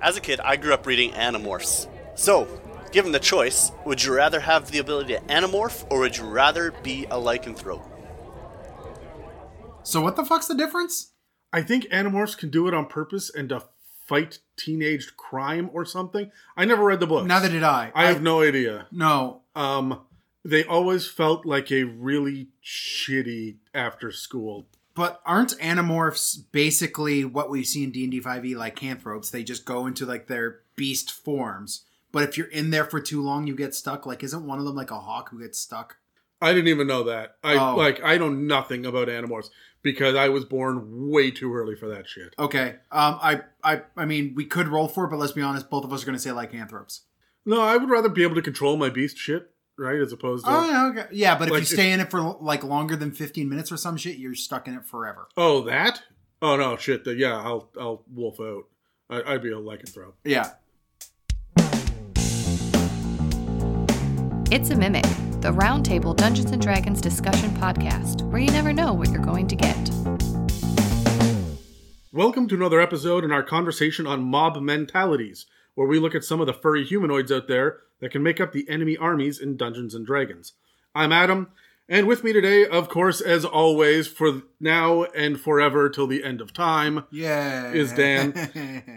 As a kid, I grew up reading Animorphs. So, given the choice, would you rather have the ability to animorph, or would you rather be a lycanthrope? So what the fuck's the difference? I think Animorphs can do it on purpose and to fight teenage crime or something. I never read the books. Neither did I. I have no idea. No. They always felt like a really shitty after school. But aren't Animorphs basically what we see in D&D 5e lycanthropes? They just go into like their beast forms. But if you're in there for too long, you get stuck. Like, isn't one of them like a hawk who gets stuck? I didn't even know that. I know nothing about Animorphs because I was born way too early for that shit. Okay. I mean, we could roll for it, but let's be honest, both of us are going to say lycanthropes. No, I would rather be able to control my beast shit, right? As opposed to... Oh, okay. Yeah, but like, if you stay in it for like longer than 15 minutes or some shit, you're stuck in it forever. Oh, that? Oh, no, shit. Yeah, I'll wolf out. I'd be a lycanthrope. Yeah. It's a Mimic, the Roundtable Dungeons and Dragons discussion podcast, where you never know what you're going to get. Welcome to another episode in our conversation on mob mentalities, where we look at some of the furry humanoids out there that can make up the enemy armies in Dungeons and Dragons. I'm Adam, and with me today, of course, as always, for now and forever till the end of time, is Dan.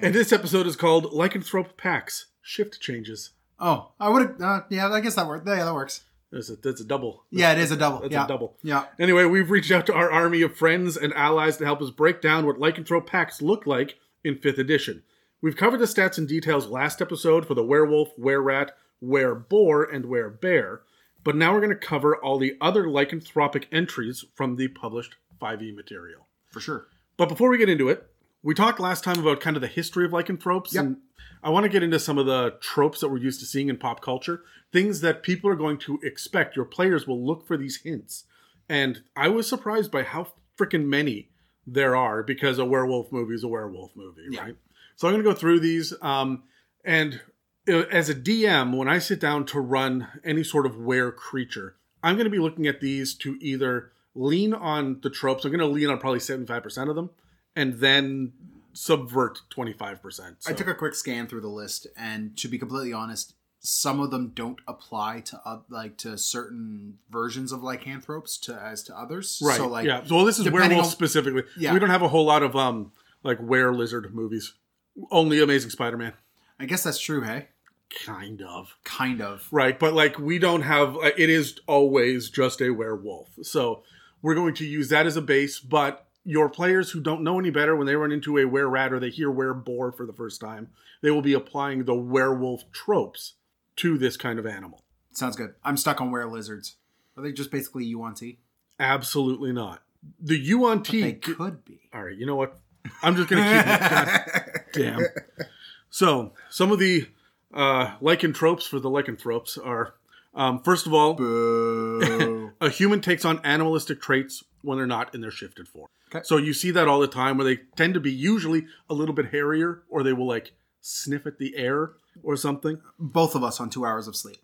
And this episode is called Lycanthrope Packs, Shift Changes. Oh, I would have... yeah, I guess that worked. Yeah, that works. That's a double. Yeah, it is a double. That's a double. Yeah. Anyway, we've reached out to our army of friends and allies to help us break down what lycanthrope packs look like in 5th edition. We've covered the stats and details last episode for the werewolf, were-rat, were-boar, and were-bear, but now we're going to cover all the other lycanthropic entries from the published 5e material. For sure. But before we get into it, we talked last time about kind of the history of lycanthropes, yep. And I want to get into some of the tropes that we're used to seeing in pop culture, things that people are going to expect. Your players will look for these hints, and I was surprised by how freaking many there are, because a werewolf movie is a werewolf movie, yeah. Right? So I'm going to go through these, and as a DM, when I sit down to run any sort of were creature, I'm going to be looking at these to either lean on the tropes. I'm going to lean on probably 75% of them, and then subvert 25%. So. I took a quick scan through the list, and to be completely honest, some of them don't apply to to certain versions of lycanthropes as to others. Right. So yeah. So this is werewolf specifically. Yeah. We don't have a whole lot of were lizard movies. Only Amazing Spider-Man. I guess that's true. Hey. Kind of. Right, but we don't have. It is always just a werewolf. So we're going to use that as a base, but. Your players who don't know any better, when they run into a were-rat or they hear were-boar for the first time, they will be applying the werewolf tropes to this kind of animal. Sounds good. I'm stuck on were-lizards. Are they just basically Yuan-Ti? Absolutely not. The Yuan-Ti... They could be. All right, you know what? I'm just going to keep it. Damn. So, some of the lycanthropes for the lycanthropes are, first of all, a human takes on animalistic traits when they're not in their shifted form. Okay. So you see that all the time where they tend to be usually a little bit hairier, or they will sniff at the air or something. Both of us on 2 hours of sleep.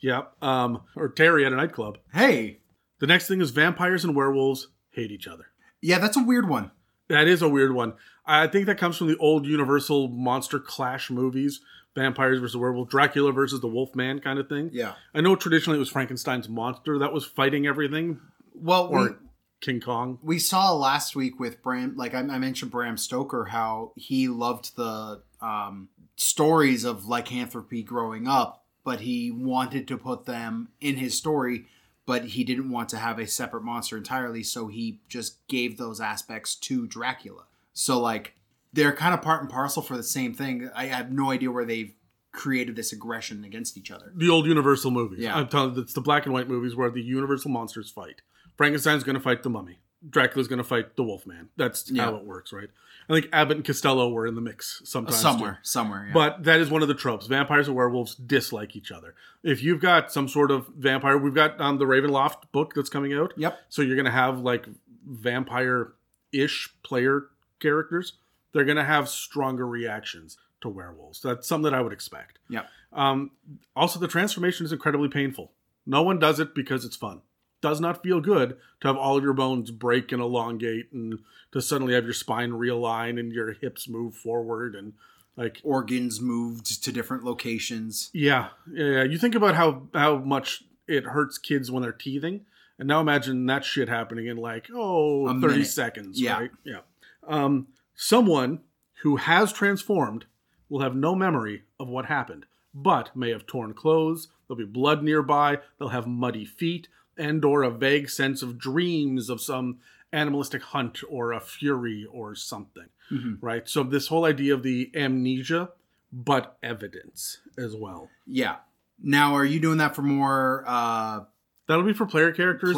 Yeah. Or Terry at a nightclub. Hey. The next thing is vampires and werewolves hate each other. Yeah, that's a weird one. That is a weird one. I think that comes from the old Universal monster clash movies. Vampires versus werewolf, Dracula versus the Wolfman kind of thing. Yeah. I know traditionally it was Frankenstein's monster that was fighting everything. Well, King Kong. We saw last week with Bram, I mentioned Bram Stoker, how he loved the stories of lycanthropy growing up, but he wanted to put them in his story, but he didn't want to have a separate monster entirely, so he just gave those aspects to Dracula. So, they're kind of part and parcel for the same thing. I have no idea where they've created this aggression against each other. The old Universal movies. Yeah. I'm telling you, it's the black and white movies where the Universal monsters fight. Frankenstein's going to fight the mummy. Dracula's going to fight the Wolfman. That's how it works, right? I think Abbott and Costello were in the mix sometimes. Somewhere, yeah. But that is one of the tropes. Vampires and werewolves dislike each other. If you've got some sort of vampire... We've got the Ravenloft book that's coming out. Yep. So you're going to have, vampire-ish player characters. They're going to have stronger reactions to werewolves. That's something that I would expect. Yeah. Also, the transformation is incredibly painful. No one does it because it's fun. Does not feel good to have all of your bones break and elongate and to suddenly have your spine realign and your hips move forward and like organs moved to different locations. Yeah. You think about how much it hurts kids when they're teething. And now imagine that shit happening in like, 30 seconds. Yeah. Right? Yeah. Someone who has transformed will have no memory of what happened, but may have torn clothes. There'll be blood nearby. They'll have muddy feet and or a vague sense of dreams of some animalistic hunt or a fury or something. Mm-hmm. Right? So this whole idea of the amnesia, but evidence as well. Yeah. Now, are you doing that for more... That'll be for player characters.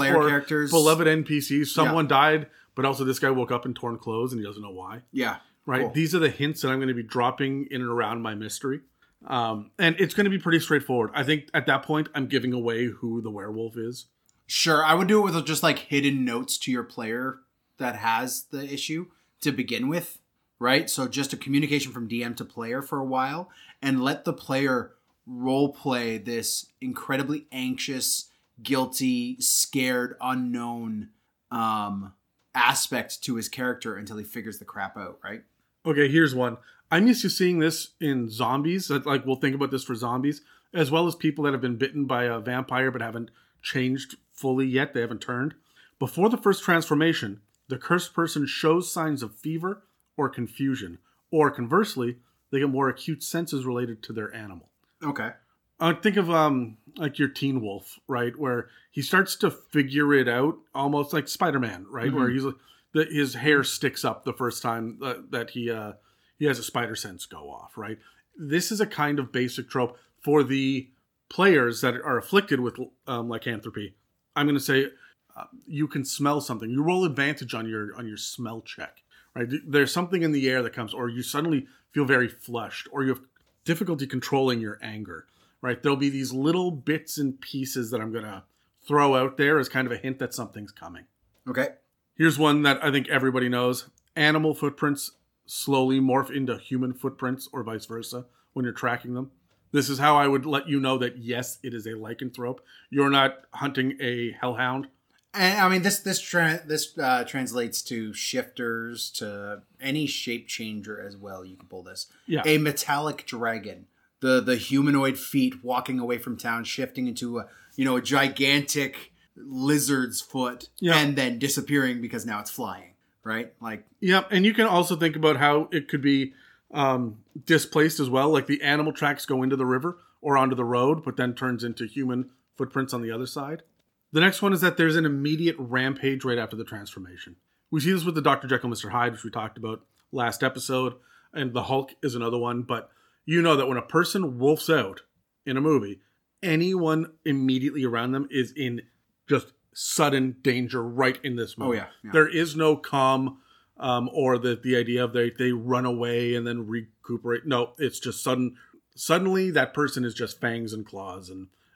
Beloved NPCs. Someone died, but also this guy woke up in torn clothes and he doesn't know why. Yeah. Right? Cool. These are the hints that I'm going to be dropping in and around my mystery. And it's going to be pretty straightforward. I think at that point, I'm giving away who the werewolf is. Sure. I would do it with just like hidden notes to your player that has the issue to begin with, right? So just a communication from DM to player for a while, and let the player role play this incredibly anxious, guilty, scared, unknown aspect to his character until he figures the crap out, right? Okay, here's one. I'm used to seeing this in zombies. Like, we'll think about this for zombies, as well as people that have been bitten by a vampire but haven't changed fully yet. They haven't turned. Before the first transformation, the cursed person shows signs of fever or confusion, or conversely, they get more acute senses related to their animal. Okay. Think of like your Teen Wolf, right? Where he starts to figure it out, almost like Spider-Man, right? Mm-hmm. Where he's his hair sticks up the first time that he has a spider sense go off, right? This is a kind of basic trope for the players that are afflicted with lycanthropy. I'm going to say you can smell something. You roll advantage on your smell check, right? There's something in the air that comes, or you suddenly feel very flushed, or you have difficulty controlling your anger, right? There'll be these little bits and pieces that I'm going to throw out there as kind of a hint that something's coming. Okay. Here's one that I think everybody knows. Animal footprints slowly morph into human footprints or vice versa when you're tracking them. This is how I would let you know that, yes, it is a lycanthrope. You're not hunting a hellhound. And I mean, this translates to shifters, to any shape changer as well. You can pull this. Yeah. A metallic dragon. The humanoid feet walking away from town, shifting into a gigantic lizard's foot, and then disappearing because now it's flying, right? Like, yeah, and you can also think about how it could be displaced as well. Like the animal tracks go into the river or onto the road, but then turns into human footprints on the other side. The next one is that there's an immediate rampage right after the transformation. We see this with the Dr. Jekyll, Mr. Hyde, which we talked about last episode, and the Hulk is another one, but... You know that when a person wolfs out in a movie, anyone immediately around them is in just sudden danger right in this moment. Oh, yeah. There is no calm or the idea of they run away and then recuperate. No, it's just suddenly that person is just fangs and claws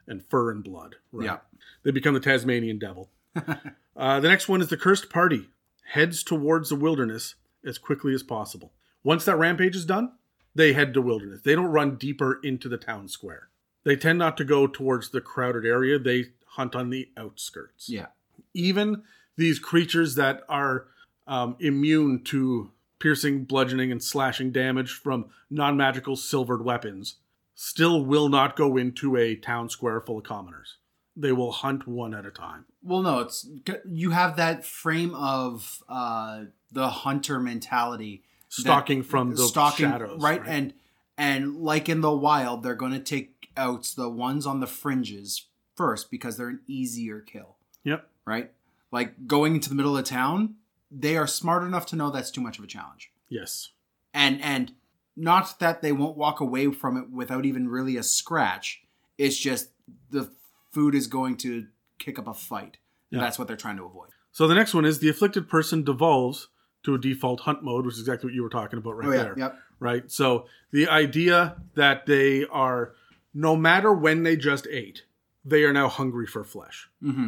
and fur and blood. Right? Yeah. They become the Tasmanian devil. The next one is the cursed party heads towards the wilderness as quickly as possible. Once that rampage is done, they head to wilderness. They don't run deeper into the town square. They tend not to go towards the crowded area. They hunt on the outskirts. Yeah. Even these creatures that are immune to piercing, bludgeoning, and slashing damage from non-magical silvered weapons still will not go into a town square full of commoners. They will hunt one at a time. Well, no, you have that frame of the hunter mentality. Stalking from the shadows. Right? And like in the wild, they're going to take out the ones on the fringes first because they're an easier kill. Yep. Right? Like going into the middle of the town, they are smart enough to know that's too much of a challenge. Yes. And not that they won't walk away from it without even really a scratch. It's just the food is going to kick up a fight. Yeah. That's what they're trying to avoid. So the next one is the afflicted person devolves to a default hunt mode, which is exactly what you were talking about there. Yep. Right? So the idea that they are, no matter when they just ate, they are now hungry for flesh. Mm-hmm.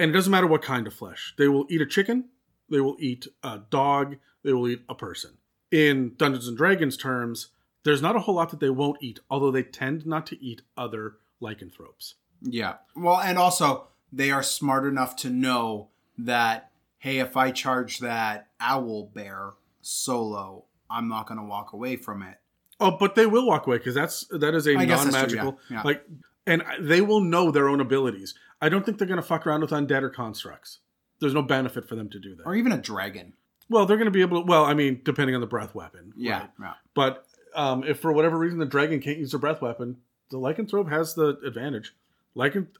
And it doesn't matter what kind of flesh. They will eat a chicken. They will eat a dog. They will eat a person. In Dungeons and Dragons terms, there's not a whole lot that they won't eat, although they tend not to eat other lycanthropes. Yeah. Well, and also, they are smart enough to know that, hey, if I charge that owl bear solo, I'm not going to walk away from it. Oh, but they will walk away because that is a non-magical. True, yeah. Like, and they will know their own abilities. I don't think they're going to fuck around with undead or constructs. There's no benefit for them to do that. Or even a dragon. Well, they're going to be able to... Well, I mean, depending on the breath weapon. Yeah. Right? Yeah. But if for whatever reason the dragon can't use their breath weapon, the lycanthrope has the advantage.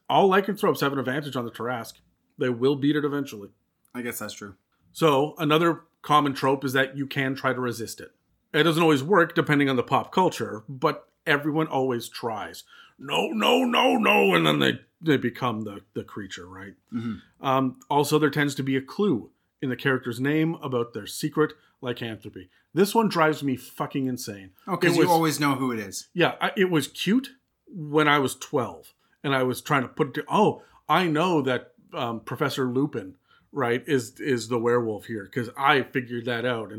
All lycanthropes have an advantage on the Tarrasque. They will beat it eventually. I guess that's true. So another common trope is that you can try to resist it. It doesn't always work depending on the pop culture, but everyone always tries. No, no, no, no. And then they become the creature, right? Mm-hmm. Also, there tends to be a clue in the character's name about their secret lycanthropy. This one drives me fucking insane. Oh, because you always know who it is. Yeah, it was cute when I was 12. And I was trying to put it to... Oh, I know that Professor Lupin, right, is the werewolf here. Because I figured that out.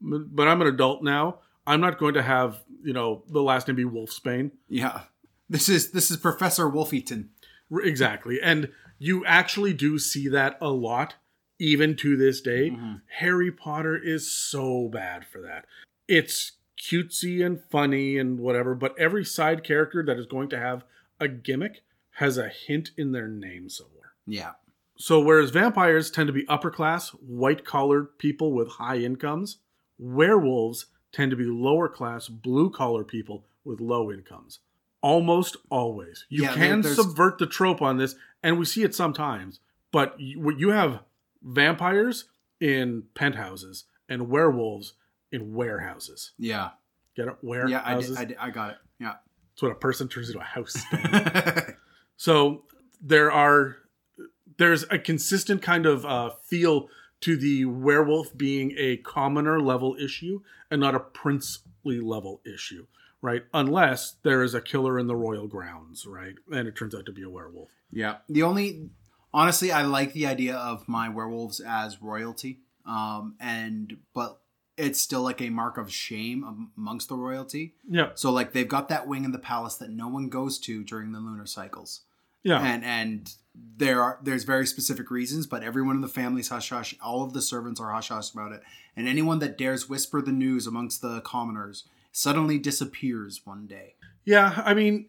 But I'm an adult now. I'm not going to have, the last name be Wolfsbane. Yeah. This is Professor Wolfeaton. Exactly. And you actually do see that a lot, even to this day. Mm-hmm. Harry Potter is so bad for that. It's cutesy and funny and whatever. But every side character that is going to have a gimmick has a hint in their name somewhere. Yeah. So whereas vampires tend to be upper class, white-collared people with high incomes, werewolves tend to be lower class, blue-collar people with low incomes. Almost always. You can subvert the trope on this, and we see it sometimes, but you have vampires in penthouses and werewolves in warehouses. Yeah. Get it? Warehouses. Yeah, I got it. Yeah. It's what a person turns into a house. So there's a consistent kind of feel to the werewolf being a commoner level issue and not a princely level issue, right? Unless there is a killer in the royal grounds, right? And it turns out to be a werewolf. Yeah. Honestly, I like the idea of my werewolves as royalty. But it's still like a mark of shame amongst the royalty. Yeah. So like they've got that wing in the palace that no one goes to during the lunar cycles. Yeah. And there's very specific reasons, but everyone in the family's hush hush. All of the servants are hush hush about it. And anyone that dares whisper the news amongst the commoners suddenly disappears one day. Yeah. I mean,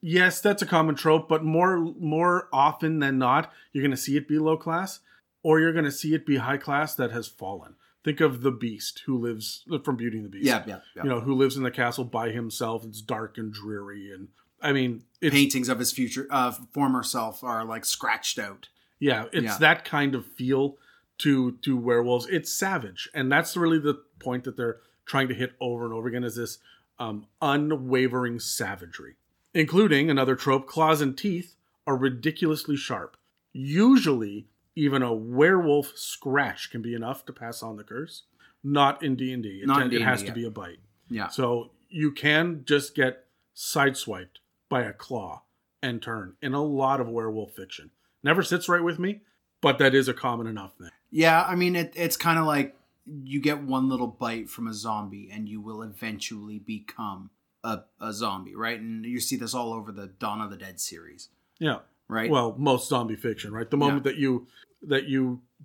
yes, that's a common trope, but more often than not, you're going to see it be low class or you're going to see it be high class that has fallen. Think of the Beast who lives from Beauty and the Beast. Yeah. Who lives in the castle by himself. It's dark and dreary, and I mean, paintings of his future, former self, are like scratched out. Yeah, that kind of feel to werewolves. It's savage, and that's really the point that they're trying to hit over and over again: is this unwavering savagery, including another trope: claws and teeth are ridiculously sharp. Usually. Even a werewolf scratch can be enough to pass on the curse. Not in D&D. It has to be a bite. Yeah. So you can just get sideswiped by a claw and turn in a lot of werewolf fiction. Never sits right with me, but that is a common enough thing. Yeah, I mean, it's kind of like you get one little bite from a zombie and you will eventually become a zombie, right? And you see this all over the Dawn of the Dead series. Yeah. Right. Well, most zombie fiction, right? The moment that you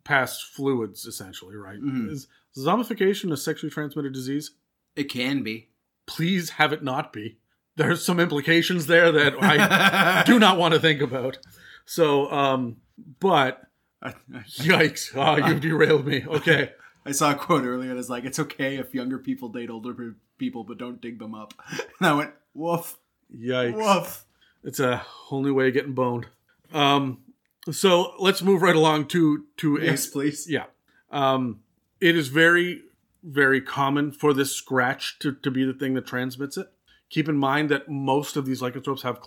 pass fluids, essentially, right? Mm-hmm. Is zombification a sexually transmitted disease? It can be. Please have it not be. There's some implications there that I do not want to think about. So, but yikes! Oh, you've derailed me. Okay. I saw a quote earlier that's like, "It's okay if younger people date older people, but don't dig them up." And I went, "Woof!" Yikes! Woof! It's a whole new way of getting boned. So let's move right along to yes, please. Yeah. It is very, very common for this scratch to be the thing that transmits it. Keep in mind that most of these lycanthropes have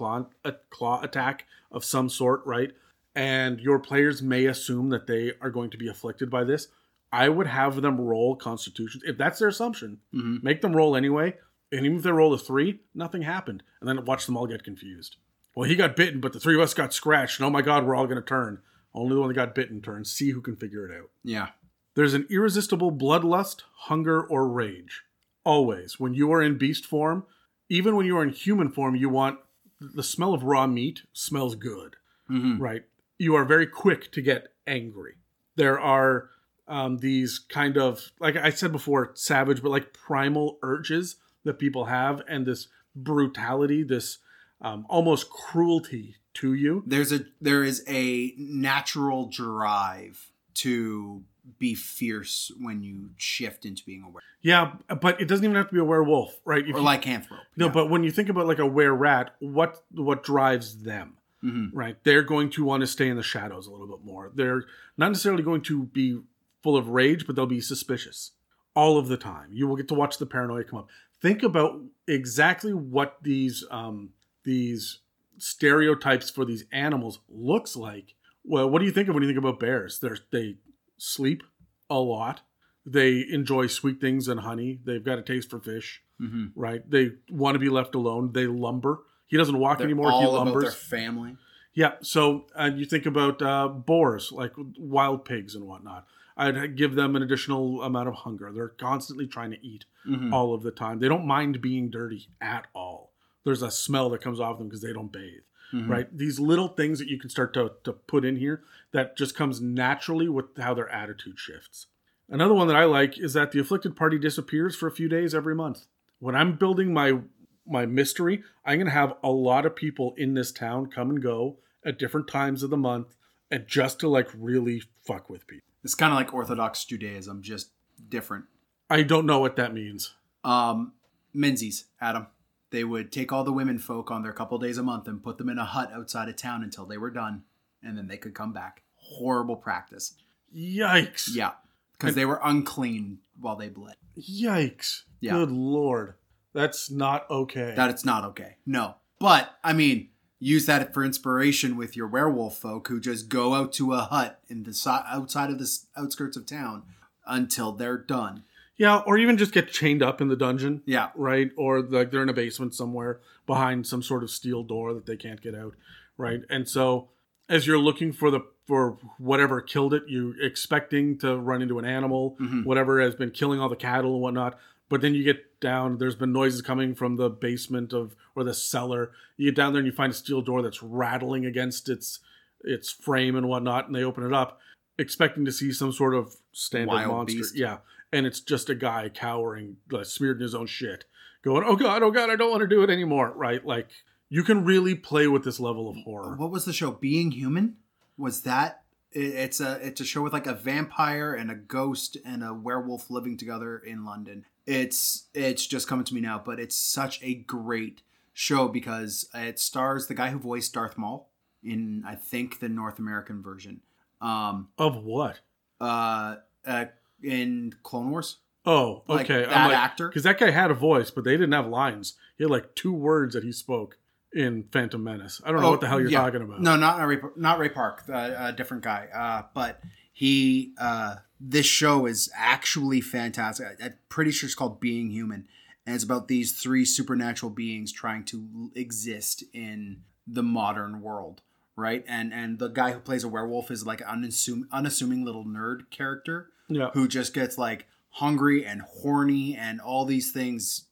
a claw attack of some sort, right? And your players may assume that they are going to be afflicted by this. I would have them roll constitution. If that's their assumption, mm-hmm. Make them roll anyway. And even if they rolled a 3, nothing happened. And then watch them all get confused. Well, he got bitten, but the 3 of us got scratched. And oh my God, we're all going to turn. Only the one that got bitten turns. See who can figure it out. Yeah. There's an irresistible bloodlust, hunger, or rage. Always. When you are in beast form, even when you are in human form, you want the smell of raw meat smells good. Mm-hmm. Right? You are very quick to get angry. There are these kind of, like I said before, savage, but like primal urges that people have, and this brutality, this almost cruelty to you. There is a natural drive to be fierce when you shift into being a werewolf. Yeah, but it doesn't even have to be a werewolf, right? Or lycanthrope. No, yeah. But when you think about like a were-rat, what drives them, mm-hmm. right? They're going to want to stay in the shadows a little bit more. They're not necessarily going to be full of rage, but they'll be suspicious all of the time. You will get to watch the paranoia come up. Think about exactly what these stereotypes for these animals looks like. Well, what do you think of when you think about bears? They sleep a lot. They enjoy sweet things and honey. They've got a taste for fish, mm-hmm. right? They want to be left alone. They lumber. He doesn't walk anymore. He lumbers. About their family. Yeah. So you think about boars, like wild pigs and whatnot. I'd give them an additional amount of hunger. They're constantly trying to eat mm-hmm. all of the time. They don't mind being dirty at all. There's a smell that comes off them because they don't bathe, mm-hmm. right? These little things that you can start to put in here that just comes naturally with how their attitude shifts. Another one that I like is that the afflicted party disappears for a few days every month. When I'm building my mystery, I'm going to have a lot of people in this town come and go at different times of the month, and just to like really fuck with people. It's kind of like Orthodox Judaism, just different. I don't know what that means. Menzies, Adam. They would take all the women folk on their couple days a month and put them in a hut outside of town until they were done. And then they could come back. Horrible practice. Yikes. Yeah. Because they were unclean while they bled. Yikes. Yeah. Good Lord. That's not okay. That's not okay. No. But, I mean, use that for inspiration with your werewolf folk who just go out to a hut in the outside of the outskirts of town until they're done. Yeah, or even just get chained up in the dungeon. Yeah. Right? Or like they're in a basement somewhere behind some sort of steel door that they can't get out. Right? And so as you're looking for whatever killed it, you're expecting to run into an animal, mm-hmm. whatever has been killing all the cattle and whatnot. But then you get down, there's been noises coming from the basement or the cellar. You get down there and you find a steel door that's rattling against its frame and whatnot, and they open it up, expecting to see some sort of standard wild monster. Beast. Yeah. And it's just a guy cowering, like, smeared in his own shit, going, oh God, I don't want to do it anymore, right? Like, you can really play with this level of horror. What was the show? Being Human? Was that? It's a show with, like, a vampire and a ghost and a werewolf living together in London. It's just coming to me now, but it's such a great show because it stars the guy who voiced Darth Maul in, I think, the North American version. Of what? In Clone Wars. Oh, okay. Like that actor. Because that guy had a voice, but they didn't have lines. He had like two words that he spoke in Phantom Menace. I don't know what the hell you're talking about. No, not Ray Park. A different guy. But he... this show is actually fantastic. I'm pretty sure it's called Being Human. And it's about these three supernatural beings trying to exist in the modern world. Right? And the guy who plays a werewolf is like an unassuming little nerd character. Yeah. Who just gets like hungry and horny and all these things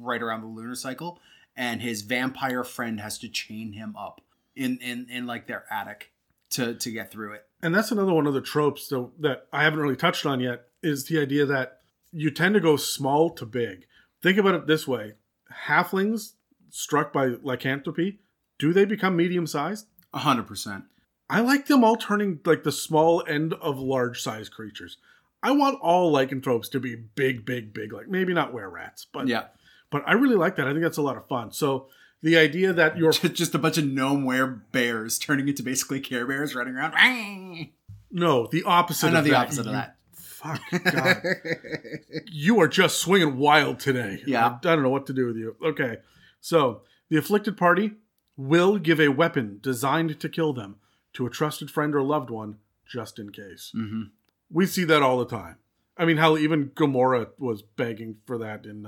right around the lunar cycle, and his vampire friend has to chain him up in like their attic to get through it. And that's another one of the tropes though, that I haven't really touched on yet, is the idea that you tend to go small to big. Think about it this way: halflings struck by lycanthropy, do they become medium sized? 100%. I like them all turning like the small end of large size creatures. I want all lycanthropes to be big, big, big. Like maybe not were-rats, but yeah. But I really like that. I think that's a lot of fun. So the idea that you're just a bunch of gnome were-bears turning into basically Care Bears running around. No, the opposite. I know of the that. Opposite of that. Fuck God, you are just swinging wild today. Yeah, I don't know what to do with you. Okay, so the afflicted party will give a weapon designed to kill them to a trusted friend or loved one, just in case. Mm-hmm. We see that all the time. I mean, hell, even Gamora was begging for that in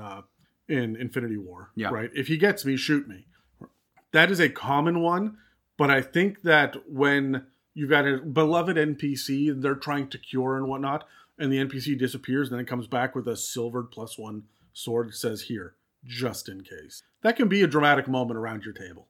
Infinity War, yeah. Right? If he gets me, shoot me. That is a common one, but I think that when you've got a beloved NPC and they're trying to cure and whatnot, and the NPC disappears and then comes back with a silvered +1 sword that says, here, just in case. That can be a dramatic moment around your table.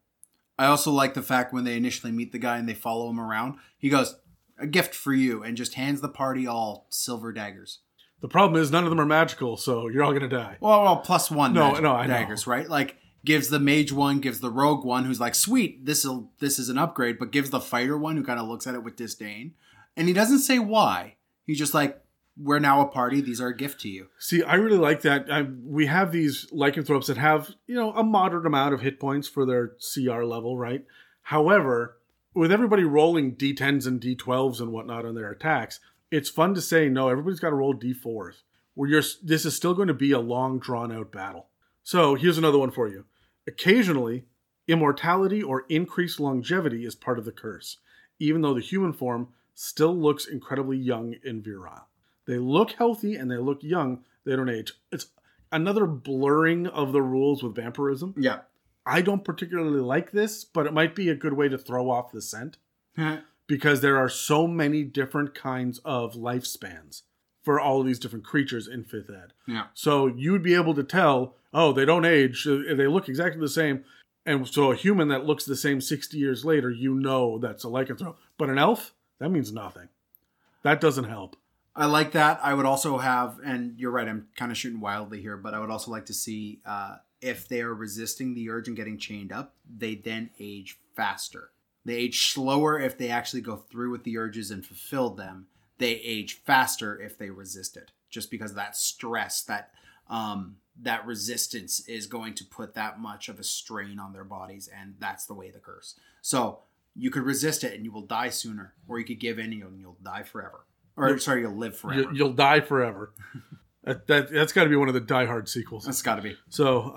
I also like the fact when they initially meet the guy and they follow him around, he goes, a gift for you, and just hands the party all silver daggers. The problem is none of them are magical, so you're all going to die. Well, plus one daggers, right? Like, gives the mage one, gives the rogue one, who's like, sweet, this is an upgrade, but gives the fighter one, who kind of looks at it with disdain. And he doesn't say why. He's just like, we're now a party. These are a gift to you. See, I really like that. We have these lycanthropes that have, you know, a moderate amount of hit points for their CR level, right? However, with everybody rolling D10s and D12s and whatnot on their attacks, it's fun to say, no, everybody's got to roll D4s. This is still going to be a long, drawn-out battle. So here's another one for you. Occasionally, immortality or increased longevity is part of the curse, even though the human form still looks incredibly young and virile. They look healthy and they look young. They don't age. It's another blurring of the rules with vampirism. Yeah. I don't particularly like this, but it might be a good way to throw off the scent. Because there are so many different kinds of lifespans for all of these different creatures in 5th Ed. Yeah. So you'd be able to tell, oh, they don't age. They look exactly the same. And so a human that looks the same 60 years later, you know that's a lycanthrope. But an elf, that means nothing. That doesn't help. I like that. I would also have, and you're right, I'm kind of shooting wildly here, but I would also like to see if they are resisting the urge and getting chained up, they then age faster. They age slower if they actually go through with the urges and fulfill them. They age faster if they resist it. Just because that stress, that resistance is going to put that much of a strain on their bodies, and that's the way the curse. So you could resist it and you will die sooner, or you could give in and you'll die forever. You'll live forever. You'll die forever. That's got to be one of the Die Hard sequels. That's got to be. So,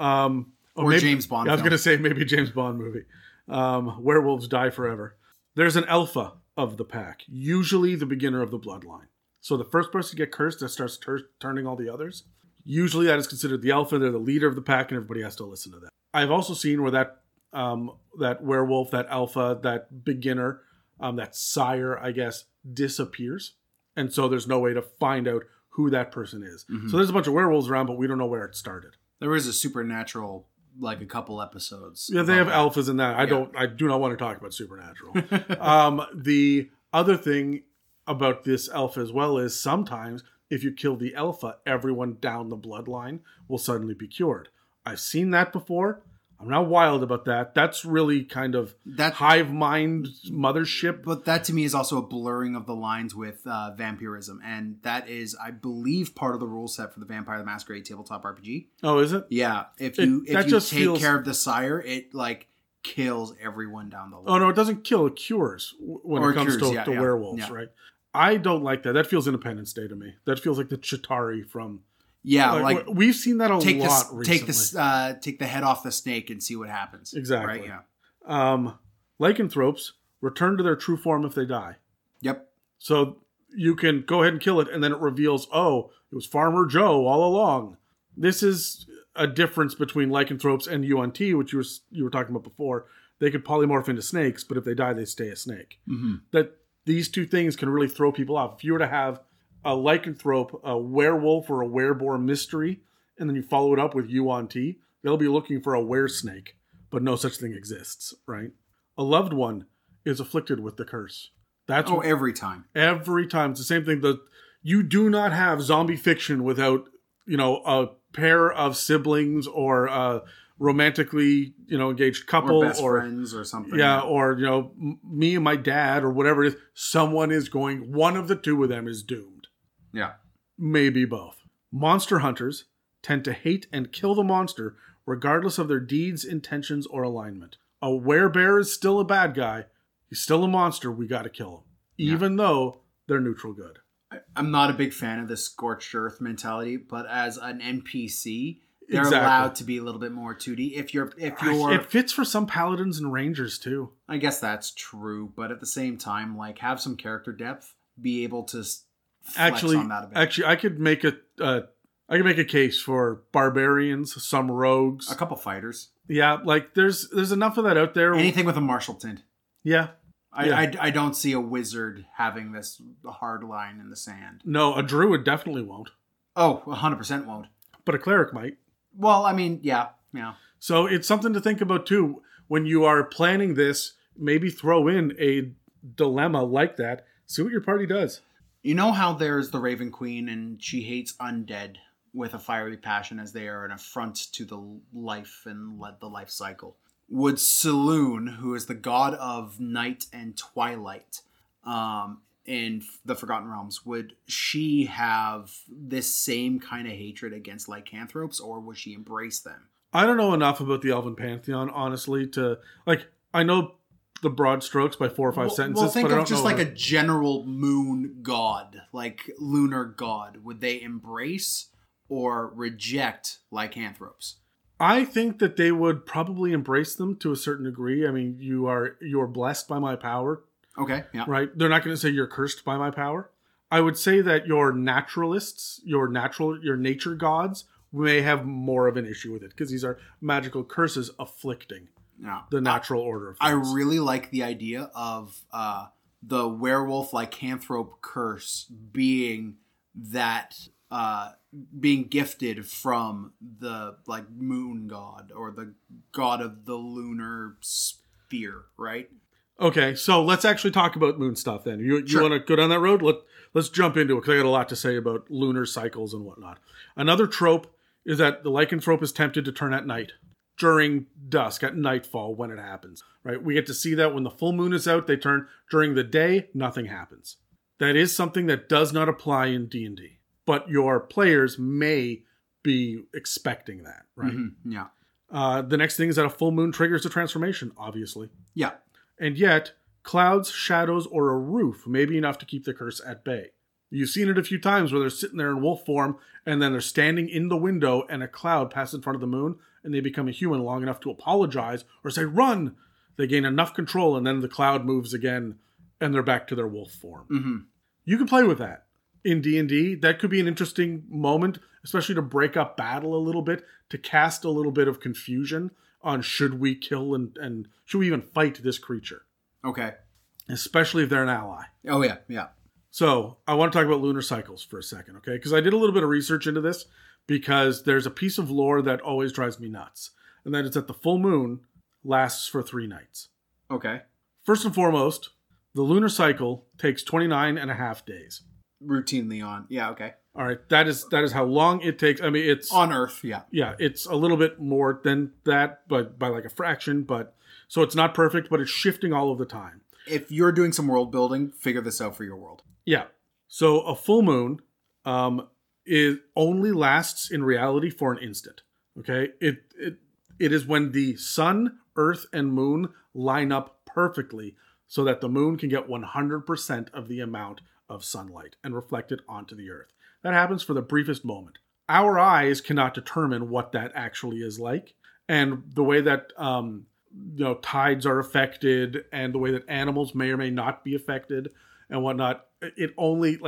James Bond. I was going to say maybe James Bond movie. Werewolves die forever. There's an alpha of the pack, usually the beginner of the bloodline. So the first person to get cursed that starts turning all the others. Usually that is considered the alpha. They're the leader of the pack, and everybody has to listen to that. I've also seen where that werewolf, that alpha, that beginner, that sire, I guess, disappears. And so there's no way to find out who that person is. Mm-hmm. So there's a bunch of werewolves around, but we don't know where it started. There is a Supernatural, like a couple episodes. Yeah, they have alphas in that. I do not want to talk about Supernatural. The other thing about this alpha as well is sometimes if you kill the alpha, everyone down the bloodline will suddenly be cured. I've seen that before. I'm not wild about that. That's really kind of that hive mind mothership. But that to me is also a blurring of the lines with vampirism. And that is, I believe, part of the rule set for the Vampire the Masquerade tabletop RPG. Oh, is it? Yeah. If you take care of the sire, it like kills everyone down the line. Oh, no, it doesn't kill. It cures when it comes to werewolves, right? I don't like that. That feels Independence Day to me. That feels like the Chitauri from... Yeah, like we've seen that a lot recently. Take the head off the snake and see what happens. Exactly. Right? Yeah. Lycanthropes return to their true form if they die. Yep. So you can go ahead and kill it, and then it reveals, oh, it was Farmer Joe all along. This is a difference between lycanthropes and Yuan-Ti, which you were talking about before. They could polymorph into snakes, but if they die, they stay a snake. Mm-hmm. That these two things can really throw people off. If you were to have a lycanthrope, a werewolf, or a wereboar mystery, and then you follow it up with Yuan-Ti, they'll be looking for a weresnake, but no such thing exists, right? A loved one is afflicted with the curse. Every time. Every time. It's the same thing. You do not have zombie fiction without, you know, a pair of siblings or a romantically, you know, engaged couple. Or best friends or something. Yeah, or, you know, me and my dad or whatever it is. Someone is going, one of the two of them is doomed. Yeah. Maybe both. Monster hunters tend to hate and kill the monster regardless of their deeds, intentions, or alignment. A werebear is still a bad guy. He's still a monster. We got to kill him. Even though they're neutral good. I'm not a big fan of the scorched earth mentality, but as an NPC, they're allowed to be a little bit more 2D. It fits for some paladins and rangers too. I guess that's true. But at the same time, like have some character depth, be able to... Actually, I could make a case for barbarians, some rogues, a couple fighters. Yeah, like there's enough of that out there. Anything with a martial tint. Yeah, I don't see a wizard having this hard line in the sand. No, a druid definitely won't. Oh, 100% won't. But a cleric might. Well, I mean, yeah. So it's something to think about too when you are planning this. Maybe throw in a dilemma like that. See what your party does. You know how there's the Raven Queen and she hates undead with a fiery passion as they are an affront to the life and the life cycle. Would Saloon, who is the god of night and twilight in the Forgotten Realms, would she have this same kind of hatred against lycanthropes, or would she embrace them? I don't know enough about the Elven Pantheon, honestly, to... Like, I know the broad strokes by four or five sentences, but I don't know... Well, think of just like a general moon god, like lunar god. Would they embrace or reject lycanthropes? I think that they would probably embrace them to a certain degree. I mean, you're blessed by my power. Okay, yeah. Right? They're not going to say you're cursed by my power. I would say that your naturalists, your nature gods... We may have more of an issue with it because these are magical curses afflicting the natural order of things. I really like the idea of the werewolf lycanthrope curse being that being gifted from the moon god or the god of the lunar sphere, right? Okay, so let's actually talk about moon stuff then. You want to go down that road? Let's jump into it because I got a lot to say about lunar cycles and whatnot. Another trope is that the lycanthrope is tempted to turn at night, during dusk, at nightfall, when it happens, right? We get to see that when the full moon is out, they turn. During the day, nothing happens. That is something that does not apply in D&D, but your players may be expecting that, right? Mm-hmm. Yeah. The next thing is that a full moon triggers a transformation, obviously. Yeah. And yet, clouds, shadows, or a roof may be enough to keep the curse at bay. You've seen it a few times where they're sitting there in wolf form and then they're standing in the window and a cloud passes in front of the moon and they become a human long enough to apologize or say, run! They gain enough control and then the cloud moves again and they're back to their wolf form. Mm-hmm. You can play with that. In D&D, that could be an interesting moment, especially to break up battle a little bit, to cast a little bit of confusion on should we kill and should we even fight this creature. Okay. Especially if they're an ally. Oh, yeah, yeah. So, I want to talk about lunar cycles for a second, okay? Because I did a little bit of research into this, because there's a piece of lore that always drives me nuts. And that is that the full moon lasts for 3 nights. Okay. First and foremost, the lunar cycle takes 29 and a half days. Routinely on. Yeah, okay. All right. That is how long it takes. I mean, it's... On Earth, yeah. Yeah, it's a little bit more than that, but by like a fraction, but... So it's not perfect, but it's shifting all of the time. If you're doing some world building, figure this out for your world. Yeah. So a full moon is only lasts in reality for an instant. Okay? It is when the sun, earth, and moon line up perfectly so that the moon can get 100% of the amount of sunlight and reflect it onto the earth. That happens for the briefest moment. Our eyes cannot determine what that actually is like. And the way that... tides are affected and the way that animals may or may not be affected and whatnot. It only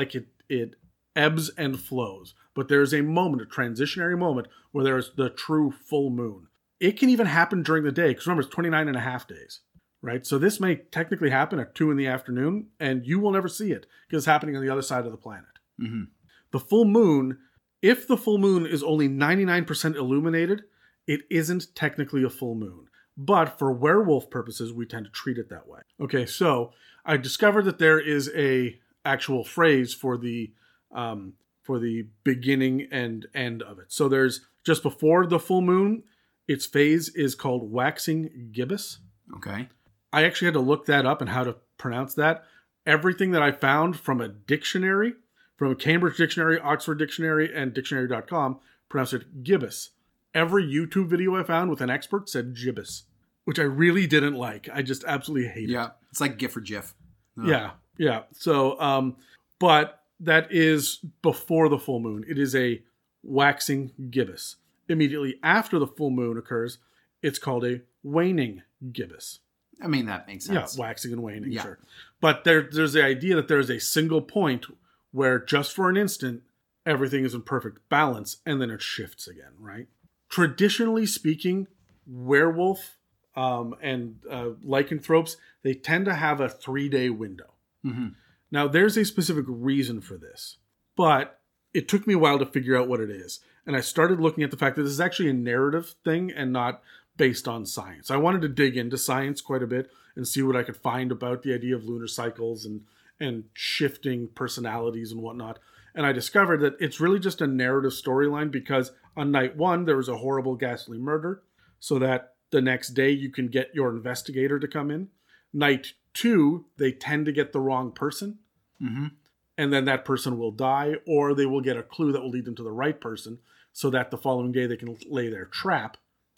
it ebbs and flows, but there's a moment, a transitionary moment where there's the true full moon. It can even happen during the day because remember, it's 29 and a half days, right? So this may technically happen at 2 p.m. and you will never see it because it's happening on the other side of the planet. Mm-hmm. The full moon, if the full moon is only 99% illuminated, it isn't technically a full moon. But for werewolf purposes, we tend to treat it that way. Okay, so I discovered that there is a actual phrase for the beginning and end of it. So there's just before the full moon, its phase is called waxing gibbous. Okay. I actually had to look that up and how to pronounce that. Everything that I found from a dictionary, from Cambridge Dictionary, Oxford Dictionary, and dictionary.com, pronounced it gibbous. Every YouTube video I found with an expert said gibbous, which I really didn't like. I just absolutely hate it. Yeah, it's like GIF or GIF. Ugh. Yeah. So, but that is before the full moon. It is a waxing gibbous. Immediately after the full moon occurs, it's called a waning gibbous. I mean, that makes sense. Yeah, waxing and waning, yeah. Sure. But there's the idea that there's a single point where just for an instant, everything is in perfect balance, and then it shifts again, right? Traditionally speaking, werewolf and lycanthropes, they tend to have a 3-day window. Mm-hmm. Now, there's a specific reason for this, but it took me a while to figure out what it is. And I started looking at the fact that this is actually a narrative thing and not based on science. I wanted to dig into science quite a bit and see what I could find about the idea of lunar cycles and, and shifting personalities and whatnot. And I discovered that it's really just a narrative storyline, because on night one, there was a horrible, ghastly murder, so that the next day you can get your investigator to come in. Night two, they tend to get the wrong person, mm-hmm. and then that person will die, or they will get a clue that will lead them to the right person, so that the following day they can lay their trap.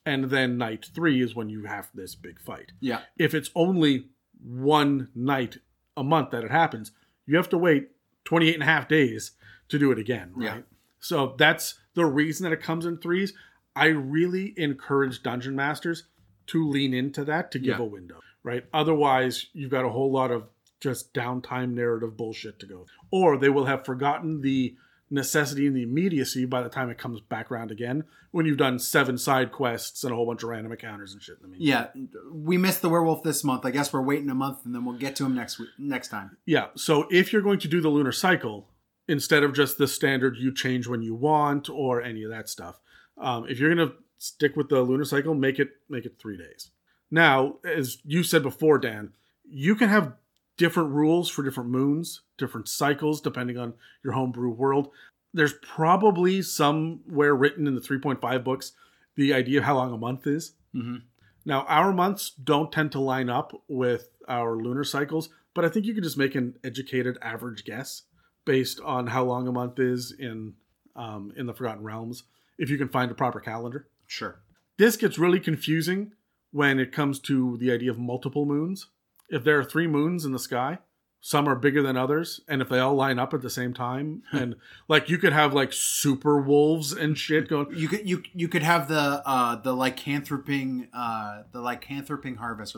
And then night three is when you have this big fight. Yeah. If it's only one night a month that it happens, you have to wait 28 and a half days to do it again, right? Yeah. So that's the reason that it comes in threes. I really encourage dungeon masters to lean into that to give a window, right? Otherwise, you've got a whole lot of just downtime narrative bullshit to go. Or they will have forgotten the necessity and the immediacy by the time it comes back around again, when you've done 7 side quests and a whole bunch of random encounters and shit. I mean, yeah, we missed the werewolf this month. I guess we're waiting a month and then we'll get to him next time. Yeah, so if you're going to do the lunar cycle, instead of just the standard you change when you want or any of that stuff, if you're going to stick with the lunar cycle, make it 3 days. Now, as you said before, Dan, you can have different rules for different moons, different cycles, depending on your homebrew world. There's probably somewhere written in the 3.5 books the idea of how long a month is. Mm-hmm. Now, our months don't tend to line up with our lunar cycles, but I think you can just make an educated average guess based on how long a month is in the Forgotten Realms, if you can find a proper calendar. Sure. This gets really confusing when it comes to the idea of multiple moons. If there are 3 moons in the sky, some are bigger than others, and if they all line up at the same time, and like you could have like super wolves and shit going. You could have the lycanthropy harvest,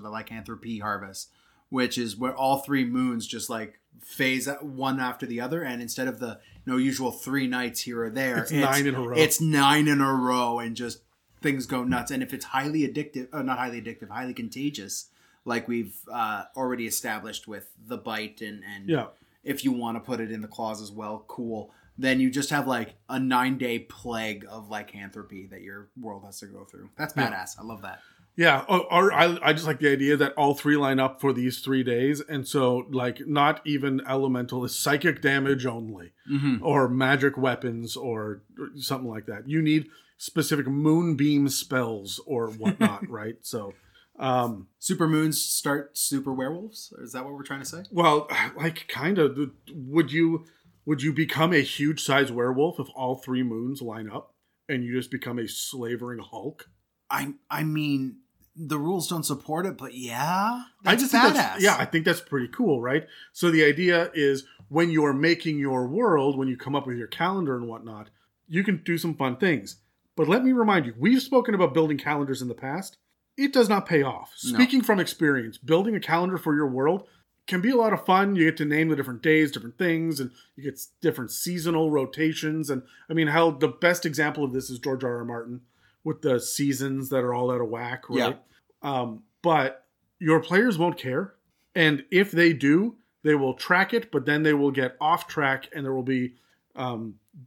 which is where all 3 moons just like phase one after the other, and instead of the usual 3 nights here or there, it's 9 in a row. It's 9 in a row, and just things go nuts. And if it's highly contagious, like we've already established with the bite and if you want to put it in the claws as well, cool. Then you just have like a 9-day plague of lycanthropy that your world has to go through. That's badass. Yeah. I love that. Yeah. Or I just like the idea that all 3 line up for these 3 days. And so like not even elemental is psychic damage only, mm-hmm. or magic weapons or something like that. You need specific moonbeam spells or whatnot, right? So... super moons start super werewolves? Is that what we're trying to say? Well, like kind of. Would you become a huge size werewolf if all 3 moons line up and you just become a slavering Hulk? I mean, the rules don't support it, but yeah, that's badass. Yeah, I think that's pretty cool, right? So the idea is when you're making your world, when you come up with your calendar and whatnot, you can do some fun things. But let me remind you, we've spoken about building calendars in the past. It does not pay off. Speaking from experience, building a calendar for your world can be a lot of fun. You get to name the different days, different things, and you get different seasonal rotations. And I mean, hell, the best example of this is George R. R. Martin with the seasons that are all out of whack, right? Yeah. But your players won't care. And if they do, they will track it, but then they will get off track and there will be...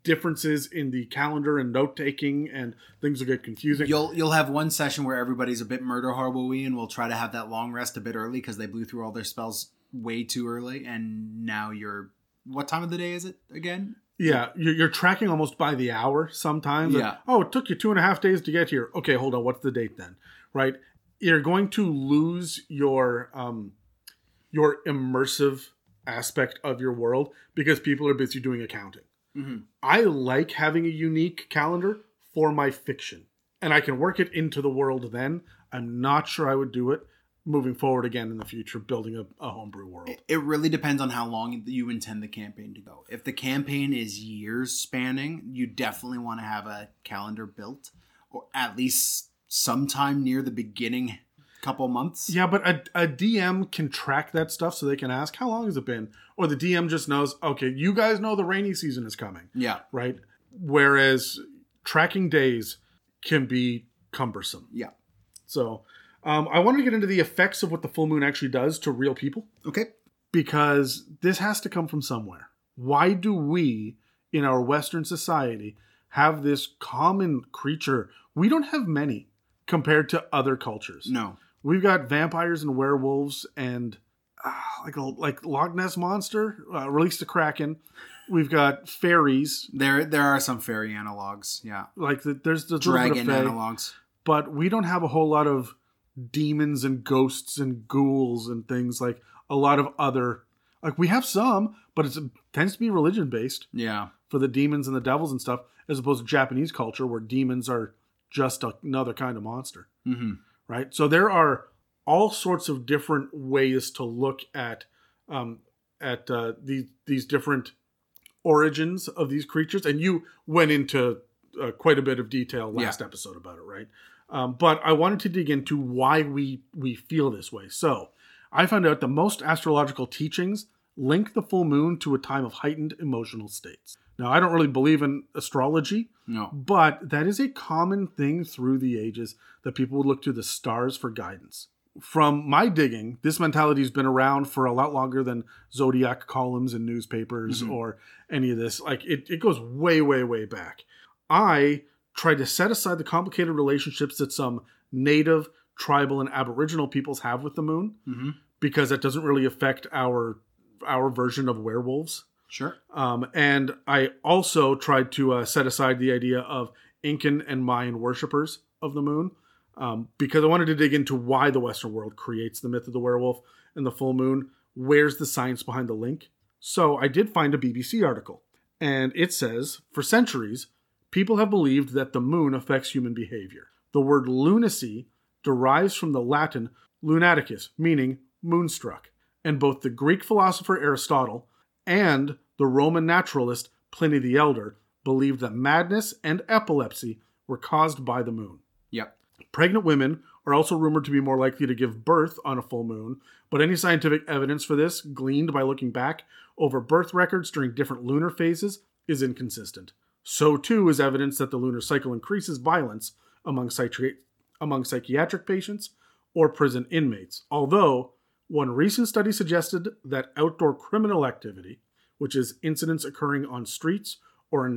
differences in the calendar and note taking, and things will get confusing. You'll have one session where everybody's a bit murder horrible-y and will try to have that long rest a bit early because they blew through all their spells way too early, and now you're... What time of the day is it again? Yeah, you're tracking almost by the hour sometimes. Yeah. Like, oh, it took you 2.5 days to get here. Okay, hold on. What's the date then? Right? You're going to lose your immersive aspect of your world because people are busy doing accounting. Mm-hmm. I like having a unique calendar for my fiction, and I can work it into the world then. I'm not sure I would do it moving forward again in the future, building a homebrew world. It really depends on how long you intend the campaign to go. If the campaign is years spanning, you definitely want to have a calendar built, or at least sometime near the beginning couple months. Yeah, but a DM can track that stuff, so they can ask, how long has it been? Or the DM just knows, okay, you guys know the rainy season is coming. Yeah. Right? Whereas tracking days can be cumbersome. Yeah. So I wanted to get into the effects of what the full moon actually does to real people. Okay. Because this has to come from somewhere. Why do we, in our Western society, have this common creature? We don't have many compared to other cultures. No. We've got vampires and werewolves and like Loch Ness monster, released a kraken. We've got fairies. There are some fairy analogs. Yeah, like there's dragon analogs, but we don't have a whole lot of demons and ghosts and ghouls and things like a lot of other. Like we have some, but it tends to be religion based. Yeah, for the demons and the devils and stuff, as opposed to Japanese culture where demons are just another kind of monster. Mm-hmm. Right. So there are all sorts of different ways to look at these different origins of these creatures, and you went into quite a bit of detail last episode about it, right? But I wanted to dig into why we feel this way. So I found out that most astrological teachings link the full moon to a time of heightened emotional states. Now, I don't really believe in astrology, no, but that is a common thing through the ages that people would look to the stars for guidance. From my digging, this mentality has been around for a lot longer than zodiac columns in newspapers mm-hmm. or any of this. Like it goes way, way, way back. I tried to set aside the complicated relationships that some native, tribal, and aboriginal peoples have with the moon mm-hmm. because that doesn't really affect our version of werewolves. Sure. And I also tried to set aside the idea of Incan and Mayan worshippers of the moon because I wanted to dig into why the Western world creates the myth of the werewolf and the full moon. Where's the science behind the link? So I did find a BBC article, and it says, for centuries, people have believed that the moon affects human behavior. The word lunacy derives from the Latin lunaticus, meaning moonstruck, and both the Greek philosopher Aristotle and the Roman naturalist Pliny the Elder believed that madness and epilepsy were caused by the moon. Yep. Pregnant women are also rumored to be more likely to give birth on a full moon, but any scientific evidence for this, gleaned by looking back over birth records during different lunar phases, is inconsistent. So too is evidence that the lunar cycle increases violence among psychiatric patients or prison inmates, although one recent study suggested that outdoor criminal activity, which is incidents occurring on streets or in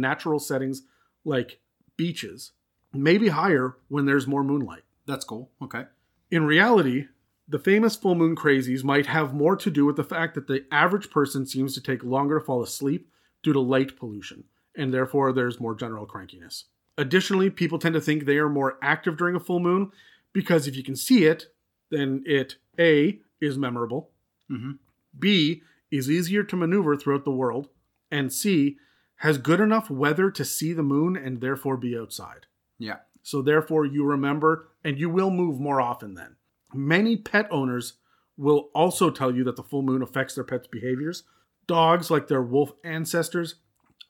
natural settings like beaches, may be higher when there's more moonlight. That's cool. Okay. In reality, the famous full moon crazies might have more to do with the fact that the average person seems to take longer to fall asleep due to light pollution, and therefore there's more general crankiness. Additionally, people tend to think they are more active during a full moon because if you can see it, then it, A, is memorable, mm-hmm. B, is easier to maneuver throughout the world, and C, has good enough weather to see the moon and therefore be outside. Yeah. So therefore you remember and you will move more often then. Many pet owners will also tell you that the full moon affects their pets' behaviors. Dogs, like their wolf ancestors,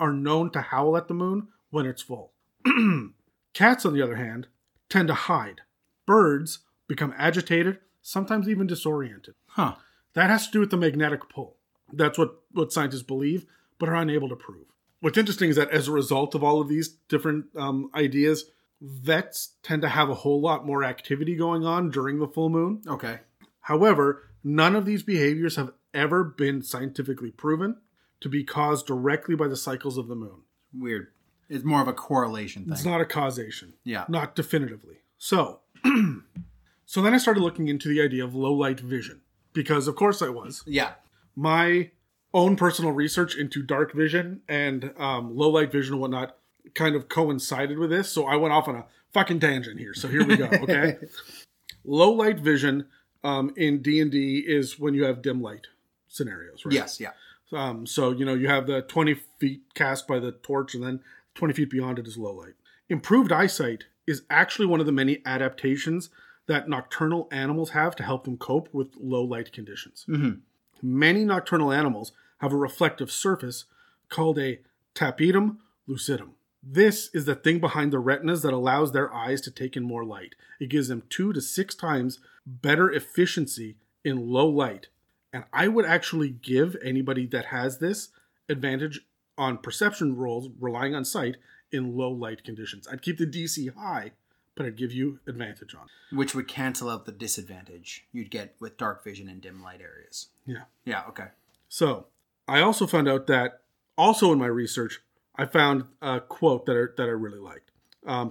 are known to howl at the moon when it's full. Cats, on the other hand, tend to hide. Birds become agitated, sometimes even disoriented. Huh. That has to do with the magnetic pull. That's what scientists believe, but are unable to prove. What's interesting is that as a result of all of these different ideas, vets tend to have a whole lot more activity going on during the full moon. Okay. However, none of these behaviors have ever been scientifically proven to be caused directly by the cycles of the moon. Weird. It's more of a correlation thing. It's not a causation. Yeah. Not definitively. So then I started looking into the idea of low light vision because of course I was. Yeah. My own personal research into dark vision and low light vision and whatnot kind of coincided with this. So I went off on a fucking tangent here. So here we go. Okay. Low light vision in D&D is when you have dim light scenarios, right? Yes. Yeah. So, you know, you have the 20 feet cast by the torch and then 20 feet beyond it is low light. Improved eyesight is actually one of the many adaptations that nocturnal animals have to help them cope with low light conditions. Mm-hmm. Many nocturnal animals have a reflective surface called a tapetum lucidum. This is the thing behind the retinas that allows their eyes to take in more light. It gives them 2 to 6 times better efficiency in low light. And I would actually give anybody that has this advantage on perception rolls relying on sight in low light conditions. I'd keep the DC high, but I'd give you advantage on it. Which would cancel out the disadvantage you'd get with dark vision and dim light areas. Yeah. Yeah, okay. So, I also found out that, also in my research, I found a quote that I really liked.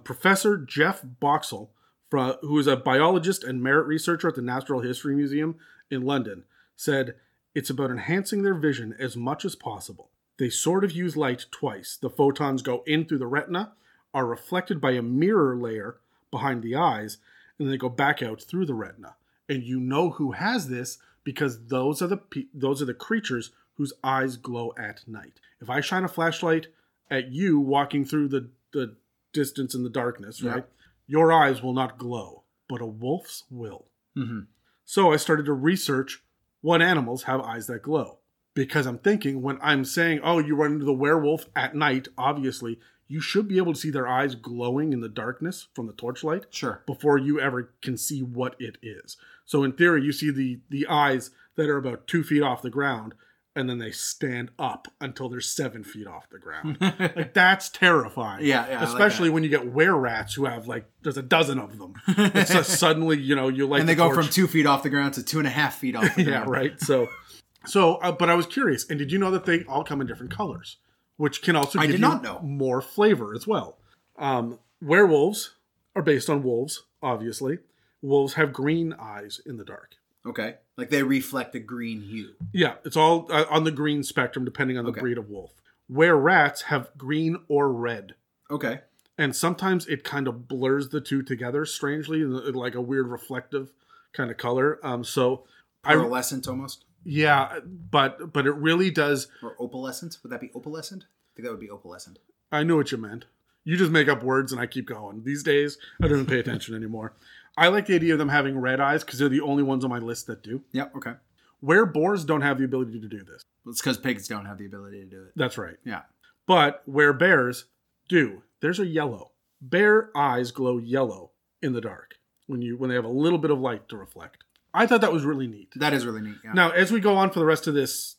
Professor Jeff Boxall who is a biologist and merit researcher at the Natural History Museum in London, said, "It's about enhancing their vision as much as possible. They sort of use light twice. The photons go in through the retina, are reflected by a mirror layer behind the eyes, and then they go back out through the retina. And you know who has this because those are the creatures whose eyes glow at night. If I shine a flashlight at you walking through the distance in the darkness, right? Your eyes will not glow, but a wolf's will." Mm-hmm. So I started to research what animals have eyes that glow. Because I'm thinking, when I'm saying, oh, you run into the werewolf at night, obviously, you should be able to see their eyes glowing in the darkness from the torchlight. Sure. Before you ever can see what it is. So in theory, you see the eyes that are about 2 feet off the ground, and then they stand up until they're 7 feet off the ground. Like, that's terrifying. Yeah, especially like when you get were-rats who have, like, there's a dozen of them. It's just suddenly, you know, you like. And they go from 2 feet off the ground to 2.5 feet off the ground. Yeah, right. So, but I was curious. And did you know that they all come in different colors, which can also give you more flavor as well? Werewolves are based on wolves, obviously. Wolves have green eyes in the dark. Okay. Like they reflect a green hue. Yeah. It's all on the green spectrum, depending on the breed of wolf. Were-rats have green or red. Okay. And sometimes it kind of blurs the two together, strangely, like a weird reflective kind of color. So pearlescent almost? Yeah, but it really does. Or opalescent? Would that be opalescent? I think that would be opalescent. I knew what you meant. You just make up words and I keep going. These days, I don't even pay attention anymore. I like the idea of them having red eyes because they're the only ones on my list that do. Yeah, okay. Were-boars don't have the ability to do this. It's because pigs don't have the ability to do it. That's right. Yeah. But were-bears do. There's a yellow. Bear eyes glow yellow in the dark when they have a little bit of light to reflect. I thought that was really neat. That is really neat, yeah. Now, as we go on for the rest of this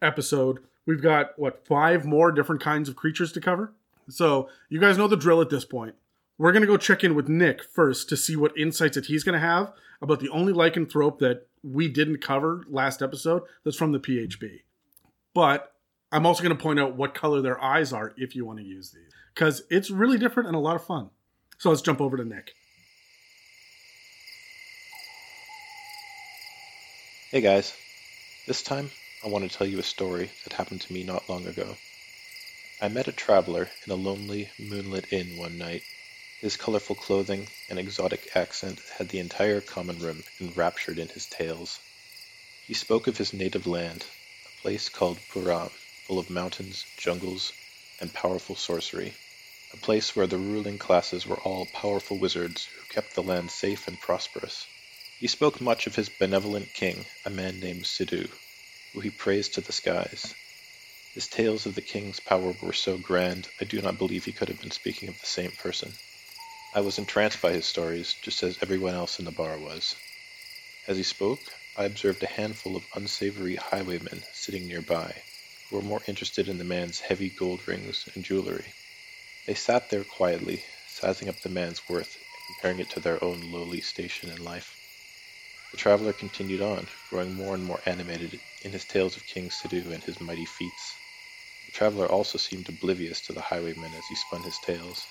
episode, we've got, 5 more different kinds of creatures to cover? So, you guys know the drill at this point. We're going to go check in with Nick first to see what insights that he's going to have about the only lycanthrope that we didn't cover last episode that's from the PHB. But I'm also going to point out what color their eyes are if you want to use these. Because it's really different and a lot of fun. So, let's jump over to Nick. Hey guys, this time I want to tell you a story that happened to me not long ago. I met a traveler in a lonely, moonlit inn one night. His colorful clothing and exotic accent had the entire common room enraptured in his tales. He spoke of his native land, a place called Puram, full of mountains, jungles, and powerful sorcery. A place where the ruling classes were all powerful wizards who kept the land safe and prosperous. He spoke much of his benevolent king, a man named Sidhu, who he praised to the skies. His tales of the king's power were so grand, I do not believe he could have been speaking of the same person. I was entranced by his stories, just as everyone else in the bar was. As he spoke, I observed a handful of unsavory highwaymen sitting nearby, who were more interested in the man's heavy gold rings and jewelry. They sat there quietly, sizing up the man's worth and comparing it to their own lowly station in life. The traveler continued on, growing more and more animated in his tales of King Sidhu and his mighty feats. The traveler also seemed oblivious to the highwaymen as he spun his tales.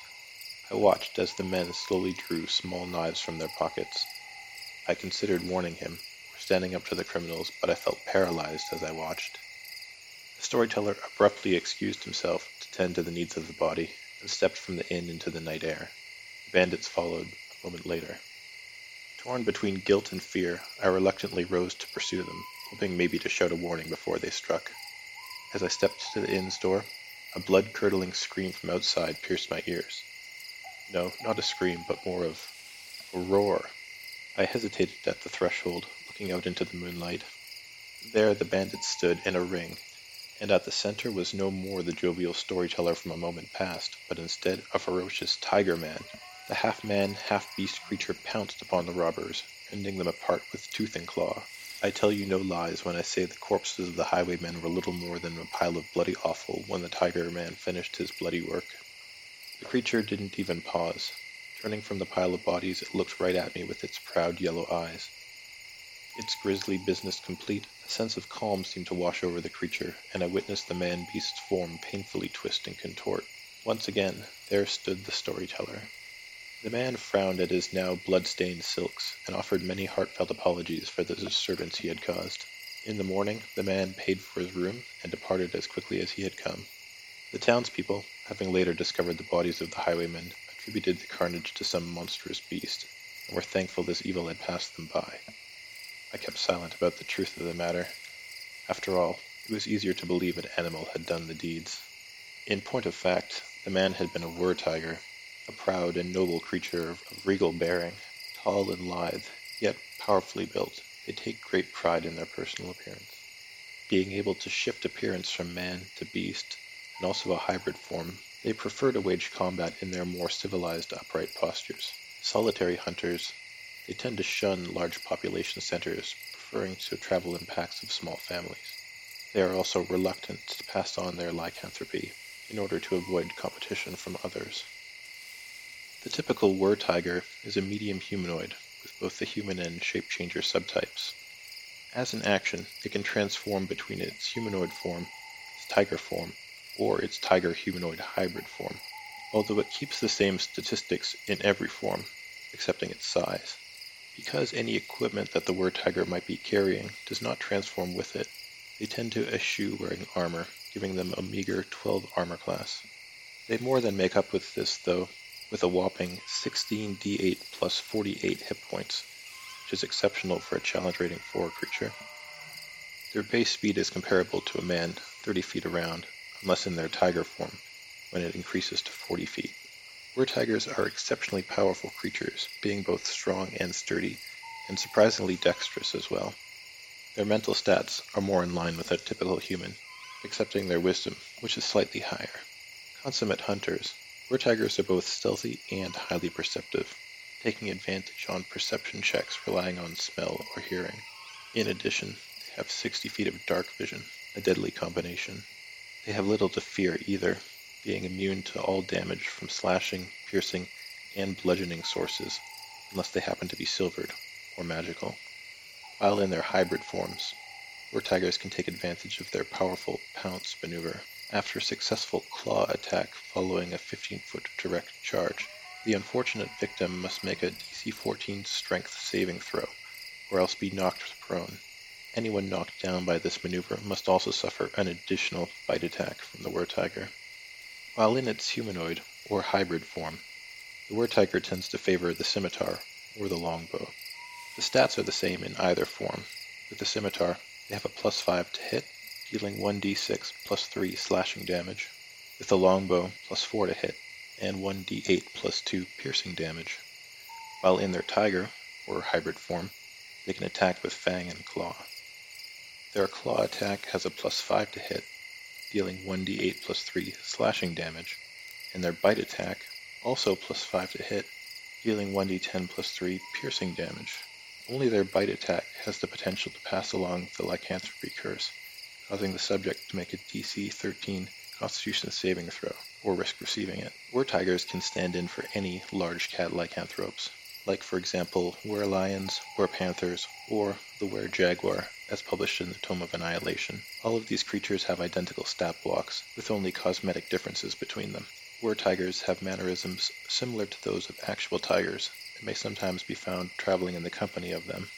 I watched as the men slowly drew small knives from their pockets. I considered warning him, or standing up to the criminals, but I felt paralyzed as I watched. The storyteller abruptly excused himself to tend to the needs of the body, and stepped from the inn into the night air. The bandits followed a moment later. Torn between guilt and fear, I reluctantly rose to pursue them, hoping maybe to shout a warning before they struck. As I stepped to the inn's door, a blood-curdling scream from outside pierced my ears. No, not a scream, but more of a roar. I hesitated at the threshold, looking out into the moonlight. There the bandits stood in a ring, and at the center was no more the jovial storyteller from a moment past, but instead a ferocious tiger man. The half-man, half-beast creature pounced upon the robbers, rending them apart with tooth and claw. I tell you no lies when I say the corpses of the highwaymen were little more than a pile of bloody offal when the tiger man finished his bloody work. The creature didn't even pause. Turning from the pile of bodies, it looked right at me with its proud yellow eyes. Its grisly business complete, a sense of calm seemed to wash over the creature, and I witnessed the man-beast's form painfully twist and contort. Once again, there stood the storyteller. The man frowned at his now blood-stained silks and offered many heartfelt apologies for the disturbance he had caused. In the morning, the man paid for his room and departed as quickly as he had come. The townspeople, having later discovered the bodies of the highwaymen, attributed the carnage to some monstrous beast, and were thankful this evil had passed them by. I kept silent about the truth of the matter. After all, it was easier to believe an animal had done the deeds. In point of fact, the man had been a were-tiger, a proud and noble creature of regal bearing, tall and lithe, yet powerfully built. They take great pride in their personal appearance. Being able to shift appearance from man to beast, and also a hybrid form, they prefer to wage combat in their more civilized upright postures. Solitary hunters, they tend to shun large population centers, preferring to travel in packs of small families. They are also reluctant to pass on their lycanthropy in order to avoid competition from others. The typical were-tiger is a medium humanoid with both the human and shape-changer subtypes. As an action, it can transform between its humanoid form, its tiger form, or its tiger-humanoid hybrid form, although it keeps the same statistics in every form, excepting its size. Because any equipment that the were-tiger might be carrying does not transform with it, they tend to eschew wearing armor, giving them a meager 12 armor class. They more than make up with this, though, with a whopping 16 d8 plus 48 hit points, which is exceptional for a challenge rating 4 creature. Their base speed is comparable to a man, 30 feet around, unless in their tiger form, when it increases to 40 feet. Were-tigers are exceptionally powerful creatures, being both strong and sturdy, and surprisingly dexterous as well. Their mental stats are more in line with a typical human, excepting their wisdom, which is slightly higher. Consummate hunters, were-tigers are both stealthy and highly perceptive, taking advantage on perception checks relying on smell or hearing. In addition, they have 60 feet of dark vision, a deadly combination. They have little to fear either, being immune to all damage from slashing, piercing, and bludgeoning sources, unless they happen to be silvered or magical. While in their hybrid forms, were-tigers can take advantage of their powerful pounce maneuver. After a successful claw attack following a 15-foot direct charge, the unfortunate victim must make a DC 14 strength saving throw, or else be knocked prone. Anyone knocked down by this maneuver must also suffer an additional bite attack from the were-tiger. While in its humanoid, or hybrid form, the were-tiger tends to favor the scimitar, or the longbow. The stats are the same in either form. With the scimitar, they have a plus 5 to hit, dealing 1d6 plus 3 slashing damage, with the longbow plus 4 to hit, and 1d8 plus 2 piercing damage. While in their tiger, or hybrid form, they can attack with fang and claw. Their claw attack has a plus 5 to hit, dealing 1d8 plus 3 slashing damage, and their bite attack, also plus 5 to hit, dealing 1d10 plus 3 piercing damage. Only their bite attack has the potential to pass along the lycanthropy curse, causing the subject to make a DC 13 Constitution saving throw, or risk receiving it. Were-tigers can stand in for any large cat lycanthropes, like for example were-lions, were-panthers, or the were-jaguar, as published in the Tome of Annihilation. All of these creatures have identical stat blocks, with only cosmetic differences between them. Were-tigers have mannerisms similar to those of actual tigers, and may sometimes be found traveling in the company of them.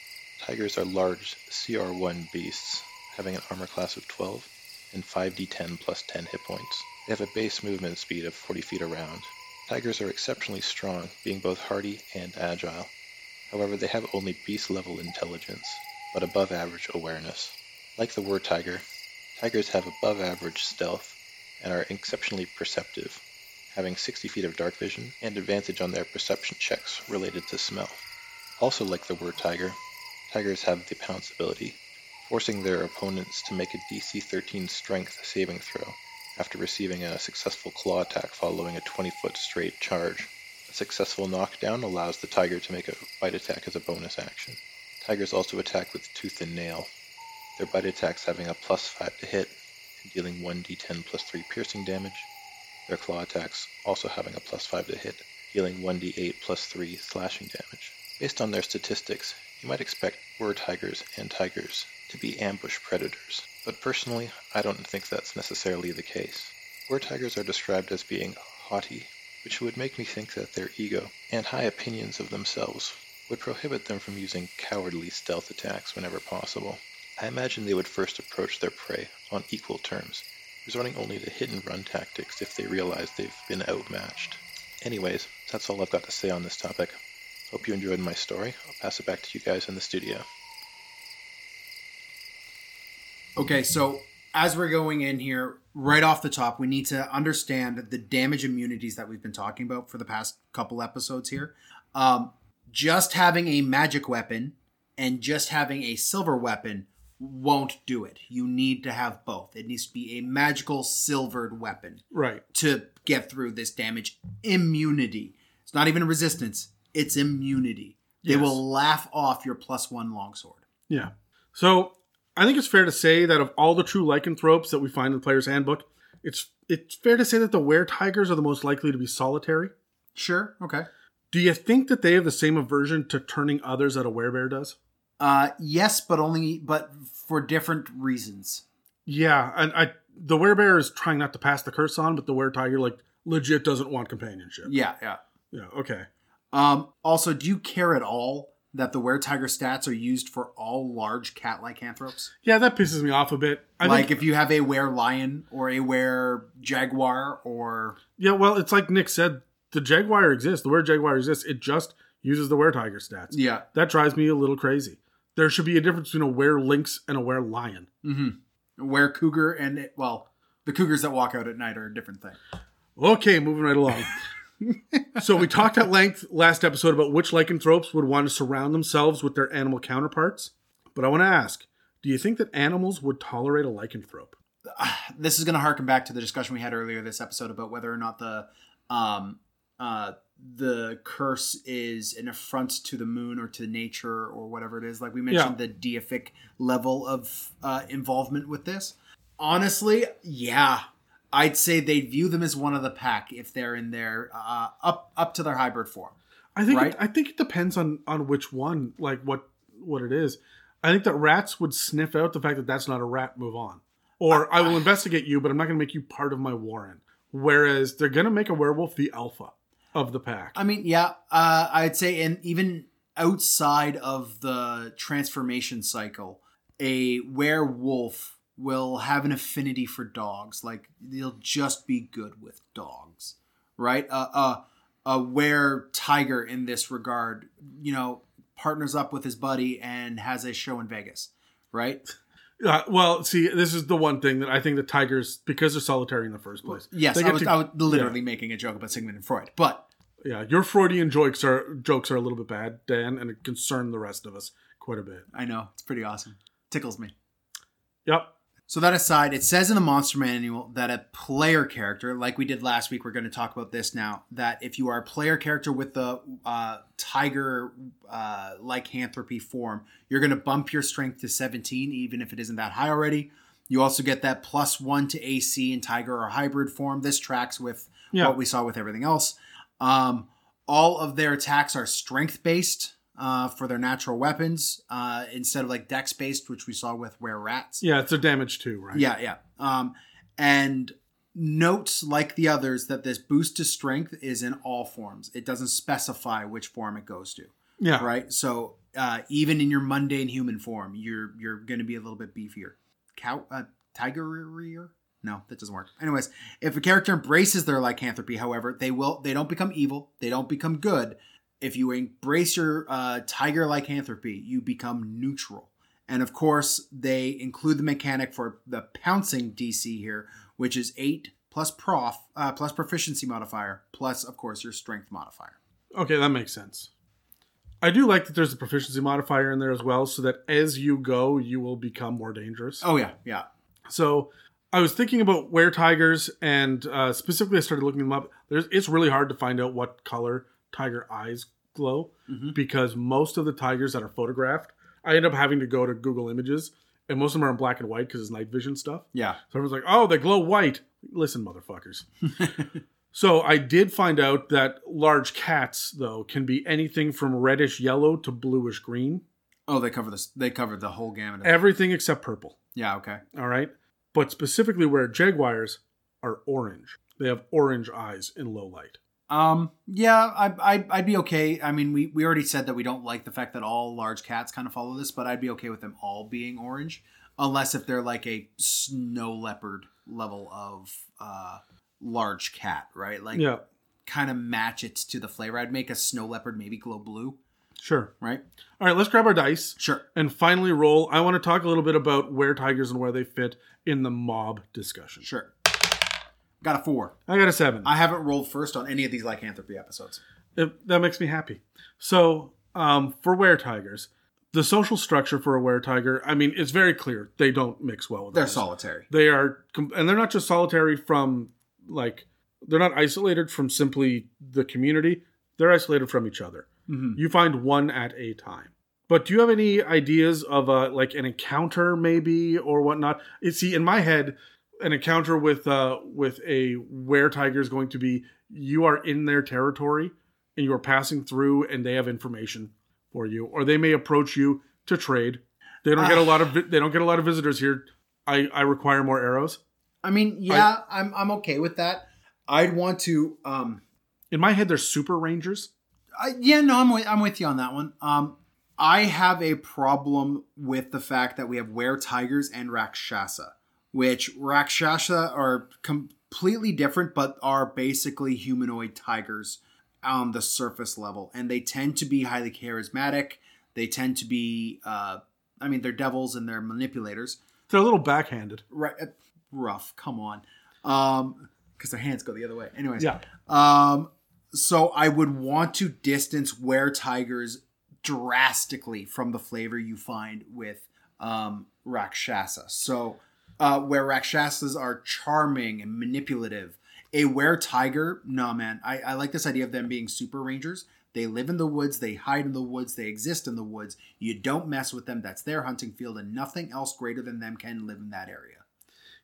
Tigers are large CR1 beasts, having an armor class of 12, and 5d10 plus 10 hit points. They have a base movement speed of 40 feet around. Tigers are exceptionally strong, being both hardy and agile. However, they have only beast-level intelligence, but above-average awareness. Like the were-tiger, tigers have above-average stealth and are exceptionally perceptive, having 60 feet of dark vision and advantage on their perception checks related to smell. Also like the were-tiger, tigers have the pounce ability, forcing their opponents to make a DC 13 strength saving throw after receiving a successful claw attack following a 20-foot straight charge. A successful knockdown allows the tiger to make a bite attack as a bonus action. Tigers also attack with tooth and nail, their bite attacks having a plus 5 to hit and dealing 1d10 plus 3 piercing damage, their claw attacks also having a plus 5 to hit, dealing 1d8 plus 3 slashing damage. Based on their statistics, you might expect were-tigers and tigers to be ambush predators, but personally, I don't think that's necessarily the case. Were-tigers are described as being haughty, which would make me think that their ego and high opinions of themselves would prohibit them from using cowardly stealth attacks whenever possible. I imagine they would first approach their prey on equal terms, resorting only to hit-and-run tactics if they realize they've been outmatched. Anyways, that's all I've got to say on this topic. Hope you enjoyed my story. I'll pass it back to you guys in the studio. Okay, so as we're going in here, right off the top, we need to understand the damage immunities that we've been talking about for the past couple episodes here. Just having a magic weapon and just having a silver weapon won't do it. You need to have both. It needs to be a magical silvered weapon, right, to get through this damage immunity. It's not even resistance. It's immunity. Yes. They will laugh off your +1 longsword. Yeah. So I think it's fair to say that of all the true lycanthropes that we find in the Player's Handbook, it's fair to say that the were-tigers are the most likely to be solitary. Sure. Okay. Do you think that they have the same aversion to turning others that a werebear does? Yes, but for different reasons. Yeah, and the werebear is trying not to pass the curse on, but the weretiger, like, legit doesn't want companionship. Yeah. Okay. Also, do you care at all that the weretiger stats are used for all large cat lycanthropes? Yeah, that pisses me off a bit. If you have a were-lion or a were-jaguar or... Yeah, well, it's like Nick said, the jaguar exists, the were-jaguar exists, it just uses the were-tiger stats. Yeah. That drives me a little crazy. There should be a difference between a were-lynx and a were-lion. Mm-hmm. A were-cougar and, well, the cougars that walk out at night are a different thing. Okay, moving right along. So we talked at length last episode about which lycanthropes would want to surround themselves with their animal counterparts. But I want to ask, do you think that animals would tolerate a lycanthrope? This is going to harken back to the discussion we had earlier this episode about whether or not the curse is an affront to the moon or to nature or whatever it is. Like we mentioned, the deific level of involvement with this. Honestly, yeah. I'd say they view them as one of the pack if they're in their up to their hybrid form. I think right? I think it depends on which one, like what it is. I think that rats would sniff out the fact that that's not a rat, move on. Or I will investigate you, but I'm not going to make you part of my warren. Whereas they're going to make a werewolf the alpha of the pack. I mean, yeah, I'd say, and even outside of the transformation cycle, a werewolf will have an affinity for dogs. Like, they'll just be good with dogs, right? A were-tiger in this regard, you know, partners up with his buddy and has a show in Vegas, right? Well, see, this is the one thing that I think the tigers, because they're solitary in the first place. Yes, I was literally making a joke about Sigmund and Freud, but... Yeah, your Freudian jokes are a little bit bad, Dan, and it concerned the rest of us quite a bit. I know, it's pretty awesome. Tickles me. Yep. So that aside, it says in the Monster Manual that a player character, like we did last week, we're going to talk about this now, that if you are a player character with the tiger lycanthropy form, you're going to bump your strength to 17, even if it isn't that high already. You also get that +1 to AC in tiger or hybrid form. This tracks with what we saw with everything else. All of their attacks are strength-based. For their natural weapons, instead of like dex-based, which we saw with were-rats. Yeah, it's a damage too, right? Yeah. And note, like the others, that this boost to strength is in all forms. It doesn't specify which form it goes to. Yeah. Right? So even in your mundane human form, you're going to be a little bit beefier. Tiger-er? No, that doesn't work. Anyways, if a character embraces their lycanthropy, however, they don't become evil. They don't become good. If you embrace your tiger lycanthropy, you become neutral. And of course, they include the mechanic for the pouncing DC here, which is 8 plus plus proficiency modifier, plus, of course, your strength modifier. Okay, that makes sense. I do like that there's a proficiency modifier in there as well, so that as you go, you will become more dangerous. Oh, yeah. So I was thinking about were-tigers, and specifically I started looking them up. It's really hard to find out what color tiger eyes glow, because most of the tigers that are photographed, I end up having to go to Google Images, and most of them are in black and white because it's night vision stuff. Yeah. So everyone's like, oh, they glow white. Listen, motherfuckers. So I did find out that large cats, though, can be anything from reddish yellow to bluish green. Oh, they cover the whole gamut. Everything except purple. Yeah, okay. All right. But specifically where jaguars are orange. They have orange eyes in low light. I'd be okay. I mean, we already said that we don't like the fact that all large cats kind of follow this, but I'd be okay with them all being orange, unless if they're like a snow leopard level of large cat, right? Like, yeah, kind of match it to the flavor. I'd make a snow leopard maybe glow blue. Sure. Right? All right, let's grab our dice. Sure. And finally roll. I want to talk a little bit about where tigers and where they fit in the mob discussion. Sure. Got a 4. I got a 7. I haven't rolled first on any of these lycanthropy episodes. That makes me happy. So, for were-tigers, the social structure for a were-tiger, I mean, it's very clear. They don't mix well with others. They're solitary. They are, and they're not just solitary from, like, they're not isolated from simply the community. They're isolated from each other. Mm-hmm. You find one at a time. But do you have any ideas of like an encounter maybe or whatnot? See, in my head, an encounter with a were-tiger is going to be you are in their territory and you are passing through and they have information for you, or they may approach you to trade. They don't get a lot of visitors here. I require more arrows. I mean, yeah, I'm okay with that. I'd want to. In my head, they're super rangers. I'm with you on that one. I have a problem with the fact that we have were-tigers and Rakshasa, which Rakshasa are completely different, but are basically humanoid tigers on the surface level. And they tend to be highly charismatic. They tend to be, they're devils and they're manipulators. They're a little backhanded. Right. Rough. Come on. Because their hands go the other way. Anyways. Yeah. So I would want to distance were-tigers drastically from the flavor you find with Rakshasa. So where Rakshasas are charming and manipulative, a were-tiger, nah, man. I like this idea of them being super rangers. They live in the woods. They hide in the woods. They exist in the woods. You don't mess with them. That's their hunting field, and nothing else greater than them can live in that area.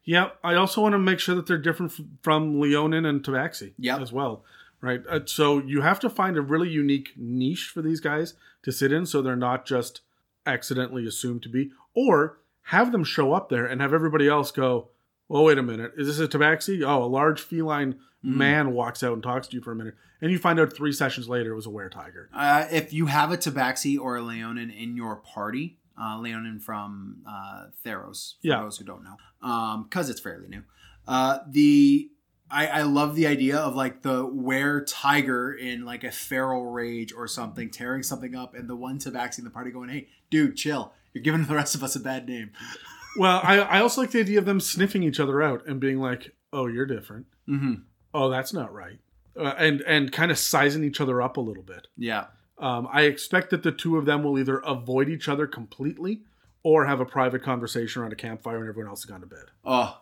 Yeah, I also want to make sure that they're different from Leonin and Tabaxi as well. Right, so you have to find a really unique niche for these guys to sit in so they're not just accidentally assumed to be, or have them show up there and have everybody else go, oh, wait a minute, is this a Tabaxi? Oh, a large feline man walks out and talks to you for a minute, and you find out 3 sessions later it was a were-tiger. If you have a Tabaxi or a Leonin in your party, Leonin from Theros, for those who don't know, because it's fairly new, I love the idea of like the were-tiger in like a feral rage or something, tearing something up, and the one Tabaxi in the party going, hey, dude, chill. You're giving the rest of us a bad name. Well, I also like the idea of them sniffing each other out and being like, oh, you're different. Mm-hmm. Oh, that's not right. And kind of sizing each other up a little bit. Yeah. I expect that the two of them will either avoid each other completely or have a private conversation around a campfire when everyone else has gone to bed. Oh,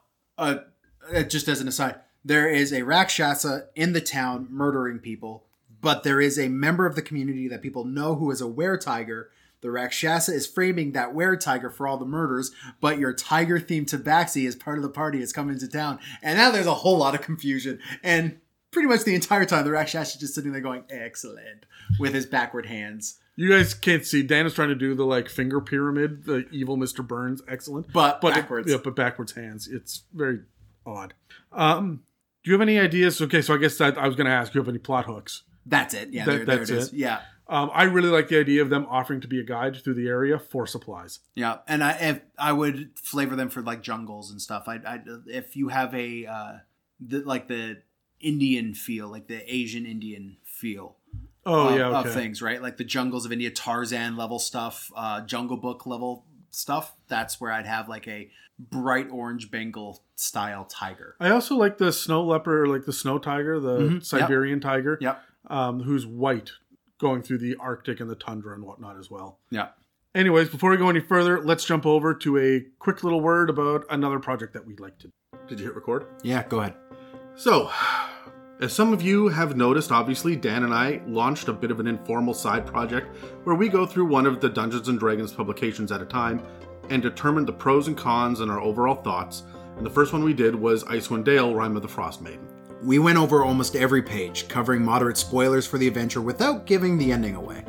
just as an aside. There is a Rakshasa in the town murdering people, but there is a member of the community that people know who is a were-tiger. The Rakshasa is framing that were-tiger for all the murders, but your tiger-themed Tabaxi is part of the party that's coming to town. And now there's a whole lot of confusion. And pretty much the entire time, the Rakshasa is just sitting there going, excellent, with his backward hands. You guys can't see. Dan is trying to do the like finger pyramid, the evil Mr. Burns, excellent. But backwards. But backwards hands. It's very odd. Do you have any ideas? Okay, so I guess I was going to ask, you have any plot hooks? That's it. Yeah, that's it is. Yeah. I really like the idea of them offering to be a guide through the area for supplies. Yeah, and I would flavor them for like jungles and stuff. If you have a the Indian feel, like the Asian Indian feel. Oh, yeah, okay. Of things, right? Like the jungles of India, Tarzan level stuff, Jungle Book level stuff. That's where I'd have like a bright orange Bengal style tiger. I also like the snow leopard, like the snow tiger, the Siberian tiger. Yep. Who's white, going through the Arctic and the tundra and whatnot as well. Yeah. Anyways, before we go any further, let's jump over to a quick little word about another project that we'd like to do. Did you hit record? Yeah, go ahead. So, as some of you have noticed, obviously, Dan and I launched a bit of an informal side project where we go through one of the Dungeons and Dragons publications at a time and determine the pros and cons and our overall thoughts. And the first one we did was Icewind Dale, Rime of the Frost Maiden. We went over almost every page, covering moderate spoilers for the adventure without giving the ending away.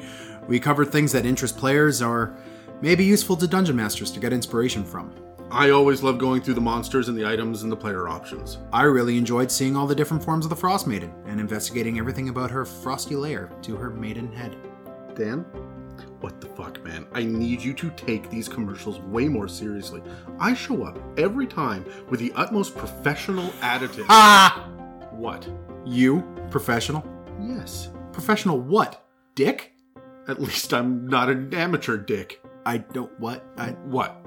We covered things that interest players or may be useful to dungeon masters to get inspiration from. I always love going through the monsters and the items and the player options. I really enjoyed seeing all the different forms of the Frost Maiden and investigating everything about her frosty lair to her maiden head. Dan, what the fuck, man? I need you to take these commercials way more seriously. I show up every time with the utmost professional attitude. Ah! What? You? Professional? Yes. Professional what? Dick? At least I'm not an amateur dick. I don't... What? What?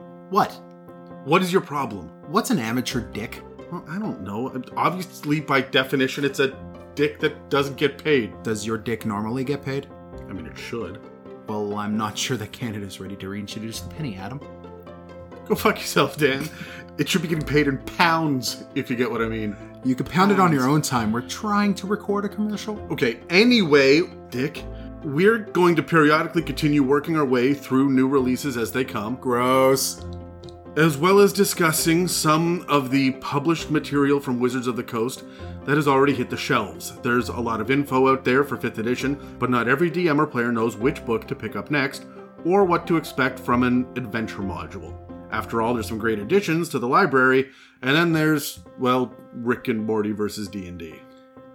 What is your problem? What's an amateur dick? Well, I don't know. Obviously, by definition, it's a dick that doesn't get paid. Does your dick normally get paid? I mean, it should. Well, I'm not sure that Canada's ready to reintroduce the penny, Adam. Go fuck yourself, Dan. It should be getting paid in pounds, if you get what I mean. You can pound it on your own time. We're trying to record a commercial. Okay, anyway, dick, we're going to periodically continue working our way through new releases as they come. Gross. As well as discussing some of the published material from Wizards of the Coast that has already hit the shelves. There's a lot of info out there for 5th edition, but not every DM or player knows which book to pick up next, or what to expect from an adventure module. After all, there's some great additions to the library, and then there's, well, Rick and Morty versus D&D.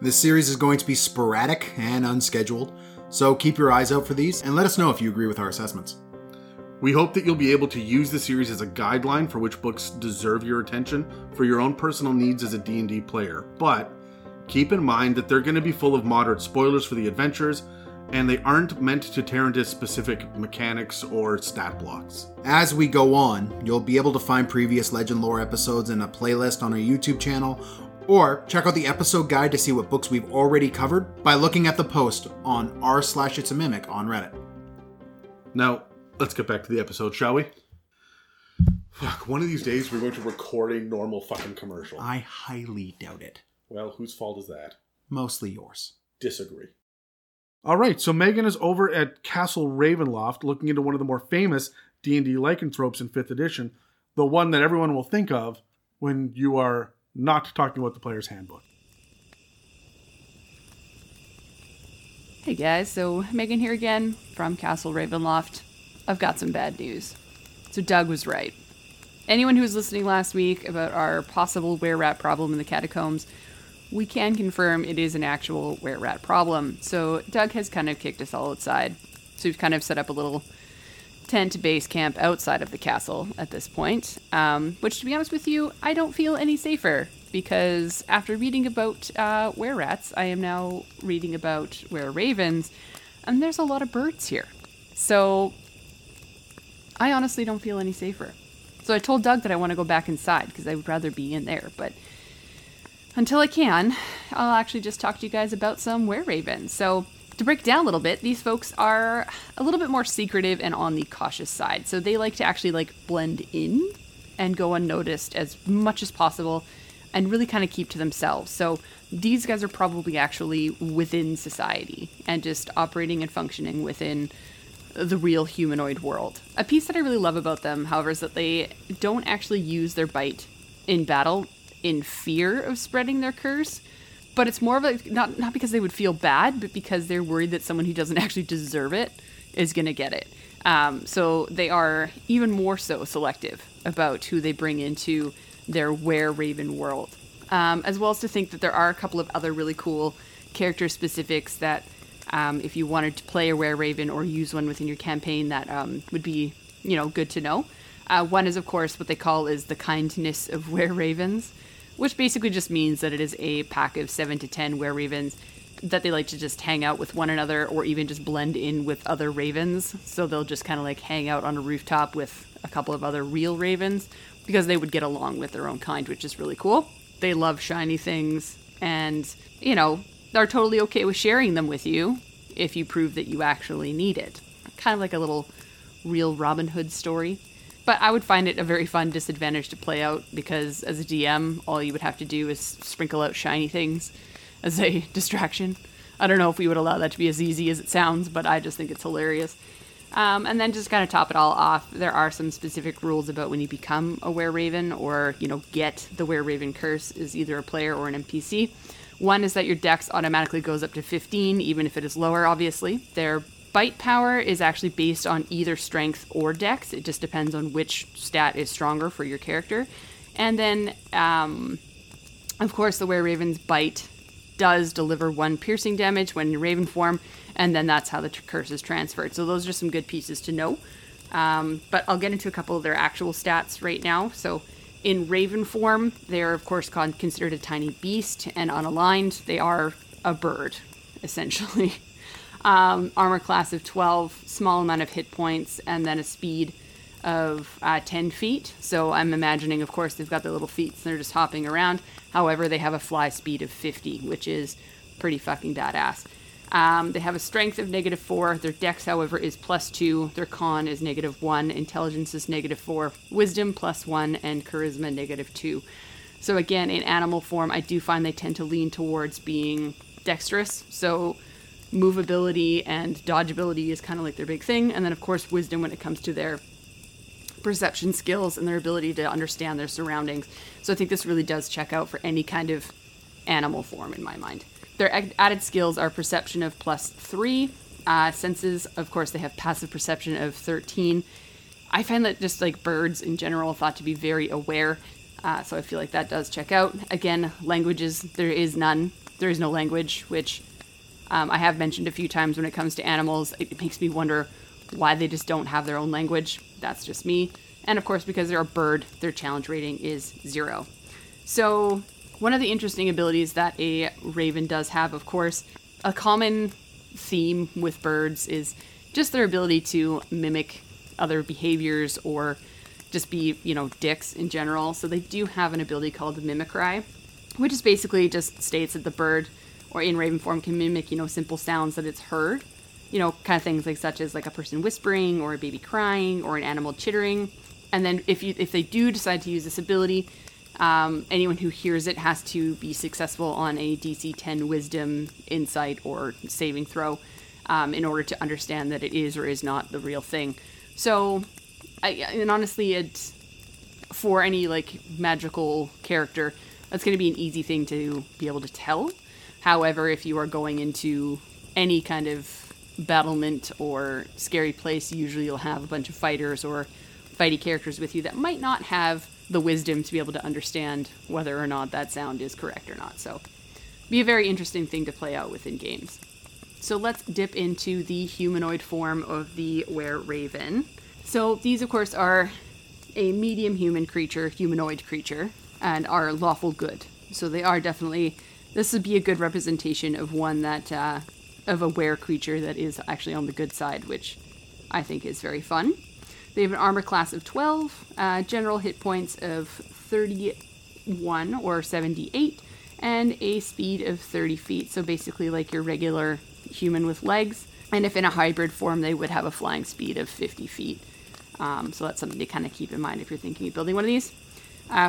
This series is going to be sporadic and unscheduled, so keep your eyes out for these, and let us know if you agree with our assessments. We hope that you'll be able to use the series as a guideline for which books deserve your attention for your own personal needs as a D&D player, but keep in mind that they're going to be full of moderate spoilers for the adventures, and they aren't meant to tear into specific mechanics or stat blocks. As we go on, you'll be able to find previous Legend Lore episodes in a playlist on our YouTube channel, or check out the episode guide to see what books we've already covered by looking at the post on r/itsamimic on Reddit. Now, let's get back to the episode, shall we? Fuck, one of these days we're going to record a normal fucking commercial. I highly doubt it. Well, whose fault is that? Mostly yours. Disagree. Alright, so Megan is over at Castle Ravenloft looking into one of the more famous D&D lycanthropes in 5th edition, the one that everyone will think of when you are not talking about the player's handbook. Hey guys, so Megan here again from Castle Ravenloft. I've got some bad news. So Doug was right. Anyone who was listening last week about our possible were-rat problem in the catacombs, we can confirm it is an actual were-rat problem. So Doug has kind of kicked us all outside. So we've kind of set up a little tent base camp outside of the castle at this point, which, to be honest with you, I don't feel any safer because after reading about were-rats, I am now reading about were-ravens, and there's a lot of birds here. So I honestly don't feel any safer. So I told Doug that I want to go back inside because I would rather be in there. But until I can, I'll actually just talk to you guys about some were-ravens. So to break down a little bit, these folks are a little bit more secretive and on the cautious side. So they like to actually blend in and go unnoticed as much as possible and really kind of keep to themselves. So these guys are probably actually within society and just operating and functioning within the real humanoid world. A piece that I really love about them, however, is that they don't actually use their bite in battle in fear of spreading their curse, but it's more of a, not because they would feel bad, but because they're worried that someone who doesn't actually deserve it is going to get it. So they are even more so selective about who they bring into their were-raven world, as well as to think that there are a couple of other really cool character specifics that if you wanted to play a were-raven or use one within your campaign, that would be, good to know. One is, of course, what they call is the kindness of were-ravens, which basically just means that it is a pack of 7 to 10 were-ravens that they like to just hang out with one another or even just blend in with other ravens. So they'll just kind of hang out on a rooftop with a couple of other real ravens because they would get along with their own kind, which is really cool. They love shiny things and, are totally okay with sharing them with you if you prove that you actually need it. Kind of like a little real Robin Hood story. But I would find it a very fun disadvantage to play out because as a DM, all you would have to do is sprinkle out shiny things as a distraction. I don't know if we would allow that to be as easy as it sounds, but I just think it's hilarious. And then just kind of top it all off, there are some specific rules about when you become a were-raven or, get the were-raven curse as either a player or an NPC. One is that your dex automatically goes up to 15, even if it is lower, obviously. Their bite power is actually based on either strength or dex. It just depends on which stat is stronger for your character. And then, of course, the Were-Raven's bite does deliver 1 piercing damage when in raven form, and then that's how the curse is transferred. So those are some good pieces to know. But I'll get into a couple of their actual stats right now. So in raven form, they're, of course, considered a tiny beast, and unaligned, they are a bird, essentially. Armor class of 12, small amount of hit points, and then a speed of 10 feet. So I'm imagining, of course, they've got their little feet, and they're just hopping around. However, they have a fly speed of 50, which is pretty fucking badass. They have a strength of -4. Their dex, however, is +2. Their con is -1. Intelligence is -4. Wisdom +1. And charisma -2. So again, in animal form, I do find they tend to lean towards being dexterous. So movability and dodgeability is kind of like their big thing. And then, of course, wisdom when it comes to their perception skills and their ability to understand their surroundings. So I think this really does check out for any kind of animal form in my mind. Their added skills are perception of +3. Senses, of course, they have passive perception of 13. I find that just like birds in general thought to be very aware. So I feel like that does check out. Again, languages, there is none. There is no language, which I have mentioned a few times when it comes to animals. It makes me wonder why they just don't have their own language. That's just me. And of course, because they're a bird, their challenge rating is 0. So one of the interesting abilities that a raven does have, of course, a common theme with birds is just their ability to mimic other behaviors or just be, you know, dicks in general. So they do have an ability called Mimicry, which is basically just states that the bird or in raven form can mimic, you know, simple sounds that it's heard. You know, kind of things like such as like a person whispering or a baby crying or an animal chittering. And then if they do decide to use this ability, anyone who hears it has to be successful on a DC 10 wisdom, insight, or saving throw in order to understand that it is or is not the real thing. So, and honestly, it's for any like magical character, that's going to be an easy thing to be able to tell. However, if you are going into any kind of battlement or scary place, usually you'll have a bunch of fighters or fighty characters with you that might not have the wisdom to be able to understand whether or not that sound is correct or not. So be a very interesting thing to play out within games. So let's dip into the humanoid form of the Were-Raven. So these, of course, are a medium human creature, humanoid creature, and are lawful good. So they are definitely, this would be a good representation of one that of a were creature that is actually on the good side, which I think is very fun. They have an armor class of 12, general hit points of 31 or 78, and a speed of 30 feet, so basically like your regular human with legs. And if in a hybrid form, they would have a flying speed of 50 feet. So that's something to kind of keep in mind if you're thinking of building one of these.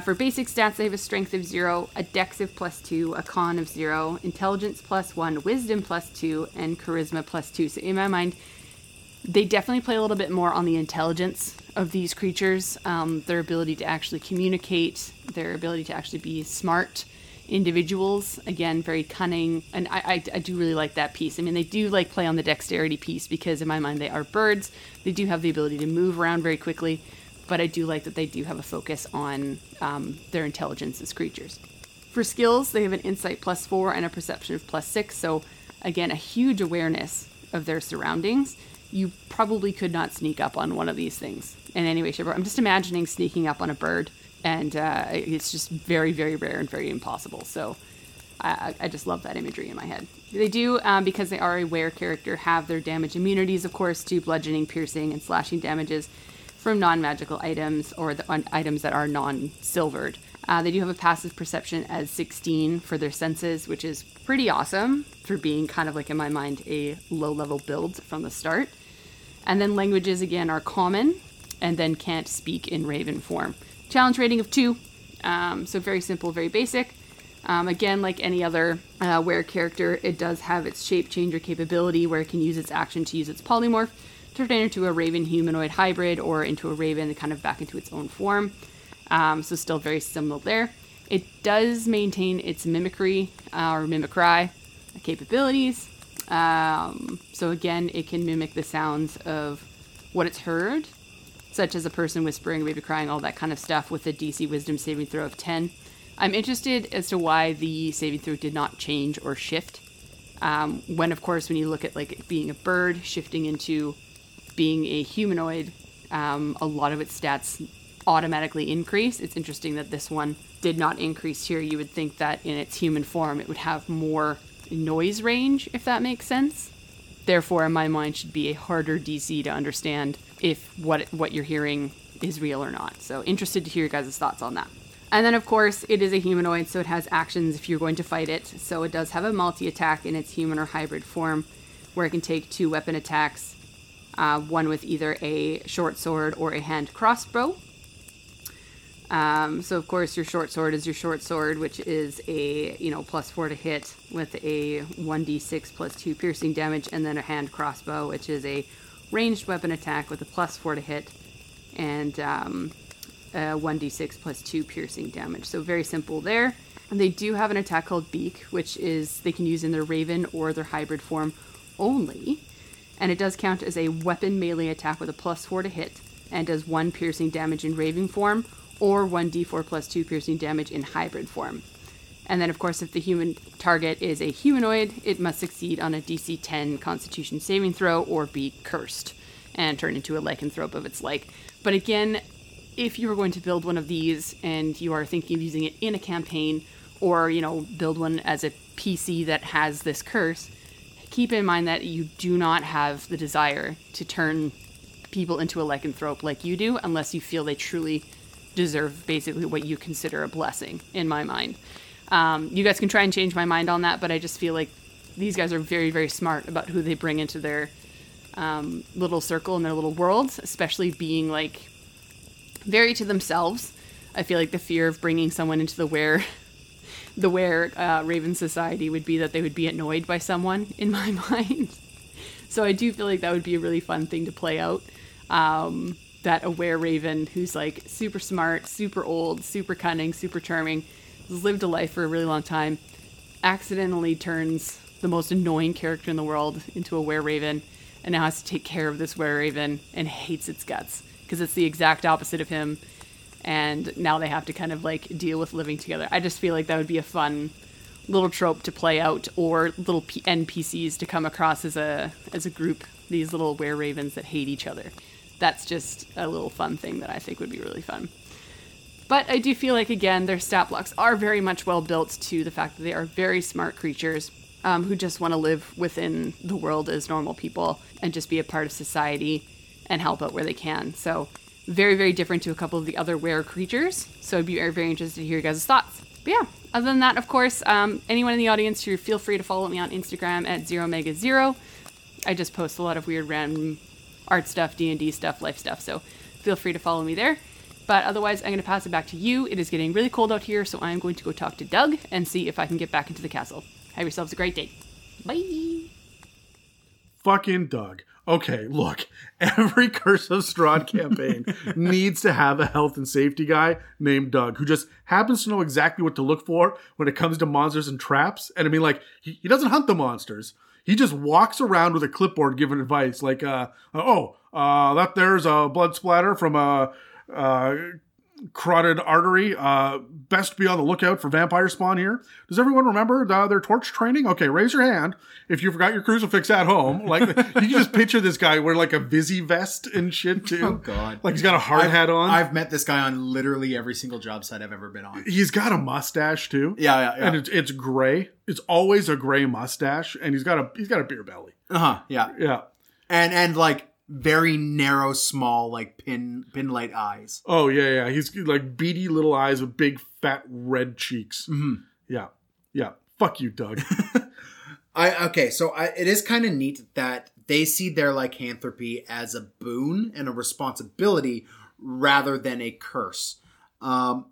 For basic stats, they have a strength of 0, a dex of +2, a con of 0, intelligence +1, wisdom +2, and charisma +2. So in my mind, they definitely play a little bit more on the intelligence of these creatures, their ability to actually communicate, their ability to actually be smart individuals. Again, very cunning. And I do really like that piece. I mean, they do like play on the dexterity piece because in my mind, they are birds. They do have the ability to move around very quickly. But I do like that they do have a focus on their intelligence as creatures. For skills, they have an insight +4 and a perception of +6. So again, a huge awareness of their surroundings. You probably could not sneak up on one of these things in any way, shape, or I'm just imagining sneaking up on a bird. And it's just very, very rare and very impossible. So I just love that imagery in my head. They do, because they are a were character, have their damage immunities, of course, to bludgeoning, piercing, and slashing damages from non-magical items or on items that are non-silvered. They do have a passive perception as 16 for their senses, which is pretty awesome for being kind of like, in my mind, a low-level build from the start. And then languages, again, are common and then can't speak in raven form. Challenge rating of 2, so very simple, very basic. Again, like any other were character, it does have its shape changer capability where it can use its action to use its polymorph, turn it into a raven humanoid hybrid or into a raven kind of back into its own form. So still very similar there. It does maintain its mimicry capabilities, So again, it can mimic the sounds of what it's heard, such as a person whispering, a baby crying, all that kind of stuff, with a DC Wisdom saving throw of 10. I'm interested as to why the saving throw did not change or shift. When, of course, when you look at like being a bird, shifting into being a humanoid, a lot of its stats automatically increase. It's interesting that this one did not increase here. You would think that in its human form, it would have more noise range, if that makes sense. Therefore, in my mind, should be a harder DC to understand if what you're hearing is real or not. So interested to hear your guys' thoughts on that. And then, of course, it is a humanoid, so it has actions if you're going to fight it. So it does have a multi-attack in its human or hybrid form, where it can take 2 weapon attacks, one with either a short sword or a hand crossbow. So, of course, your short sword is your short sword, which is a, +4 to hit with a 1d6 plus 2 piercing damage, and then a hand crossbow, which is a ranged weapon attack with a +4 to hit, and 1d6 plus 2 piercing damage. So very simple there. And they do have an attack called Beak, which is they can use in their raven or their hybrid form only. And it does count as a weapon melee attack with a +4 to hit, and does 1 piercing damage in raven form, or 1d4 plus 2 piercing damage in hybrid form. And then, of course, if the human target is a humanoid, it must succeed on a DC 10 Constitution saving throw or be cursed and turn into a lycanthrope of its like. But again, if you were going to build one of these and you are thinking of using it in a campaign, or, build one as a PC that has this curse, keep in mind that you do not have the desire to turn people into a lycanthrope like you do, unless you feel they truly deserve basically what you consider a blessing, in my mind. You guys can try and change my mind on that, but I just feel like these guys are very, very smart about who they bring into their little circle and their little worlds, especially being like very to themselves. I feel like the fear of bringing someone into the Raven Society would be that they would be annoyed by someone, in my mind. So I do feel like that would be a really fun thing to play out. That aware Raven who's like super smart, super old, super cunning, super charming, has lived a life for a really long time, accidentally turns the most annoying character in the world into a were-raven, and now has to take care of this were-raven and hates its guts because it's the exact opposite of him, and now they have to kind of like deal with living together. I just feel like that would be a fun little trope to play out, or little NPCs to come across as a group, these little were-ravens that hate each other. That's just a little fun thing that I think would be really fun. But I do feel like, again, their stat blocks are very much well built to the fact that they are very smart creatures who just want to live within the world as normal people and just be a part of society and help out where they can. So very, very different to a couple of the other were creatures. So I'd be very, very interested to hear your guys' thoughts. But yeah, other than that, of course, anyone in the audience, who feel free to follow me on Instagram at @0mega0. I just post a lot of weird random art stuff, D&D stuff, life stuff. So feel free to follow me there. But otherwise, I'm going to pass it back to you. It is getting really cold out here, so I'm going to go talk to Doug and see if I can get back into the castle. Have yourselves a great day. Bye! Fucking Doug. Okay, look. Every Curse of Strahd campaign needs to have a health and safety guy named Doug, who just happens to know exactly what to look for when it comes to monsters and traps. And I mean, like, he doesn't hunt the monsters. He just walks around with a clipboard giving advice, like, that there's a blood splatter from a carotid artery. Best be on the lookout for vampire spawn here. Does everyone remember their torch training? Okay, raise your hand if you forgot your crucifix at home. Like, you can just picture this guy wearing like a Vizzy vest and shit too. Oh god, like he's got a hard hat on. I've met this guy on literally every single job site I've ever been on. He's got a mustache too. Yeah. And it's gray. It's always a gray mustache, and he's got a beer belly. Yeah. And like, very narrow, small, like pinlight eyes. Oh yeah. He's like beady little eyes with big fat red cheeks. Mm-hmm. Yeah. Fuck you, Doug. It is kind of neat that they see their lycanthropy as a boon and a responsibility rather than a curse. And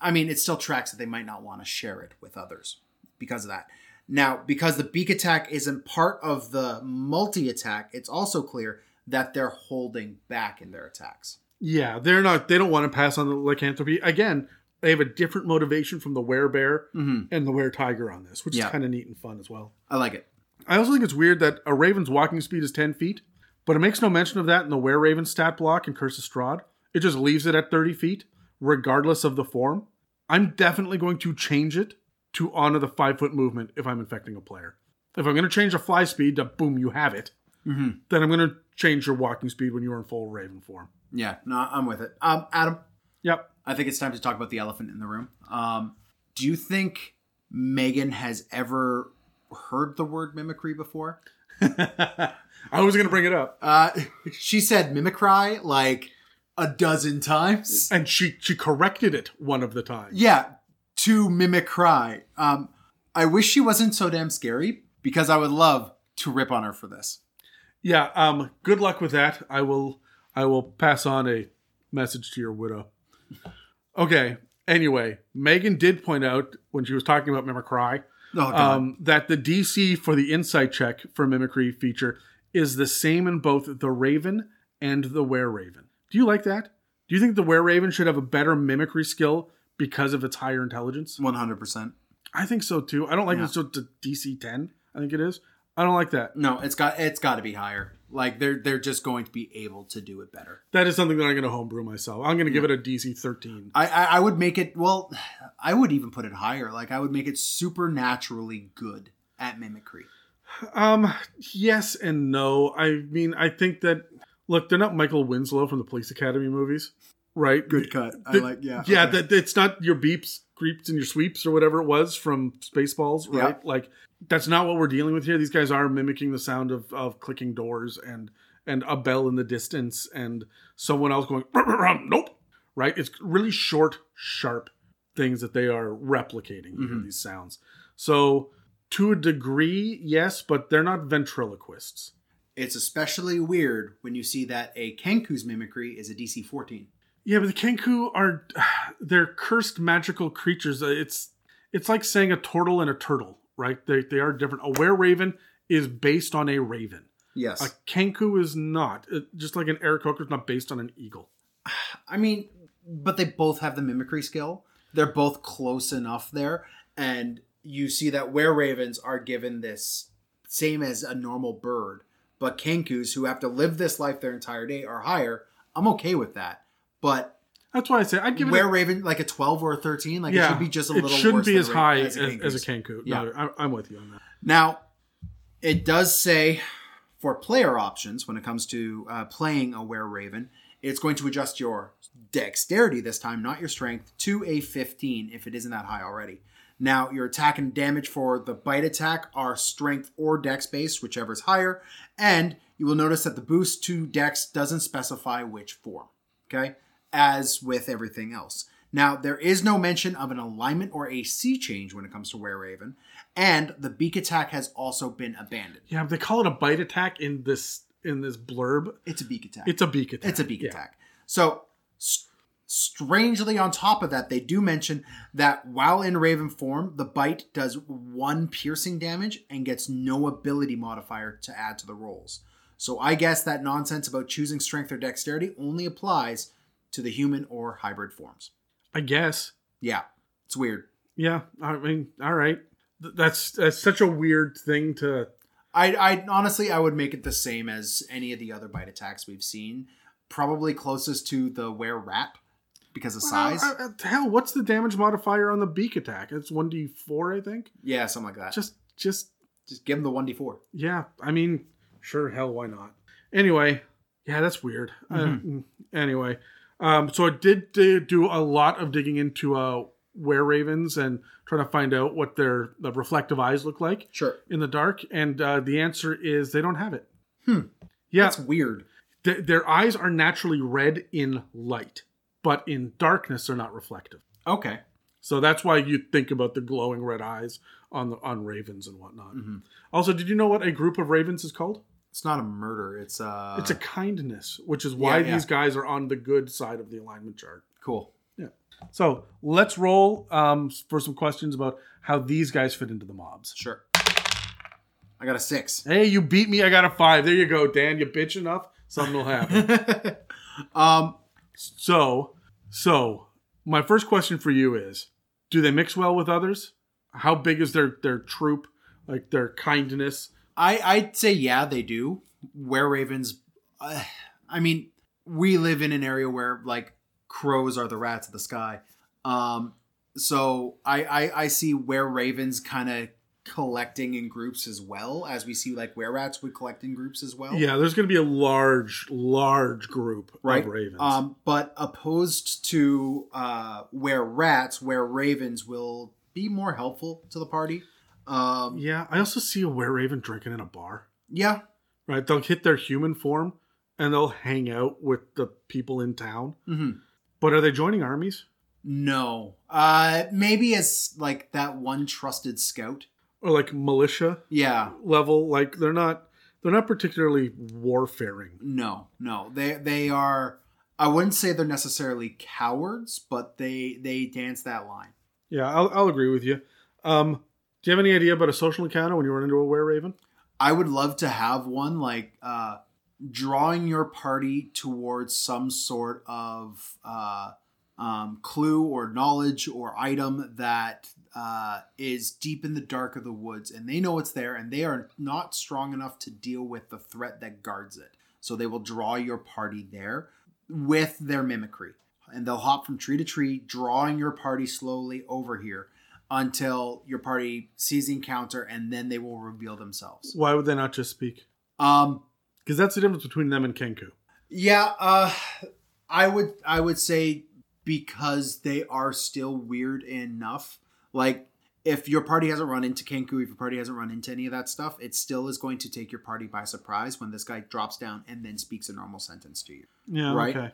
I mean, it still tracks that they might not want to share it with others because of that. Now, because the beak attack isn't part of the multi-attack, it's also clear that they're holding back in their attacks. Yeah, they're not. They don't want to pass on the lycanthropy. Again, they have a different motivation from the were-bear and the were-tiger on this, which is kind of neat and fun as well. I like it. I also think it's weird that a raven's walking speed is 10 feet, but it makes no mention of that in the Were-Raven stat block in Curse of Strahd. It just leaves it at 30 feet, regardless of the form. I'm definitely going to change it to honor the 5-foot movement if I'm infecting a player. If I'm going to change a fly speed to boom, you have it, then I'm going to change your walking speed when you're in full raven form. Yeah, no, I'm with it. Adam? Yep. I think it's time to talk about the elephant in the room. Do you think Megan has ever heard the word mimicry before? I was going to bring it up. She said mimicry like a dozen times. And she corrected it one of the times. Yeah, to mimicry. I wish she wasn't so damn scary because I would love to rip on her for this. Yeah, good luck with that. I will pass on a message to your widow. Okay, anyway, Megan did point out when she was talking about mimicry that the DC for the insight check for mimicry feature is the same in both the Raven and the Were-Raven. Do you like that? Do you think the Were-Raven should have a better mimicry skill because of its higher intelligence? 100%. I think so too. I don't like it's just a DC 10, I think it is. I don't like that. No, it's got to be higher. Like they're just going to be able to do it better. That is something that I'm going to homebrew myself. I'm going to give it a DC 13. I would make it, well, I would even put it higher. Like I would make it supernaturally good at mimicry. Yes and no. I mean, I think that, look, they're not Michael Winslow from the Police Academy movies, right? Good cut. Yeah, okay. It's not your beeps, creeps, and your sweeps or whatever it was from Spaceballs, right? Yep. Like, that's not what we're dealing with here. These guys are mimicking the sound of clicking doors and a bell in the distance and someone else going, rum, rum, rum, nope, right? It's really short, sharp things that they are replicating, these sounds. So to a degree, yes, but they're not ventriloquists. It's especially weird when you see that a Kenku's mimicry is a DC 14. Yeah, but the Kenku are, they're cursed magical creatures. It's like saying a turtle and a turtle. Right? They are different. A Were-Raven is based on a raven. Yes. A Kenku is not. Just like an Aarakocra is not based on an eagle. I mean, but they both have the mimicry skill. They're both close enough there. And you see that Were-Ravens are given this same as a normal bird. But Kenkus, who have to live this life their entire day, are higher. I'm okay with that. But that's why I say I'd give it Were-Raven like a 12 or a 13. Like it should be just a little worse. It shouldn't be as high as a Kenku. Yeah. No, I'm with you on that. Now, it does say for player options when it comes to playing a Were-Raven, it's going to adjust your dexterity this time, not your strength, to a 15 if it isn't that high already. Now, your attack and damage for the bite attack are strength or dex based, whichever is higher. And you will notice that the boost to dex doesn't specify which form. Okay? As with everything else. Now, there is no mention of an alignment or AC change when it comes to Were-Raven, and the beak attack has also been abandoned. Yeah, but they call it a bite attack in this blurb. It's a beak attack. It's a beak attack. So, strangely on top of that, they do mention that while in Raven form, the bite does 1 piercing damage and gets no ability modifier to add to the rolls. So I guess that nonsense about choosing strength or dexterity only applies to the human or hybrid forms. I guess. Yeah. It's weird. Yeah. I mean, all right. That's such a weird thing to... I honestly, I would make it the same as any of the other bite attacks we've seen. Probably closest to the Were-Rat because of size. Hell, what's the damage modifier on the beak attack? It's 1d4, I think? Yeah, something like that. Just give them the 1d4. Yeah. I mean, sure, hell, why not? Anyway. Yeah, that's weird. Anyway. So I did do a lot of digging into Were-Ravens and trying to find out what the reflective eyes look like in the dark. And the answer is they don't have it. Yeah. That's weird. Their eyes are naturally red in light, but in darkness they're not reflective. Okay. So that's why you think about the glowing red eyes on ravens and whatnot. Also, did you know what a group of ravens is called? It's not a murder. It's a kindness, which is why these guys are on the good side of the alignment chart. Cool. Yeah. So let's roll for some questions about how these guys fit into the mobs. Sure. I got a 6. Hey, you beat me. I got a 5. There you go, Dan. You bitch enough, something will happen. So my first question for you is, do they mix well with others? How big is their troop? Like their kindness? I'd say, yeah, they do. Werewolves, I mean, we live in an area where, like, crows are the rats of the sky. So I see werewolves kind of collecting in groups as well, as we see, like, wererats would collect in groups as well. Yeah, there's going to be a large group of ravens. But opposed to wererats, werewolves will be more helpful to the party. Yeah, I also see a wereraven drinking in a bar. Yeah. Right, they'll hit their human form, and they'll hang out with the people in town. Mm-hmm. But are they joining armies? No. Maybe as, like, that one trusted scout. Or like militia, level. Like they're not particularly warfaring. No, they are. I wouldn't say they're necessarily cowards, but they dance that line. Yeah, I'll agree with you. Do you have any idea about a social encounter when you run into a wereraven? I would love to have one, like drawing your party towards some sort of clue or knowledge or item that is deep in the dark of the woods, and they know it's there, and they are not strong enough to deal with the threat that guards it. So they will draw your party there with their mimicry, and they'll hop from tree to tree, drawing your party slowly over here until your party sees the encounter, and then they will reveal themselves. Why would they not just speak? Because that's the difference between them and Kenku. Yeah, I would say because they are still weird enough. Like, if your party hasn't run into Kenku, if your party hasn't run into any of that stuff, it still is going to take your party by surprise when this guy drops down and then speaks a normal sentence to you. Yeah, right? Okay.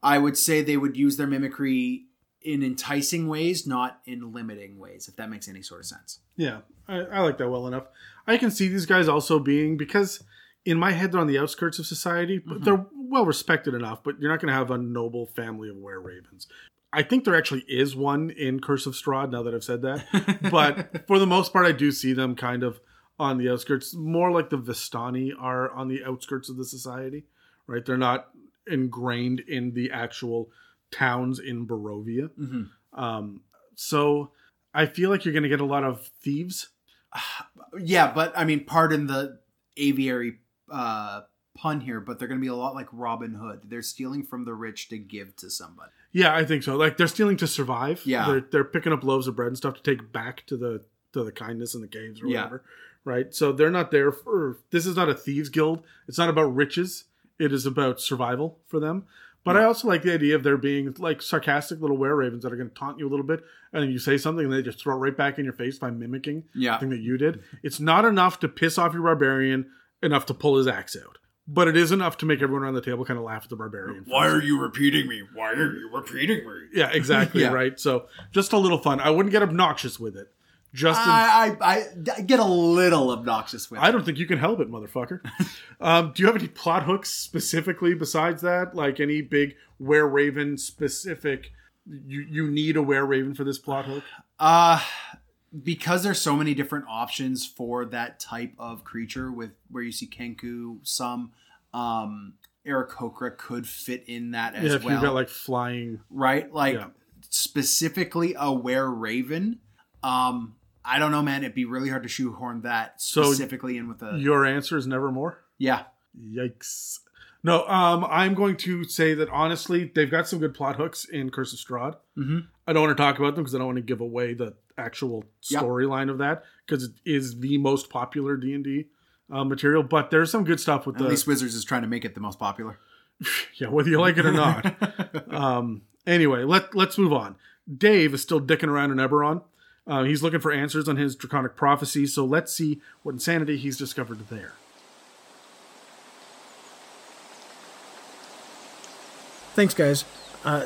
I would say they would use their mimicry in enticing ways, not in limiting ways, if that makes any sort of sense. Yeah, I like that well enough. I can see these guys also being, because in my head they're on the outskirts of society, but they're well respected enough, but you're not going to have a noble family of were-ravens. I think there actually is one in Curse of Strahd, now that I've said that. But for the most part, I do see them kind of on the outskirts. More like the Vistani are on the outskirts of the society, right? They're not ingrained in the actual towns in Barovia. Mm-hmm. So I feel like you're going to get a lot of thieves. Yeah, but I mean, pardon the aviary pun here, but they're going to be a lot like Robin Hood. They're stealing from the rich to give to somebody. Yeah, I think so. Like, they're stealing to survive. Yeah. They're picking up loaves of bread and stuff to take back to the kindness in the caves or whatever. Right? So they're not there for... This is not a thieves guild. It's not about riches. It is about survival for them. But I also like the idea of there being, like, sarcastic little were-ravens that are going to taunt you a little bit, and then you say something and they just throw it right back in your face by mimicking the thing that you did. It's not enough to piss off your barbarian enough to pull his axe out. But it is enough to make everyone around the table kind of laugh at the barbarian. Why are you repeating me? Yeah, exactly, right? So just a little fun. I wouldn't get obnoxious with it. Just I get a little obnoxious with it. I don't think you can help it, motherfucker. Do you have any plot hooks specifically besides that? Like any big were-raven specific, you need a were-raven for this plot hook? Because there's so many different options for that type of creature, with where you see Kenku, some Aarakocra could fit in that as well. Yeah, you've got like flying. Right? Like specifically a were-raven. I don't know, man. It'd be really hard to shoehorn that specifically in with a... Your answer is Nevermore? Yeah. Yikes. No, I'm going to say that honestly, they've got some good plot hooks in Curse of Strahd. Mm-hmm. I don't want to talk about them because I don't want to give away the actual storyline of that, because it is the most popular D&D material, but there's some good stuff with at least Wizards is trying to make it the most popular. Yeah, whether you like it or not. Anyway, let's move on. Dave is still dicking around in Eberron. He's looking for answers on his draconic prophecy, so let's see what insanity he's discovered there. Thanks, guys.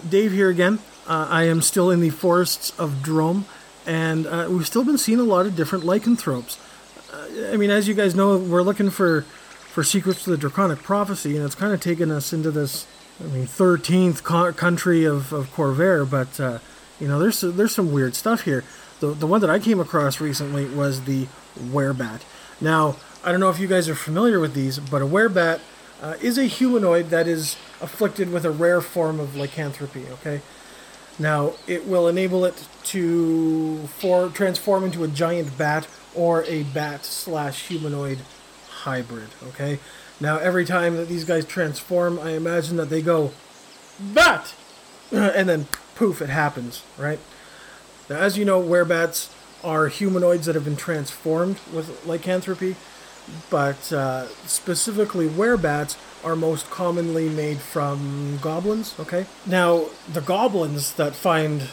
Dave here again. I am still in the forests of Drome, and we've still been seeing a lot of different lycanthropes. I mean, as you guys know, we're looking for secrets to the draconic prophecy, and it's kind of taken us into this, I mean, 13th country of Corvair, but, you know, there's some weird stuff here. The one that I came across recently was the werebat. Now, I don't know if you guys are familiar with these, but a werebat is a humanoid that is afflicted with a rare form of lycanthropy, okay? Now, it will enable it to transform into a giant bat or a bat/humanoid hybrid, okay? Now, every time that these guys transform, I imagine that they go, bat! And then, poof, it happens, right? Now, as you know, werebats are humanoids that have been transformed with lycanthropy, but specifically werebats are most commonly made from goblins, okay? Now, the goblins that find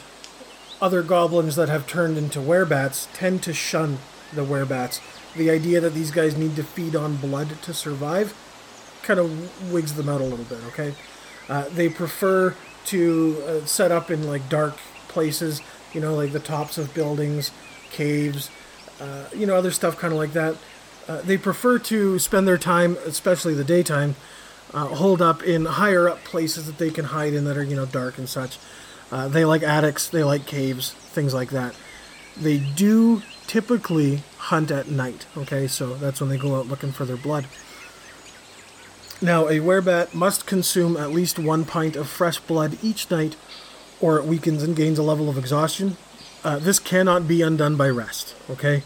other goblins that have turned into werebats tend to shun the werebats. The idea that these guys need to feed on blood to survive kind of wigs them out a little bit, okay? They prefer to set up in, like, dark places, you know, like the tops of buildings, caves, you know, other stuff kind of like that. They prefer to spend their time, especially the daytime, holed up in higher-up places that they can hide in that are, you know, dark and such. They like attics, they like caves, things like that. They do typically hunt at night, okay? So that's when they go out looking for their blood. Now, a werebat must consume at least 1 pint of fresh blood each night, or it weakens and gains a level of exhaustion. This cannot be undone by rest, okay?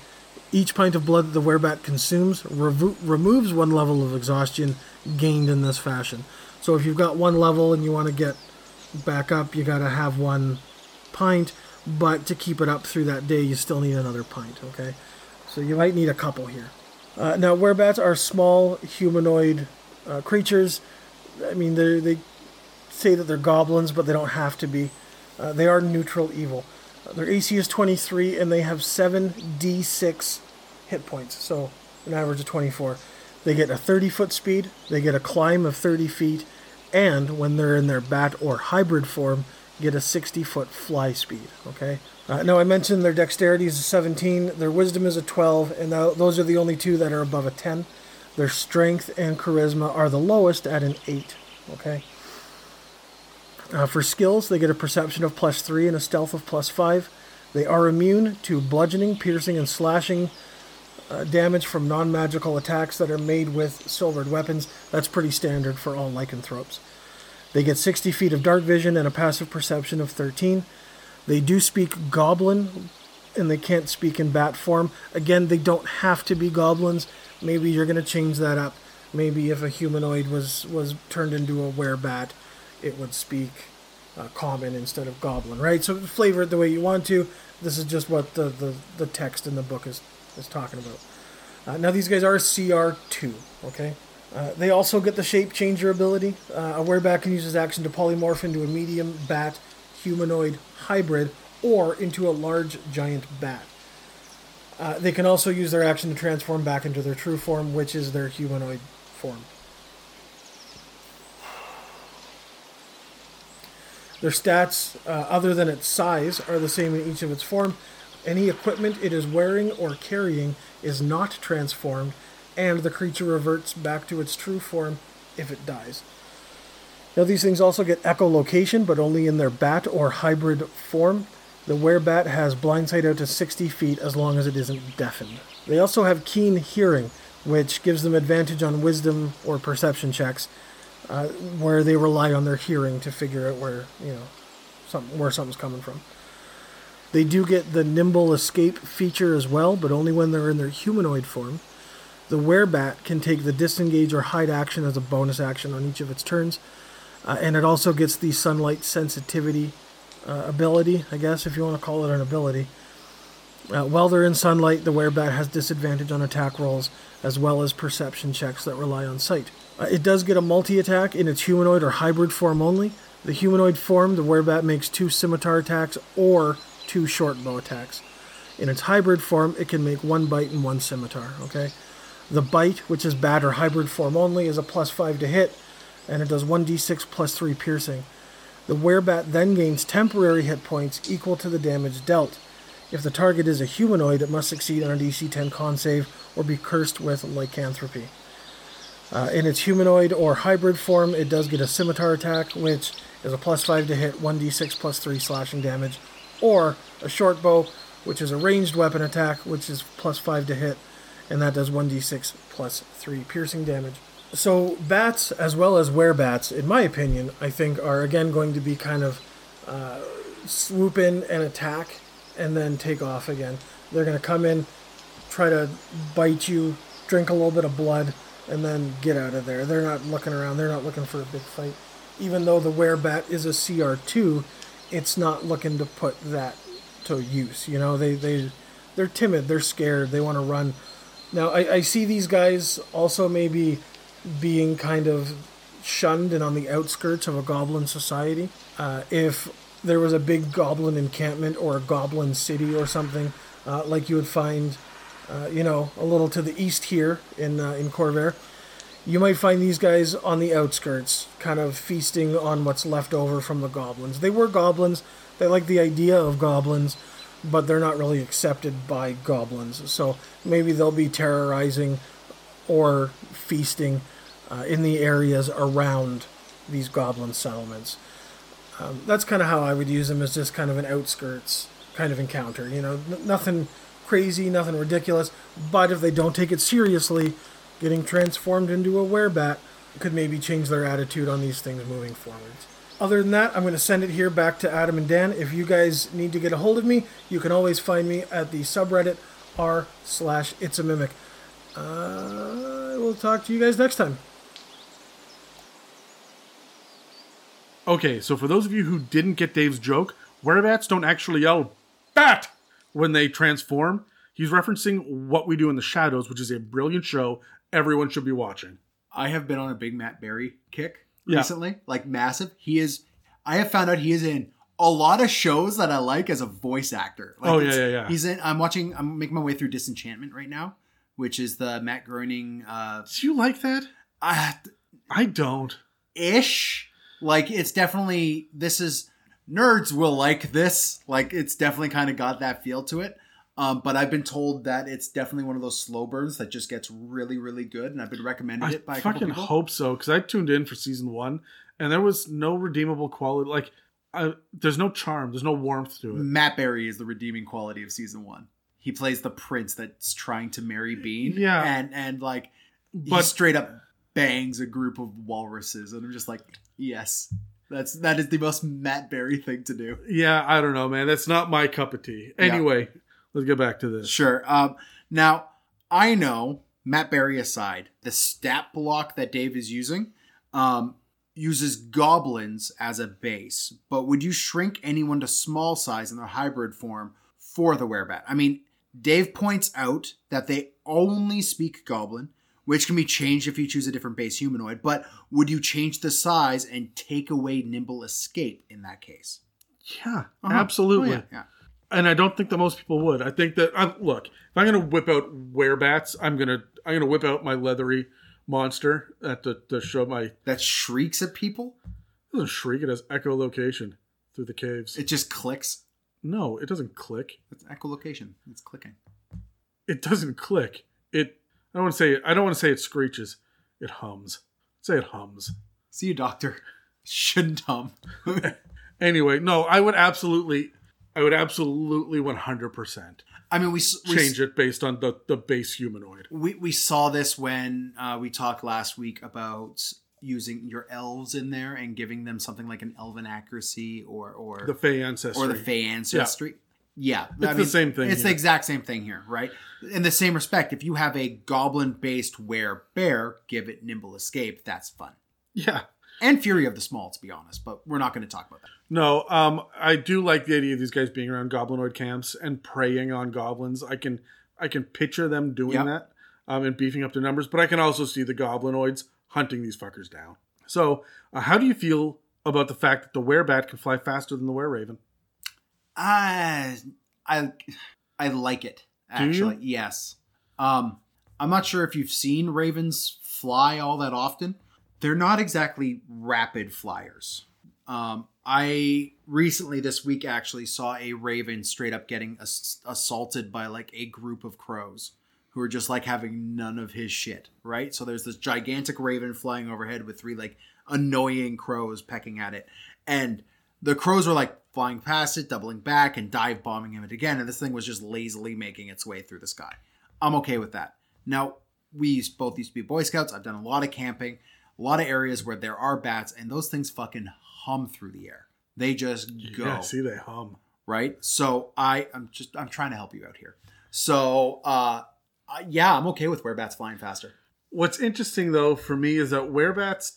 Each pint of blood that the werebat consumes removes 1 level of exhaustion gained in this fashion. So if you've got 1 level and you want to get back up, you got to have 1 pint, but to keep it up through that day, you still need another pint, okay? So you might need a couple here. Now, werebats are small humanoid creatures. I mean, they say that they're goblins, but they don't have to be. They are neutral evil. Their AC is 23, and they have 7d6 hit points, so an average of 24. They get a 30-foot speed, they get a climb of 30 feet, and when they're in their bat or hybrid form, get a 60-foot fly speed, okay? Now, I mentioned their dexterity is a 17, their wisdom is a 12, and those are the only two that are above a 10. Their strength and charisma are the lowest at an 8, okay? For skills, they get a perception of +3 and a stealth of +5. They are immune to bludgeoning, piercing, and slashing damage from non-magical attacks that are made with silvered weapons. That's pretty standard for all lycanthropes. They get 60 feet of dark vision and a passive perception of 13. They do speak goblin, and they can't speak in bat form. Again, they don't have to be goblins. Maybe you're going to change that up. Maybe if a humanoid was turned into a werebat, it would speak common instead of goblin, right? So flavor it the way you want to. This is just what the text in the book is talking about. Now, these guys are CR2, okay? They also get the shape changer ability. A werebat can use his action to polymorph into a medium bat humanoid hybrid or into a large giant bat. They can also use their action to transform back into their true form, which is their humanoid form. Their stats, other than its size, are the same in each of its form. Any equipment it is wearing or carrying is not transformed, and the creature reverts back to its true form if it dies. Now, these things also get echolocation, but only in their bat or hybrid form. The werebat has blindsight out to 60 feet as long as it isn't deafened. They also have keen hearing, which gives them advantage on wisdom or perception checks, where they rely on their hearing to figure out where, you know, where something's coming from. They do get the nimble escape feature as well, but only when they're in their humanoid form. The werebat can take the disengage or hide action as a bonus action on each of its turns, and it also gets the sunlight sensitivity ability, I guess, if you want to call it an ability. While they're in sunlight, the werebat has disadvantage on attack rolls, as well as perception checks that rely on sight. It does get a multi-attack in its humanoid or hybrid form only. The humanoid form, the werebat makes 2 scimitar attacks or 2 short bow attacks. In its hybrid form, it can make 1 bite and 1 scimitar, okay? The bite, which is bat or hybrid form only, is a +5 to hit, and it does 1d6 +3 piercing. The werebat then gains temporary hit points equal to the damage dealt. If the target is a humanoid, it must succeed on a DC 10 con save or be cursed with lycanthropy. In its humanoid or hybrid form, it does get a scimitar attack, which is a +5 to hit, 1d6 +3 slashing damage, or a short bow, which is a ranged weapon attack, which is +5 to hit, and that does 1d6 +3 piercing damage. So bats, as well as werebats, in my opinion, I think are again going to be kind of swoop in and attack, and then take off again. They're going to come in, try to bite you, drink a little bit of blood, and then get out of there. They're not looking around. They're not looking for a big fight. Even though the werebat is a CR2, it's not looking to put that to use. You know, they're timid. They're scared. They want to run. Now, I see these guys also maybe being kind of shunned and on the outskirts of a goblin society. If there was a big goblin encampment or a goblin city or something, like you would find, you know, a little to the east here in Corvair, you might find these guys on the outskirts, kind of feasting on what's left over from the goblins. They were goblins. They like the idea of goblins, but they're not really accepted by goblins. So maybe they'll be terrorizing or feasting in the areas around these goblin settlements. That's kind of how I would use them, as just kind of an outskirts kind of encounter. You know, nothing crazy, nothing ridiculous, but if they don't take it seriously, getting transformed into a werebat could maybe change their attitude on these things moving forwards. Other than that, I'm going to send it here back to Adam and Dan. If you guys need to get a hold of me, you can always find me at the subreddit r/itsamimic. We'll talk to you guys next time. Okay, so for those of you who didn't get Dave's joke, werebats don't actually yell "bat" when they transform. He's referencing What We Do in the Shadows, which is a brilliant show everyone should be watching. I have been on a big Matt Berry kick. Yeah. Recently, like massive. He is, I have found out he is in a lot of shows that I like as a voice actor. Like he's in, I'm making my way through Disenchantment right now, which is the Matt Groening. Do you like that? I don't. Ish. Like, it's definitely, this is, nerds will like this. Like, it's definitely kind of got that feel to it. But I've been told that it's definitely one of those slow burns that just gets really, really good. And I've been recommended it by a couple people. I fucking hope so, because I tuned in for season one and there was no redeemable quality. Like, there's no charm. There's no warmth to it. Matt Berry is the redeeming quality of season one. He plays the prince that's trying to marry Bean. Yeah. And like, but he straight up bangs a group of walruses. And I'm just like, yes. That is the most Matt Berry thing to do. Yeah, I don't know, man. That's not my cup of tea. Anyway... Yeah. Let's get back to this. Sure. Now, I know, Matt Berry aside, the stat block that Dave is using uses goblins as a base. But would you shrink anyone to small size in their hybrid form for the werebat? I mean, Dave points out that they only speak goblin, which can be changed if you choose a different base humanoid. But would you change the size and take away nimble escape in that case? Yeah, absolutely. Oh, yeah. And I don't think that most people would. I think that, look, if I'm going to whip out werebats, I'm gonna whip out my leathery monster to show my... That shrieks at people? It doesn't shriek. It has echolocation through the caves. It just clicks? No, it doesn't click. It's echolocation. It's clicking. It doesn't click. I don't want to say it screeches. It hums. I'd say it hums. See you, doctor. Shouldn't hum. Anyway, no, I would absolutely 100%. I mean, we change it based on the base humanoid. We saw this when we talked last week about using your elves in there and giving them something like an elven accuracy or the Fey ancestry. Yeah. It's the same thing. It's the exact same thing here, right? In the same respect, if you have a goblin-based werebear, give it nimble escape. That's fun. Yeah. And Fury of the Small, to be honest, but we're not going to talk about that. No, I do like the idea of these guys being around goblinoid camps and preying on goblins. I can picture them doing that and beefing up their numbers, but I can also see the goblinoids hunting these fuckers down. So how do you feel about the fact that the werebat can fly faster than the wereraven? I like it, actually. Do you? Yes. I'm not sure if you've seen ravens fly all that often. They're not exactly rapid flyers. I recently, this week, actually saw a raven straight up getting assaulted by like a group of crows who are just like having none of his shit, right? So there's this gigantic raven flying overhead with three like annoying crows pecking at it. And the crows were like flying past it, doubling back and dive bombing him again. And this thing was just lazily making its way through the sky. I'm okay with that. Now, we both used to be Boy Scouts. I've done a lot of camping. A lot of areas where there are bats, and those things fucking hum through the air. They just go. Yeah, see, they hum. Right? So I'm trying to help you out here. So Yeah, I'm okay with werebats flying faster. What's interesting, though, for me is that werebats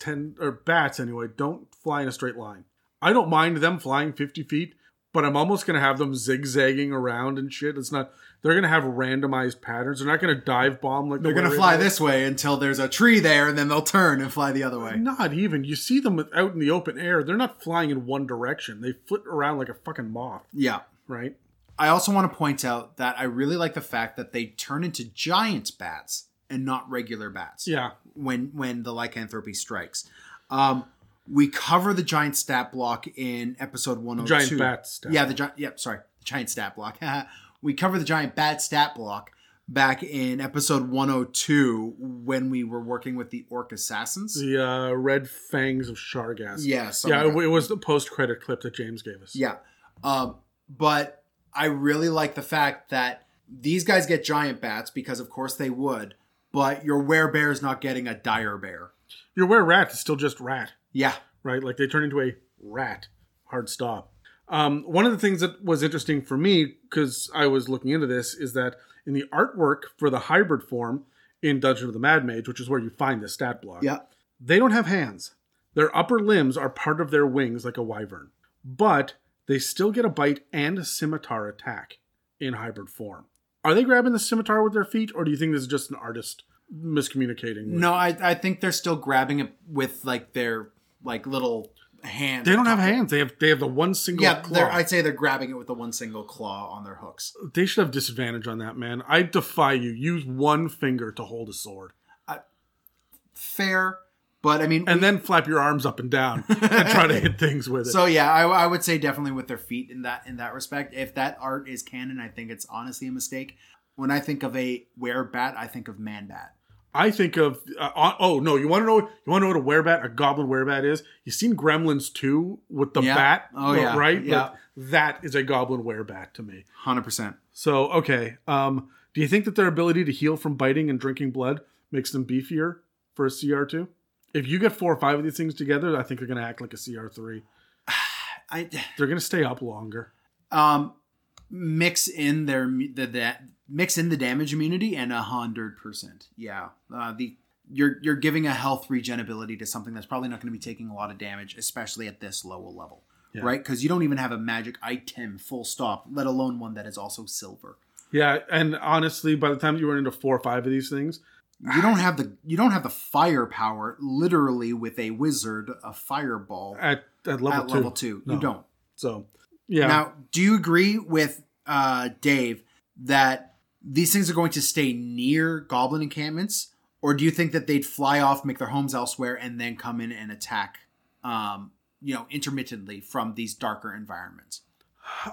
don't fly in a straight line. I don't mind them flying 50 feet, but I'm almost going to have them zigzagging around and shit. It's not... They're going to have randomized patterns. They're not going to dive bomb like... They're going to fly this way until there's a tree there, and then they'll turn and fly the other way. Not even. You see them out in the open air. They're not flying in one direction. They flit around like a fucking moth. Yeah. Right? I also want to point out that I really like the fact that they turn into giant bats and not regular bats. Yeah. When the lycanthropy strikes. We cover the giant stat block in episode 102. Giant bat stat. Yeah, the giant stat block. We covered the giant bat stat block back in episode 102 when we were working with the orc assassins. The Red Fangs of Shargas. Yeah. It was the post-credit clip that James gave us. Yeah. But I really like the fact that these guys get giant bats because, of course, they would. But your werebear is not getting a dire bear. Your were-rat is still just rat. Yeah. Right? Like, they turn into a rat. Hard stop. One of the things that was interesting for me, because I was looking into this, is that in the artwork for the hybrid form in Dungeon of the Mad Mage, which is where you find the stat block, yeah, they don't have hands. Their upper limbs are part of their wings like a wyvern. But they still get a bite and a scimitar attack in hybrid form. Are they grabbing the scimitar with their feet, or do you think this is just an artist miscommunicating? No, I think they're still grabbing it with like their like little... hand. They don't have hands. They have the one single claw. Yeah, I'd say they're grabbing it with the one single claw on their hooks. They should have disadvantage on that, man. I defy you. Use one finger to hold a sword. Fair, but I mean... And then flap your arms up and down and try to hit things with it. So yeah, I would say definitely with their feet in that respect. If that art is canon, I think it's honestly a mistake. When I think of a werebat, I think of man-bat. I think of... You want to know what a werebat, a goblin werebat is? You've seen Gremlins 2 with the bat, right? Yeah. Like, that is a goblin werebat to me. 100%. So, okay. Do you think that their ability to heal from biting and drinking blood makes them beefier for a CR2? If you get 4 or 5 of these things together, I think they're going to act like a CR3. They're going to stay up longer. Mix in the damage immunity and 100%. Yeah. You're giving a health regen ability to something that's probably not going to be taking a lot of damage, especially at this low level, right? Because you don't even have a magic item, full stop, let alone one that is also silver. Yeah, and honestly, by the time you run into 4 or 5 of these things, you don't have the firepower literally with a wizard, a fireball at level 2. No. You don't. So, yeah. Now, do you agree with Dave that these things are going to stay near goblin encampments, or do you think that they'd fly off, make their homes elsewhere, and then come in and attack, intermittently from these darker environments?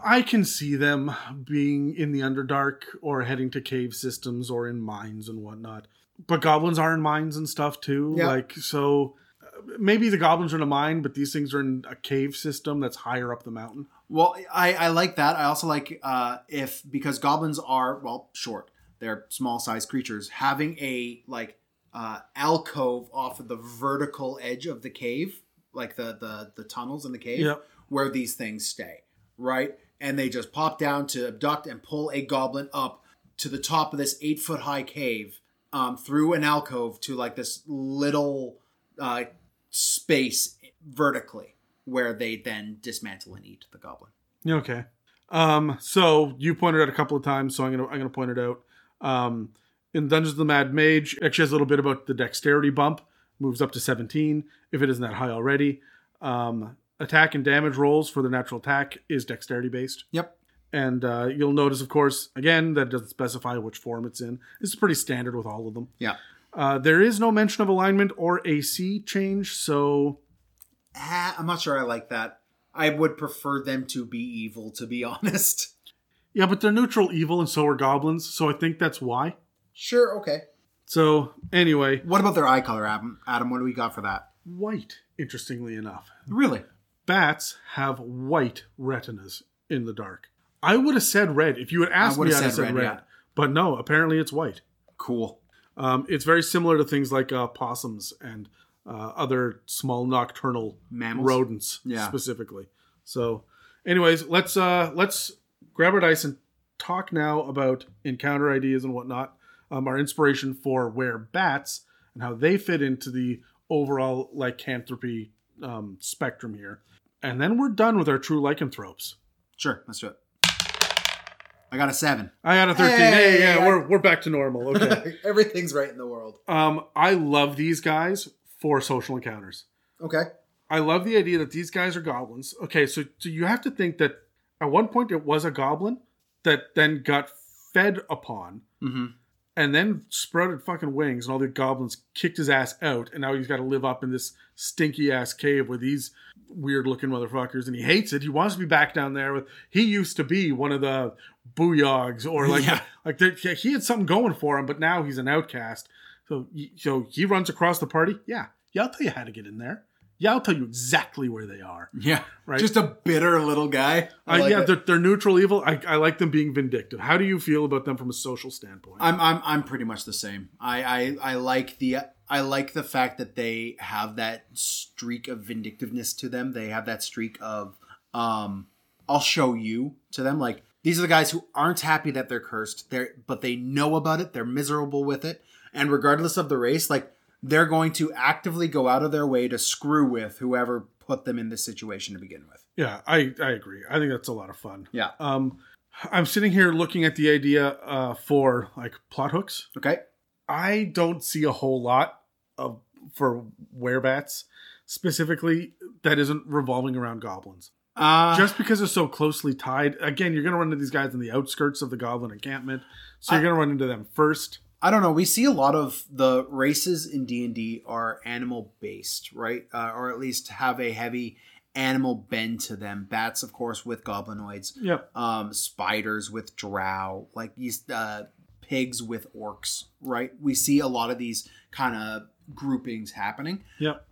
I can see them being in the Underdark or heading to cave systems or in mines and whatnot. But goblins are in mines and stuff too. Yeah. So maybe the goblins are in a mine, but these things are in a cave system that's higher up the mountain. Well, I like that. I also like because goblins are, short. They're small-sized creatures. Having a, alcove off of the vertical edge of the cave, like the tunnels in the cave, where these things stay, right? And they just pop down to abduct and pull a goblin up to the top of this 8-foot-high cave through an alcove to, this little space vertically, where they then dismantle and eat the goblin. Okay. So you pointed out a couple of times, so I'm gonna point it out. In Dungeons of the Mad Mage, actually has a little bit about the dexterity bump. Moves up to 17, if it isn't that high already. Attack and damage rolls for the natural attack is dexterity based. Yep. And you'll notice, of course, again, that it doesn't specify which form it's in. This is pretty standard with all of them. Yeah. There is no mention of alignment or AC change, so... I'm not sure I like that. I would prefer them to be evil, to be honest. Yeah, but they're neutral evil and so are goblins, so I think that's why. Sure, okay. So, anyway. What about their eye color, Adam? Adam, what do we got for that? White, interestingly enough. Really? Bats have white retinas in the dark. I would have said red. If you had asked me, I would have said red. Yeah. But no, apparently it's white. Cool. It's very similar to things like possums and... other small nocturnal mammals, rodents specifically. So anyways, let's grab our dice and talk now about encounter ideas and whatnot. our inspiration for were bats and how they fit into the overall lycanthropy spectrum here. And then we're done with our true lycanthropes. Sure, let's do it. I got a 7. I got a 13. Hey, yeah, we're back to normal. Okay, everything's right in the world. I love these guys for social encounters. Okay. I love the idea that these guys are goblins. Okay, so you have to think that at one point it was a goblin that then got fed upon and then sprouted fucking wings, and all the goblins kicked his ass out, and now he's got to live up in this stinky ass cave with these weird looking motherfuckers, and he hates it. He wants to be back down there with, he used to be one of the Booyogs, or like he had something going for him, but now he's an outcast. So he runs across the party. Yeah, I'll tell you how to get in there. Yeah, I'll tell you exactly where they are. Yeah, right. Just a bitter little guy. They're neutral evil. I like them being vindictive. How do you feel about them from a social standpoint? I'm pretty much the same. I like the fact that they have that streak of vindictiveness to them. They have that streak of I'll show you to them. Like, these are the guys who aren't happy that they're cursed. But they know about it. They're miserable with it, and regardless of the race, like, they're going to actively go out of their way to screw with whoever put them in this situation to begin with. Yeah, I agree. I think that's a lot of fun. Yeah. I'm sitting here looking at the idea for, like, plot hooks. Okay. I don't see a whole lot for werebats specifically that isn't revolving around goblins. Just because they're so closely tied. Again, you're going to run into these guys in the outskirts of the goblin encampment, so you're going to run into them first. I don't know. We see a lot of the races in D&D are animal-based, right? Or at least have a heavy animal bend to them. Bats, of course, with goblinoids. Yep. Spiders with drow. Like these pigs with orcs, right? We see a lot of these kind of groupings happening. Yep.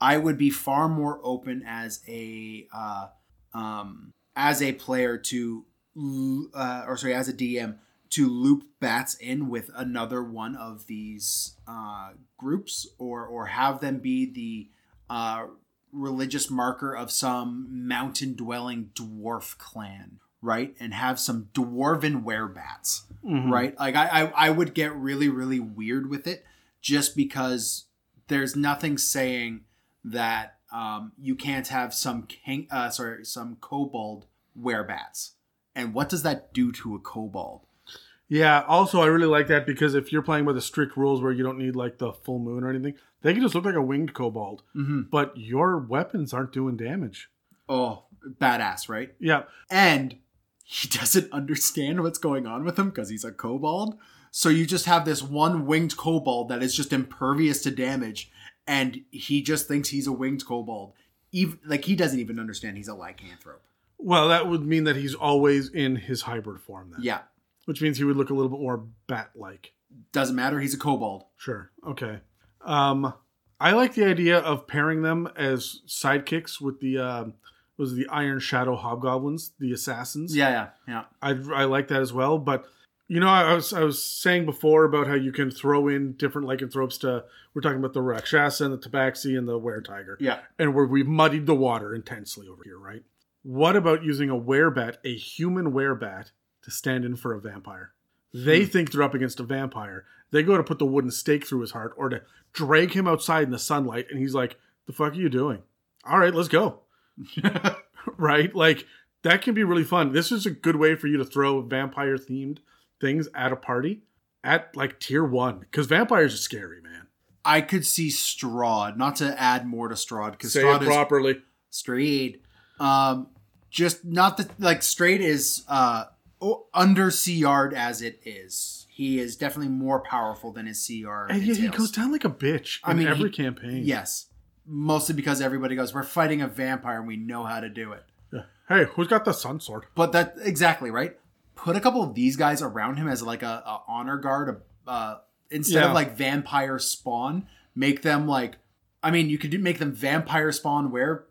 I would be far more open as a player to, as a DM, to loop bats in with another one of these groups, or have them be the religious marker of some mountain-dwelling dwarf clan, right? And have some dwarven werebats, right? Like, I would get really, really weird with it, just because there's nothing saying that you can't have some kobold werebats. And what does that do to a kobold? Yeah, also I really like that, because if you're playing by the strict rules where you don't need, like, the full moon or anything, they can just look like a winged kobold. Mm-hmm. But your weapons aren't doing damage. Oh, badass, right? Yeah. And he doesn't understand what's going on with him because he's a kobold. So you just have this one winged kobold that is just impervious to damage, and he just thinks he's a winged kobold. Even, like, he doesn't even understand he's a lycanthrope. Well, that would mean that he's always in his hybrid form then. Yeah. Which means he would look a little bit more bat-like. Doesn't matter. He's a kobold. Sure. Okay. I like the idea of pairing them as sidekicks with the Iron Shadow Hobgoblins, the assassins. Yeah. I like that as well. But, you know, I was saying before about how you can throw in different lycanthropes to... We're talking about the Rakshasa and the Tabaxi and the Weretiger. Yeah. And we've muddied the water intensely over here, right? What about using a werebat, a human werebat, to stand in for a vampire? They think they're up against a vampire. They go to put the wooden stake through his heart or to drag him outside in the sunlight, and he's like, the fuck are you doing? All right, let's go. Right? Like, that can be really fun. This is a good way for you to throw vampire themed things at a party at, like, tier 1, because vampires are scary, man. I could see Strahd, not to add more to Strahd, because Strahd is properly Strahd. Just not that, like, Strahd is under CR'd as it is. He is definitely more powerful than his CR. And yet he goes down like a bitch in every campaign. Yes. Mostly because everybody goes, we're fighting a vampire and we know how to do it. Yeah. Hey, who's got the sun sword? But that, exactly, right? Put a couple of these guys around him as like a honor guard. Instead of like vampire spawn, make them like... I mean, you could make them vampire spawn where...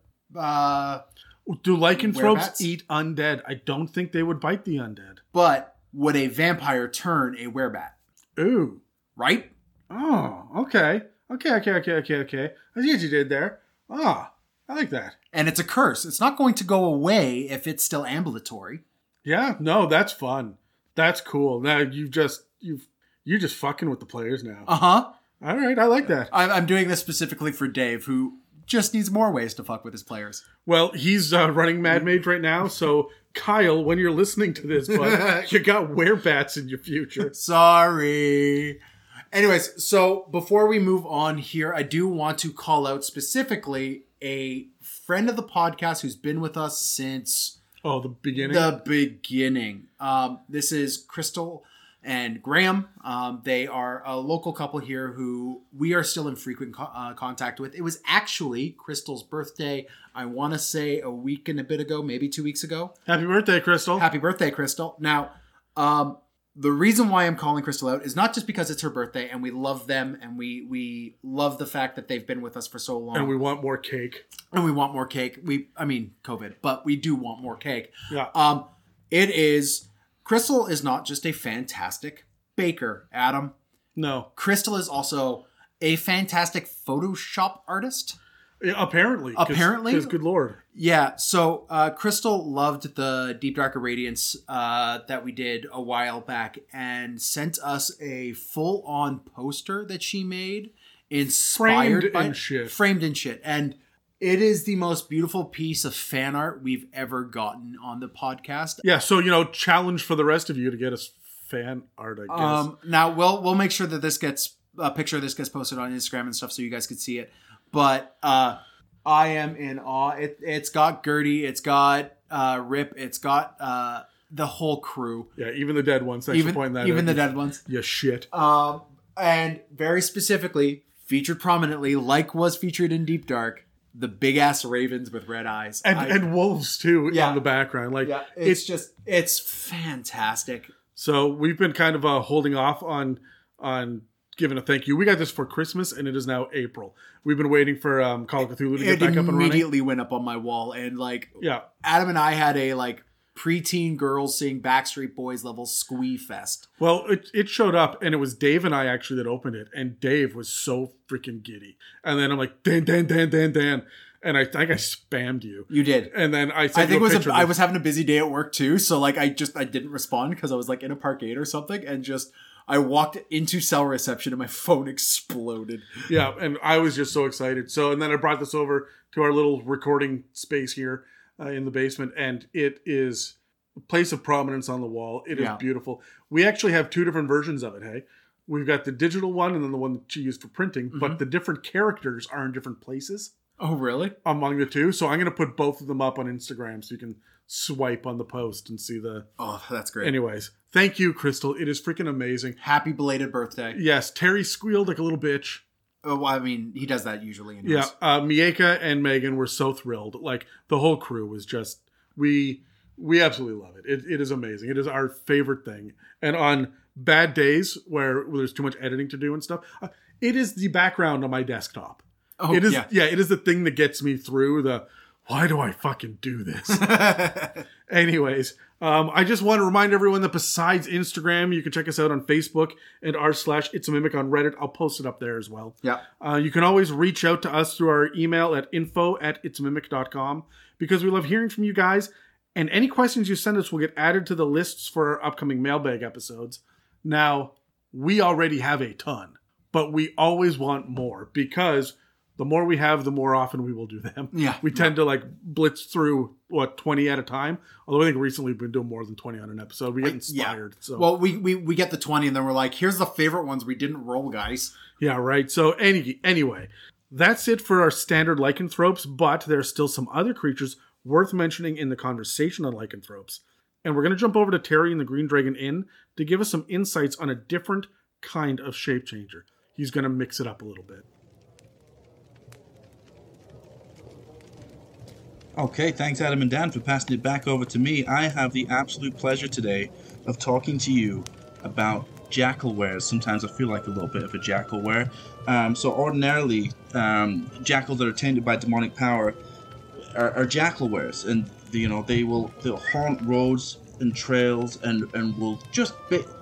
Do lycanthropes eat undead? I don't think they would bite the undead. But would a vampire turn a werebat? Ooh. Right? Oh, okay. Okay. I see what you did there. Ah, I like that. And it's a curse. It's not going to go away if it's still ambulatory. Yeah, no, that's fun. That's cool. Now you've You're just fucking with the players now. Uh-huh. All right, I like that. I'm doing this specifically for Dave, who just needs more ways to fuck with his players. Well, he's running Mad Mage right now, so Kyle, when you're listening to this, but you got werebats in your future. Sorry. Anyways, so before we move on here, I do want to call out specifically a friend of the podcast who's been with us since... Oh, the beginning? The beginning. This is Crystal and Graham. They are a local couple here who we are still in frequent contact with. It was actually Crystal's birthday, I want to say a week and a bit ago, maybe 2 weeks ago. Happy birthday, Crystal. Happy birthday, Crystal. Now, the reason why I'm calling Crystal out is not just because it's her birthday and we love them and we love the fact that they've been with us for so long. And we want more cake. I mean, COVID, but we do want more cake. Yeah. It is, Crystal is not just a fantastic baker, Adam. No. Crystal is also a fantastic Photoshop artist. Apparently. Because good lord. Yeah, so Crystal loved the Deep Darker Radiance that we did a while back and sent us a full-on poster that she made inspired by framed and shit. And it is the most beautiful piece of fan art we've ever gotten on the podcast. Yeah, so, you know, challenge for the rest of you to get us fan art, I guess. Now, we'll make sure that this gets a picture of this gets posted on Instagram and stuff so you guys can see it. But I am in awe. It's got Gertie. It's got Rip. It's got the whole crew. Yeah, even the dead ones. Even the dead ones. Yeah, shit. And very specifically, featured prominently, like was featured in Deep Dark, the big-ass ravens with red eyes. And wolves, too, yeah, in the background. Like, yeah, it's fantastic. So we've been kind of holding off on giving a thank you. We got this for Christmas, and it is now April. We've been waiting for Call of Cthulhu to get back up and running. It immediately went up on my wall, and Adam and I had a preteen girls seeing Backstreet Boys level squee fest. Well, it showed up, and it was Dave and I actually that opened it, and Dave was so freaking giddy. And then I'm like, Dan. And I think I spammed you. You did. And then I sent you a picture. I was having a busy day at work too, so I didn't respond because I was in a parkade or something, and just... I walked into cell reception and my phone exploded. Yeah, and I was just so excited. So, and then I brought this over to our little recording space here in the basement, and it is a place of prominence on the wall. It is beautiful. We actually have two different versions of it, hey? We've got the digital one and then the one that she used for printing, but the different characters are in different places. Oh, really? Among the two. So I'm going to put both of them up on Instagram so you can swipe on the post and see the... Oh, that's great. Anyways, thank you, Crystal. It is freaking amazing. Happy belated birthday. Yes, Terry squealed like a little bitch. Oh, I mean, he does that usually anyways. Yeah, Mieka and Megan were so thrilled. The whole crew was just... We absolutely love it. It is amazing. It is our favorite thing. And on bad days where there's too much editing to do and stuff, it is the background on my desktop. Oh, it is, yeah, it is the thing that gets me through the... Why do I fucking do this? Anyways, I just want to remind everyone that besides Instagram, you can check us out on Facebook and r/ It's a Mimic on Reddit. I'll post it up there as well. Yeah. You can always reach out to us through our email at info@itsamimic.com because we love hearing from you guys. And any questions you send us will get added to the lists for our upcoming mailbag episodes. Now, we already have a ton, but we always want more because... The more we have, the more often we will do them. Yeah. We tend to blitz through, 20 at a time? Although I think recently we've been doing more than 20 on an episode. We get inspired. Yeah. So. Well, we get the 20 and then we're like, here's the favorite ones we didn't roll, guys. Yeah, right. So anyway, that's it for our standard lycanthropes, but there are still some other creatures worth mentioning in the conversation on lycanthropes. And we're going to jump over to Terry and the Green Dragon Inn to give us some insights on a different kind of shape changer. He's going to mix it up a little bit. Okay, thanks Adam and Dan for passing it back over to me. I have the absolute pleasure today of talking to you about jackalwares. Sometimes I feel like a little bit of a jackalware. So ordinarily, jackals that are tainted by demonic power are jackalwares. And, they'll haunt roads and trails and will just...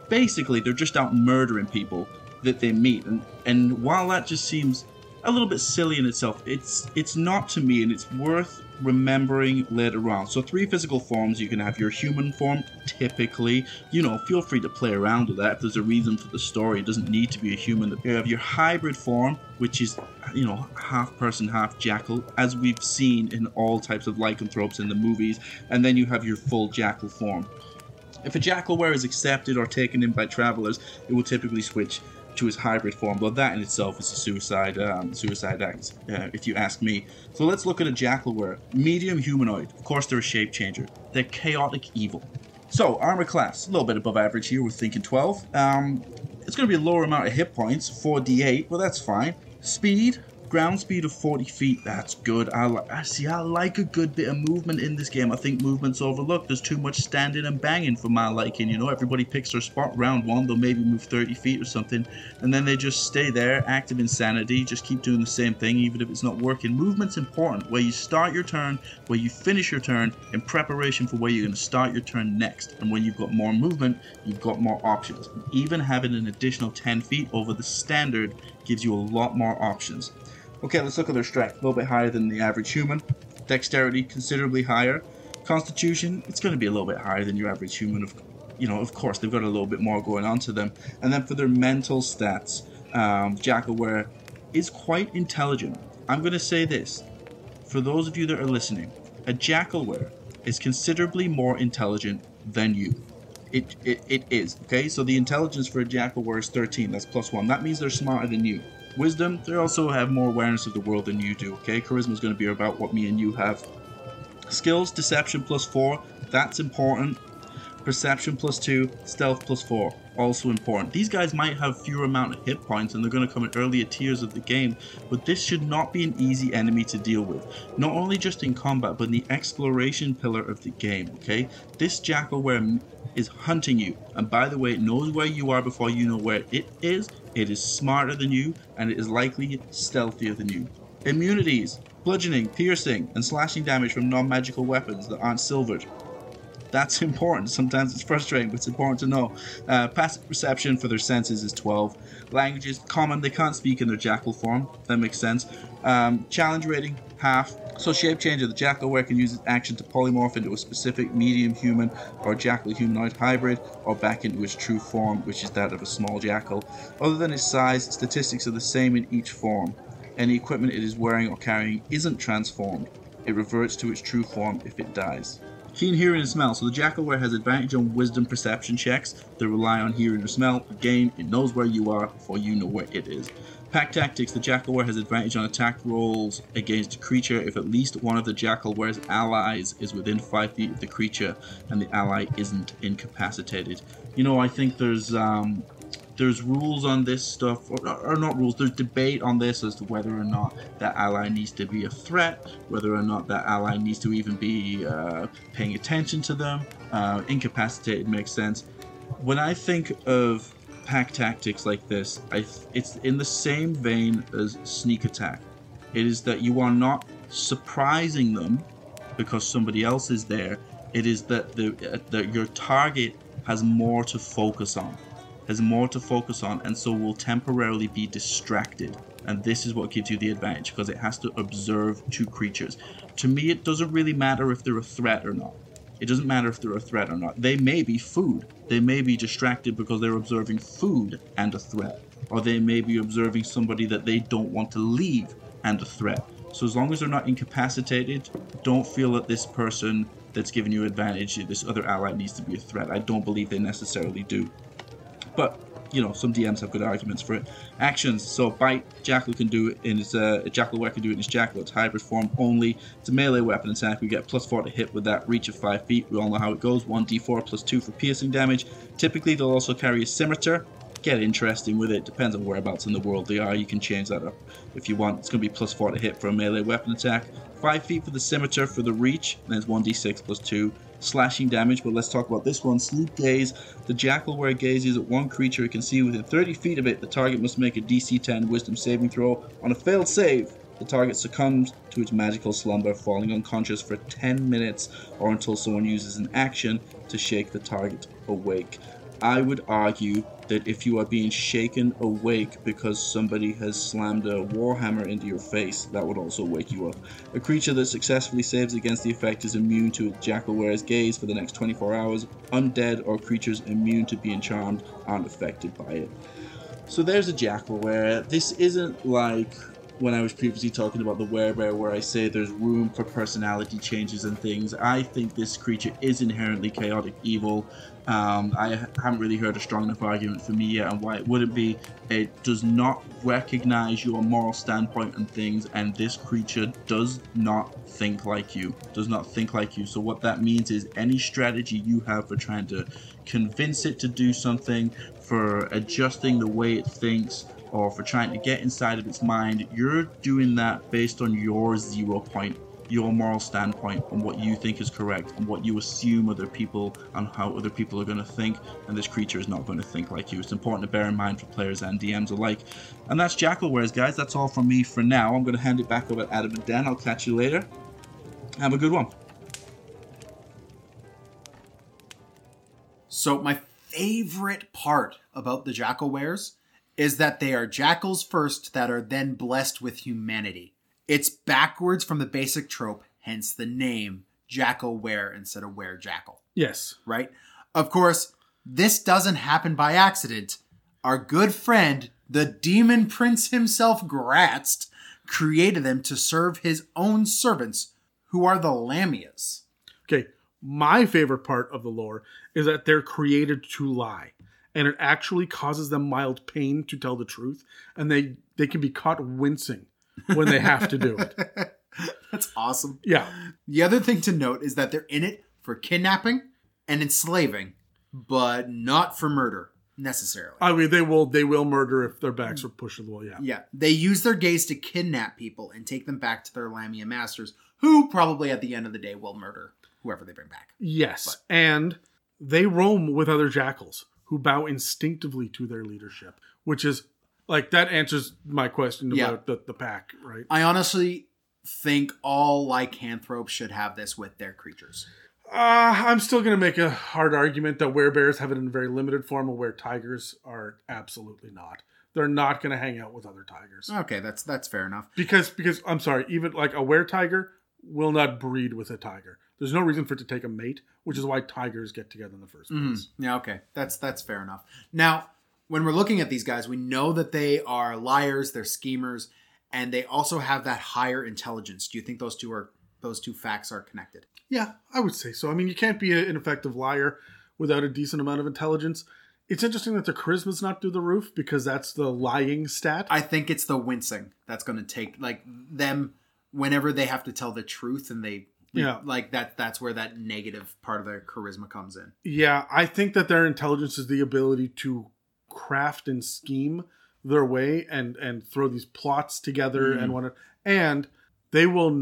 Basically, they're just out murdering people that they meet. And while that just seems a little bit silly in itself. It's not to me, and it's worth remembering later on. So three physical forms. You can have your human form, typically. You know, feel free to play around with that if there's a reason for the story. It doesn't need to be a human. You have your hybrid form, which is, you know, half person, half jackal, as we've seen in all types of lycanthropes in the movies. And then you have your full jackal form. If a jackalware is accepted or taken in by travelers, it will typically switch to his hybrid form, but that in itself is a suicide act, if you ask me. So let's look at a jackalware. Medium humanoid. Of course, they're a shape changer. They're chaotic evil. So armor class, a little bit above average here. We're thinking 12. It's going to be a lower amount of hit points, 4d8, but that's fine. Speed. Ground speed of 40 feet, that's good. I like a good bit of movement in this game. I think movement's overlooked. There's too much standing and banging for my liking, you know. Everybody picks their spot round one. They'll maybe move 30 feet or something, and then they just stay there, active insanity, just keep doing the same thing, even if it's not working. Movement's important. Where you start your turn, where you finish your turn, in preparation for where you're going to start your turn next. And when you've got more movement, you've got more options. Even having an additional 10 feet over the standard gives you a lot more options. Okay, let's look at their strength. A little bit higher than the average human. Dexterity, considerably higher. Constitution, it's going to be a little bit higher than your average human. Of course, they've got a little bit more going on to them. And then for their mental stats, jackalware is quite intelligent. I'm going to say this. For those of you that are listening, a jackalware is considerably more intelligent than you. It is, okay? So the intelligence for a jackalware is 13. That's +1. That means they're smarter than you. Wisdom, they also have more awareness of the world than you do, okay? Charisma is going to be about what me and you have. Skills, deception +4, that's important. Perception +2, stealth +4, also important. These guys might have fewer amount of hit points, and they're going to come in earlier tiers of the game, but this should not be an easy enemy to deal with. Not only just in combat, but in the exploration pillar of the game, okay? This jackalware is hunting you, and by the way, it knows where you are before you know where it is. It is smarter than you, and it is likely stealthier than you. Immunities, bludgeoning, piercing, and slashing damage from non-magical weapons that aren't silvered. That's important. Sometimes it's frustrating, but it's important to know. Passive perception for their senses is 12. Languages, common, they can't speak in their jackal form. That makes sense. Challenge rating, half. So shape changer, the jackalware can use its action to polymorph into a specific medium human or jackal humanoid hybrid, or back into its true form, which is that of a small jackal. Other than its size, statistics are the same in each form. Any equipment it is wearing or carrying isn't transformed. It reverts to its true form if it dies. Keen hearing and smell. So the jackalware has advantage on wisdom perception checks that rely on hearing or smell. Again, it knows where you are before you know where it is. Pack tactics. The jackalware has advantage on attack rolls against a creature if at least one of the jackalware's allies is within 5 feet of the creature and the ally isn't incapacitated. You know, I think there's rules on this stuff, or not rules, there's debate on this as to whether or not that ally needs to be a threat, whether or not that ally needs to even be paying attention to them. Incapacitated makes sense. When I think of pack tactics like this, it's in the same vein as sneak attack. It is that you are not surprising them because somebody else is there. It is that your target has more to focus on. And so will temporarily be distracted. And this is what gives you the advantage, because it has to observe two creatures. To me, it doesn't really matter if they're a threat or not. They may be food. They may be distracted because they're observing food and a threat. Or they may be observing somebody that they don't want to leave and a threat. So as long as they're not incapacitated, don't feel that this person that's giving you advantage, this other ally, needs to be a threat. I don't believe they necessarily do. But, you know, some DMs have good arguments for it. Actions. So bite, jackal can do it in his jackalware can do it in his jackal. It's hybrid form only. It's a melee weapon attack. We get +4 to hit with that, reach of 5 feet. We all know how it goes. 1d4 +2 for piercing damage. Typically they'll also carry a scimitar. Get interesting with it. Depends on whereabouts in the world they are. You can change that up if you want. It's going to be +4 to hit for a melee weapon attack. 5 feet for the scimitar for the reach. And there's 1d6 +2 slashing damage. But let's talk about this one. Sleep gaze. The jackalware gazes at one creature it can see within 30 feet of it. The target must make a DC 10 wisdom saving throw. On a failed save, the target succumbs to its magical slumber, falling unconscious for 10 minutes or until someone uses an action to shake the target awake. I would argue that if you are being shaken awake because somebody has slammed a warhammer into your face, that would also wake you up. A creature that successfully saves against the effect is immune to its jackalware's gaze for the next 24 hours. Undead or creatures immune to being charmed aren't affected by it. So there's a jackalware. This isn't like when I was previously talking about the werebear, where I say there's room for personality changes and things. I think this creature is inherently chaotic evil. I haven't really heard a strong enough argument for me yet on why it wouldn't be. It does not recognize your moral standpoint and things, and this creature does not think like you. So what that means is any strategy you have for trying to convince it to do something, for adjusting the way it thinks, or for trying to get inside of its mind, you're doing that based on your 0 point, your moral standpoint, on what you think is correct, and what you assume other people, and how other people are going to think, and this creature is not going to think like you. It's important to bear in mind for players and DMs alike. And that's jackalwares, guys. That's all from me for now. I'm going to hand it back over to Adam and Dan. I'll catch you later. Have a good one. So my favorite part about the jackalwares is that they are jackals first that are then blessed with humanity. It's backwards from the basic trope, hence the name, jackalware instead of were-jackal. Yes. Right? Of course, this doesn't happen by accident. Our good friend, the demon prince himself, Gratzt, created them to serve his own servants, who are the Lamias. Okay, my favorite part of the lore is that they're created to lie. And it actually causes them mild pain to tell the truth. And they can be caught wincing when they have to do it. That's awesome. Yeah. The other thing to note is that they're in it for kidnapping and enslaving, but not for murder, necessarily. I mean, they will murder if their backs are pushed to the wall, yeah. Yeah. They use their gaze to kidnap people and take them back to their Lamia masters, who probably at the end of the day will murder whoever they bring back. Yes. But. And they roam with other jackals who bow instinctively to their leadership, which is, like, that answers my question about the pack, right? I honestly think all lycanthropes should have this with their creatures. I'm still going to make a hard argument that werebears have it in a very limited form, and were-tigers are absolutely not. They're not going to hang out with other tigers. Okay, that's fair enough. Because I'm sorry, even, like, a were-tiger will not breed with a tiger. There's no reason for it to take a mate, which is why tigers get together in the first place. Yeah, okay. That's fair enough. Now, when we're looking at these guys, we know that they are liars, they're schemers, and they also have that higher intelligence. Do you think those two facts are connected? Yeah, I would say so. I mean, you can't be an effective liar without a decent amount of intelligence. It's interesting that their charisma's not through the roof, because that's the lying stat. I think it's the wincing that's going to take, like, them whenever they have to tell the truth and they... Yeah, like that's where that negative part of their charisma comes in. Yeah, I think that their intelligence is the ability to craft and scheme their way and throw these plots together and whatnot. And they will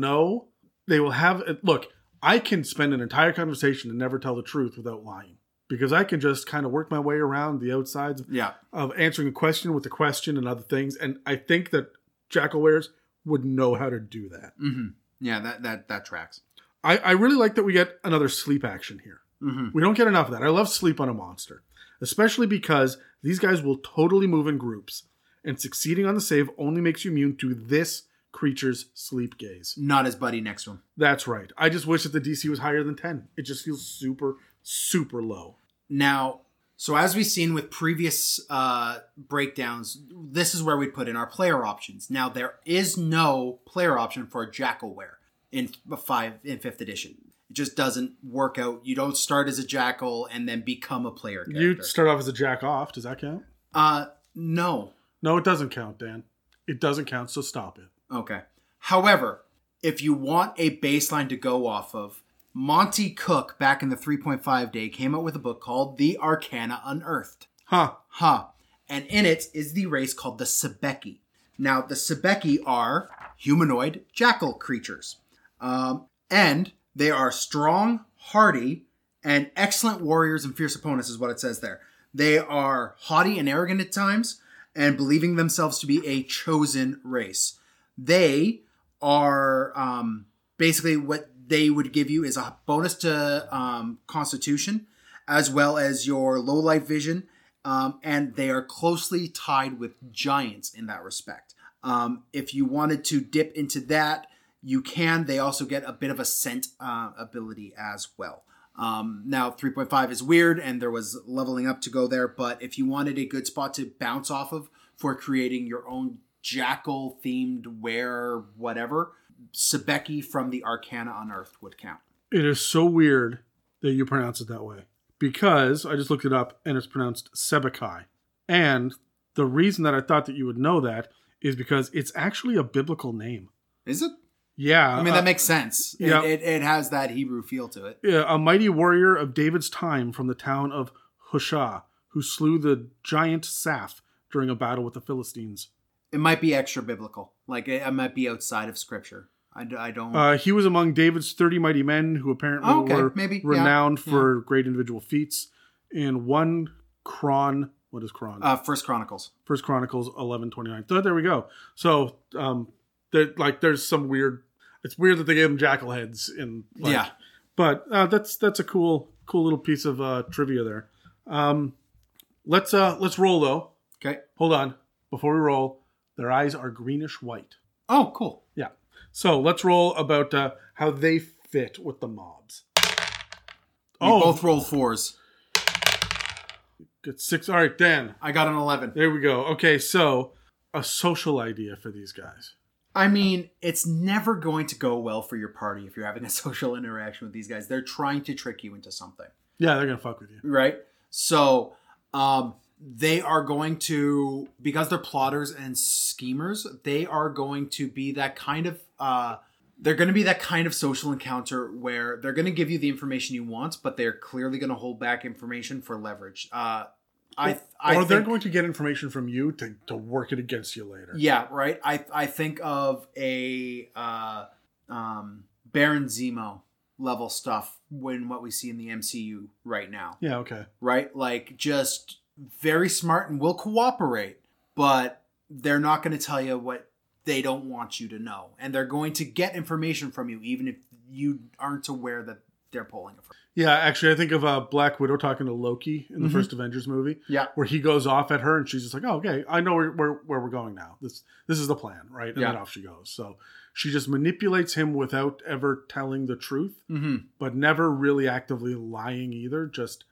have. Look, I can spend an entire conversation and never tell the truth without lying, because I can just kind of work my way around the outsides of answering a question with a question and other things. And I think that jackalwares would know how to do that. Mm-hmm. Yeah, that tracks. I really like that we get another sleep action here. Mm-hmm. We don't get enough of that. I love sleep on a monster, especially because these guys will totally move in groups, and succeeding on the save only makes you immune to this creature's sleep gaze. Not his buddy next to him. That's right. I just wish that the DC was higher than 10. It just feels super, super low. Now, so as we've seen with previous breakdowns, this is where we put in our player options. Now, there is no player option for a jackalware. In 5th edition. It just doesn't work out. You don't start as a jackal and then become a player character. You start off as a jack-off. Does that count? No. No, it doesn't count, Dan. It doesn't count, so stop it. Okay. However, if you want a baseline to go off of, Monty Cook, back in the 3.5 day, came out with a book called The Arcana Unearthed. And in it is the race called the Sebeki. Now, the Sebeki are humanoid jackal creatures. And they are strong, hardy, and excellent warriors and fierce opponents is what it says there. They are haughty and arrogant at times, and believing themselves to be a chosen race. They are basically what they would give you is a bonus to Constitution, as well as your low light vision And they are closely tied with giants in that respect. If you wanted to dip into that, you can. They also get a bit of a scent ability as well. Now, 3.5 is weird, and there was leveling up to go there, but if you wanted a good spot to bounce off of for creating your own jackal-themed wear whatever, Sebeki from The Arcana Unearthed would count. It is so weird that you pronounce it that way, because I just looked it up, and it's pronounced Sebeki. And the reason that I thought that you would know that is because it's actually a biblical name. Is it? Yeah. I mean, that makes sense. Yeah. It has that Hebrew feel to it. Yeah, a mighty warrior of David's time from the town of Hushah, who slew the giant Saph during a battle with the Philistines. It might be extra biblical. Like, it might be outside of scripture. I don't... he was among David's 30 mighty men who apparently renowned for great individual feats. In one Chron... What is Chron? First Chronicles. First Chronicles 11:29. So there we go. So... there's some weird... It's weird that they gave them jackal heads. But that's a cool little piece of trivia there. Let's roll, though. Okay. Hold on. Before we roll, their eyes are greenish white. Oh, cool. Yeah. So let's roll about how they fit with the mobs. Both roll fours. Good six. All right, Dan. I got an 11. There we go. Okay, so a social idea for these guys. I mean, it's never going to go well for your party if you're having a social interaction with these guys. They're trying to trick you into something. Yeah, they're going to fuck with you. Right? So, they are going to, because they're plotters and schemers, they are going to be that kind of, they're going to be that kind of social encounter where they're going to give you the information you want, but they're clearly going to hold back information for leverage. They're going to get information from you to work it against you later. Yeah, right. I think of a Baron Zemo level stuff when what we see in the MCU right now. Yeah, okay. Right? Like, just very smart and will cooperate, but they're not going to tell you what they don't want you to know. And they're going to get information from you, even if you aren't aware that they're pulling it from. Yeah, actually, I think of Black Widow talking to Loki in the first Avengers movie. Yeah, where he goes off at her, and she's just like, "Oh, okay, I know where we're going now. This is the plan, right?" And then off she goes. So she just manipulates him without ever telling the truth, but never really actively lying either. Just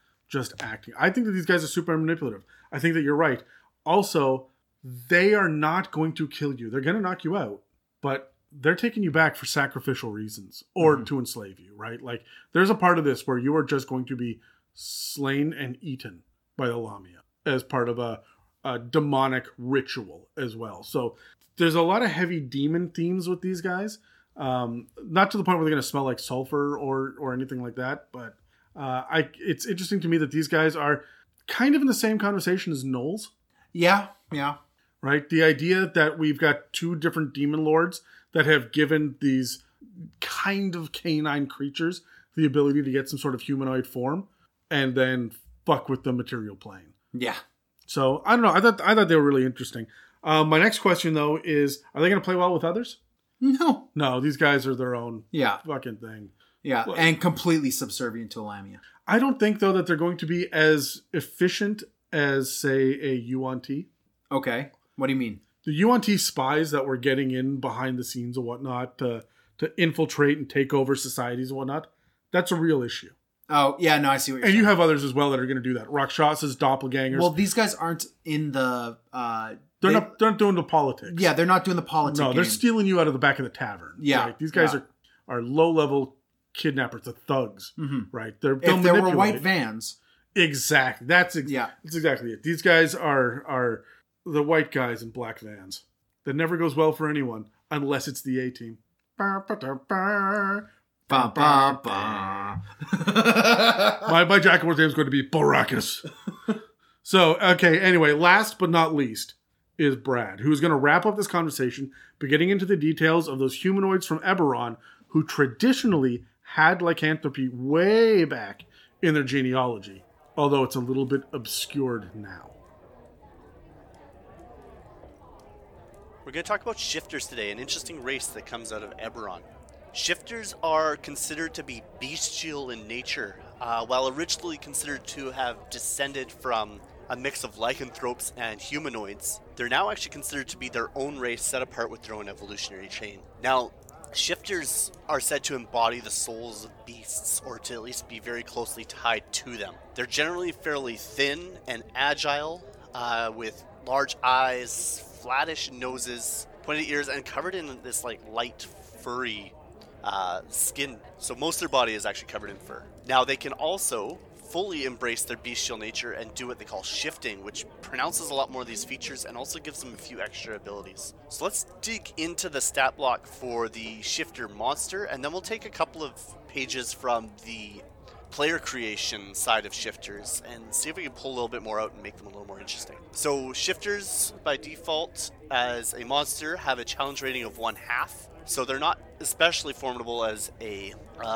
acting. I think that these guys are super manipulative. I think that you're right. Also, they are not going to kill you. They're going to knock you out, but they're taking you back for sacrificial reasons or to enslave you, right? Like, there's a part of this where you are just going to be slain and eaten by the Lamia as part of a demonic ritual as well. So there's a lot of heavy demon themes with these guys. Not to the point where they're going to smell like sulfur or anything like that. But it's interesting to me that these guys are kind of in the same conversation as gnolls. Yeah, yeah. Right? The idea that we've got two different demon lords that have given these kind of canine creatures the ability to get some sort of humanoid form and then fuck with the material plane. Yeah. So, I don't know. I thought they were really interesting. My next question, though, is, are they going to play well with others? No. No, these guys are their own fucking thing. Yeah, but, and completely subservient to Lamia. I don't think, though, that they're going to be as efficient as, say, a Yuan-Ti. Okay. What do you mean? The Yuan-Ti spies that were getting in behind the scenes and whatnot to infiltrate and take over societies and whatnot, that's a real issue. Oh, yeah, no, I see what you're saying. And you have others as well that are going to do that. Rakshasas, doppelgangers. Well, these guys aren't in the... They're not doing the politics. Yeah, they're not doing the politics. No, they're stealing you out of the back of the tavern. Yeah. Right? These guys are low-level kidnappers, the thugs, right? If there were white vans. Exactly. That's exactly it. These guys are the white guys in black vans. That never goes well for anyone unless it's the A-team. My Jackalope's name is going to be Baracus. So, okay, anyway, last but not least is Brad, who is going to wrap up this conversation by getting into the details of those humanoids from Eberron who traditionally had lycanthropy way back in their genealogy, although it's a little bit obscured now. We're going to talk about shifters today, an interesting race that comes out of Eberron. Shifters are considered to be bestial in nature, while originally considered to have descended from a mix of lycanthropes and humanoids, they're now actually considered to be their own race set apart with their own evolutionary chain. Now, shifters are said to embody the souls of beasts, or to at least be very closely tied to them. They're generally fairly thin and agile, with large eyes, flattish noses, pointed ears, and covered in this like light furry skin. So most of their body is actually covered in fur. Now they can also fully embrace their bestial nature and do what they call shifting, which pronounces a lot more of these features and also gives them a few extra abilities. So let's dig into the stat block for the shifter monster, and then we'll take a couple of pages from the player creation side of shifters and see if we can pull a little bit more out and make them a little more interesting. So shifters by default as a monster have a challenge rating of 1/2. So they're not especially formidable as a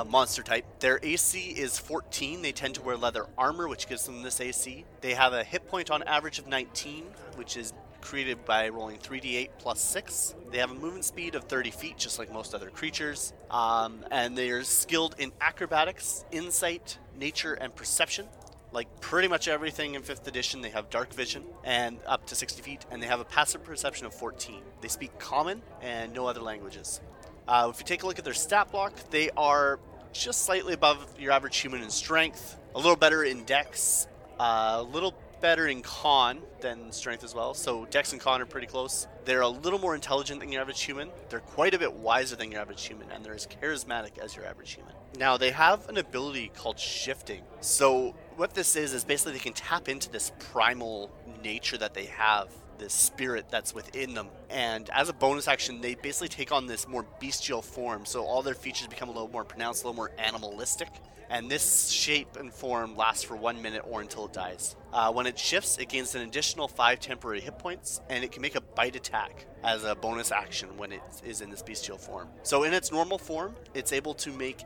monster type. Their AC is 14. They tend to wear leather armor, which gives them this AC. They have a hit point on average of 19, which is created by rolling 3d8 plus 6. They have a movement speed of 30 feet, just like most other creatures. And they are skilled in acrobatics, insight, nature, and perception. Like pretty much everything in 5th edition, they have dark vision and up to 60 feet, and they have a passive perception of 14. They speak common and no other languages. If you take a look at their stat block, they are just slightly above your average human in strength, a little better in dex, a little better in con than strength as well. So dex and con are pretty close. They're a little more intelligent than your average human. They're quite a bit wiser than your average human, and they're as charismatic as your average human. Now, they have an ability called shifting. So what this is basically they can tap into this primal nature that they have, this spirit that's within them. And as a bonus action, they basically take on this more bestial form. So all their features become a little more pronounced, a little more animalistic. And this shape and form lasts for 1 minute or until it dies. When it shifts, it gains an additional 5 temporary hit points, and it can make a bite attack as a bonus action when it is in this bestial form. So in its normal form, it's able to make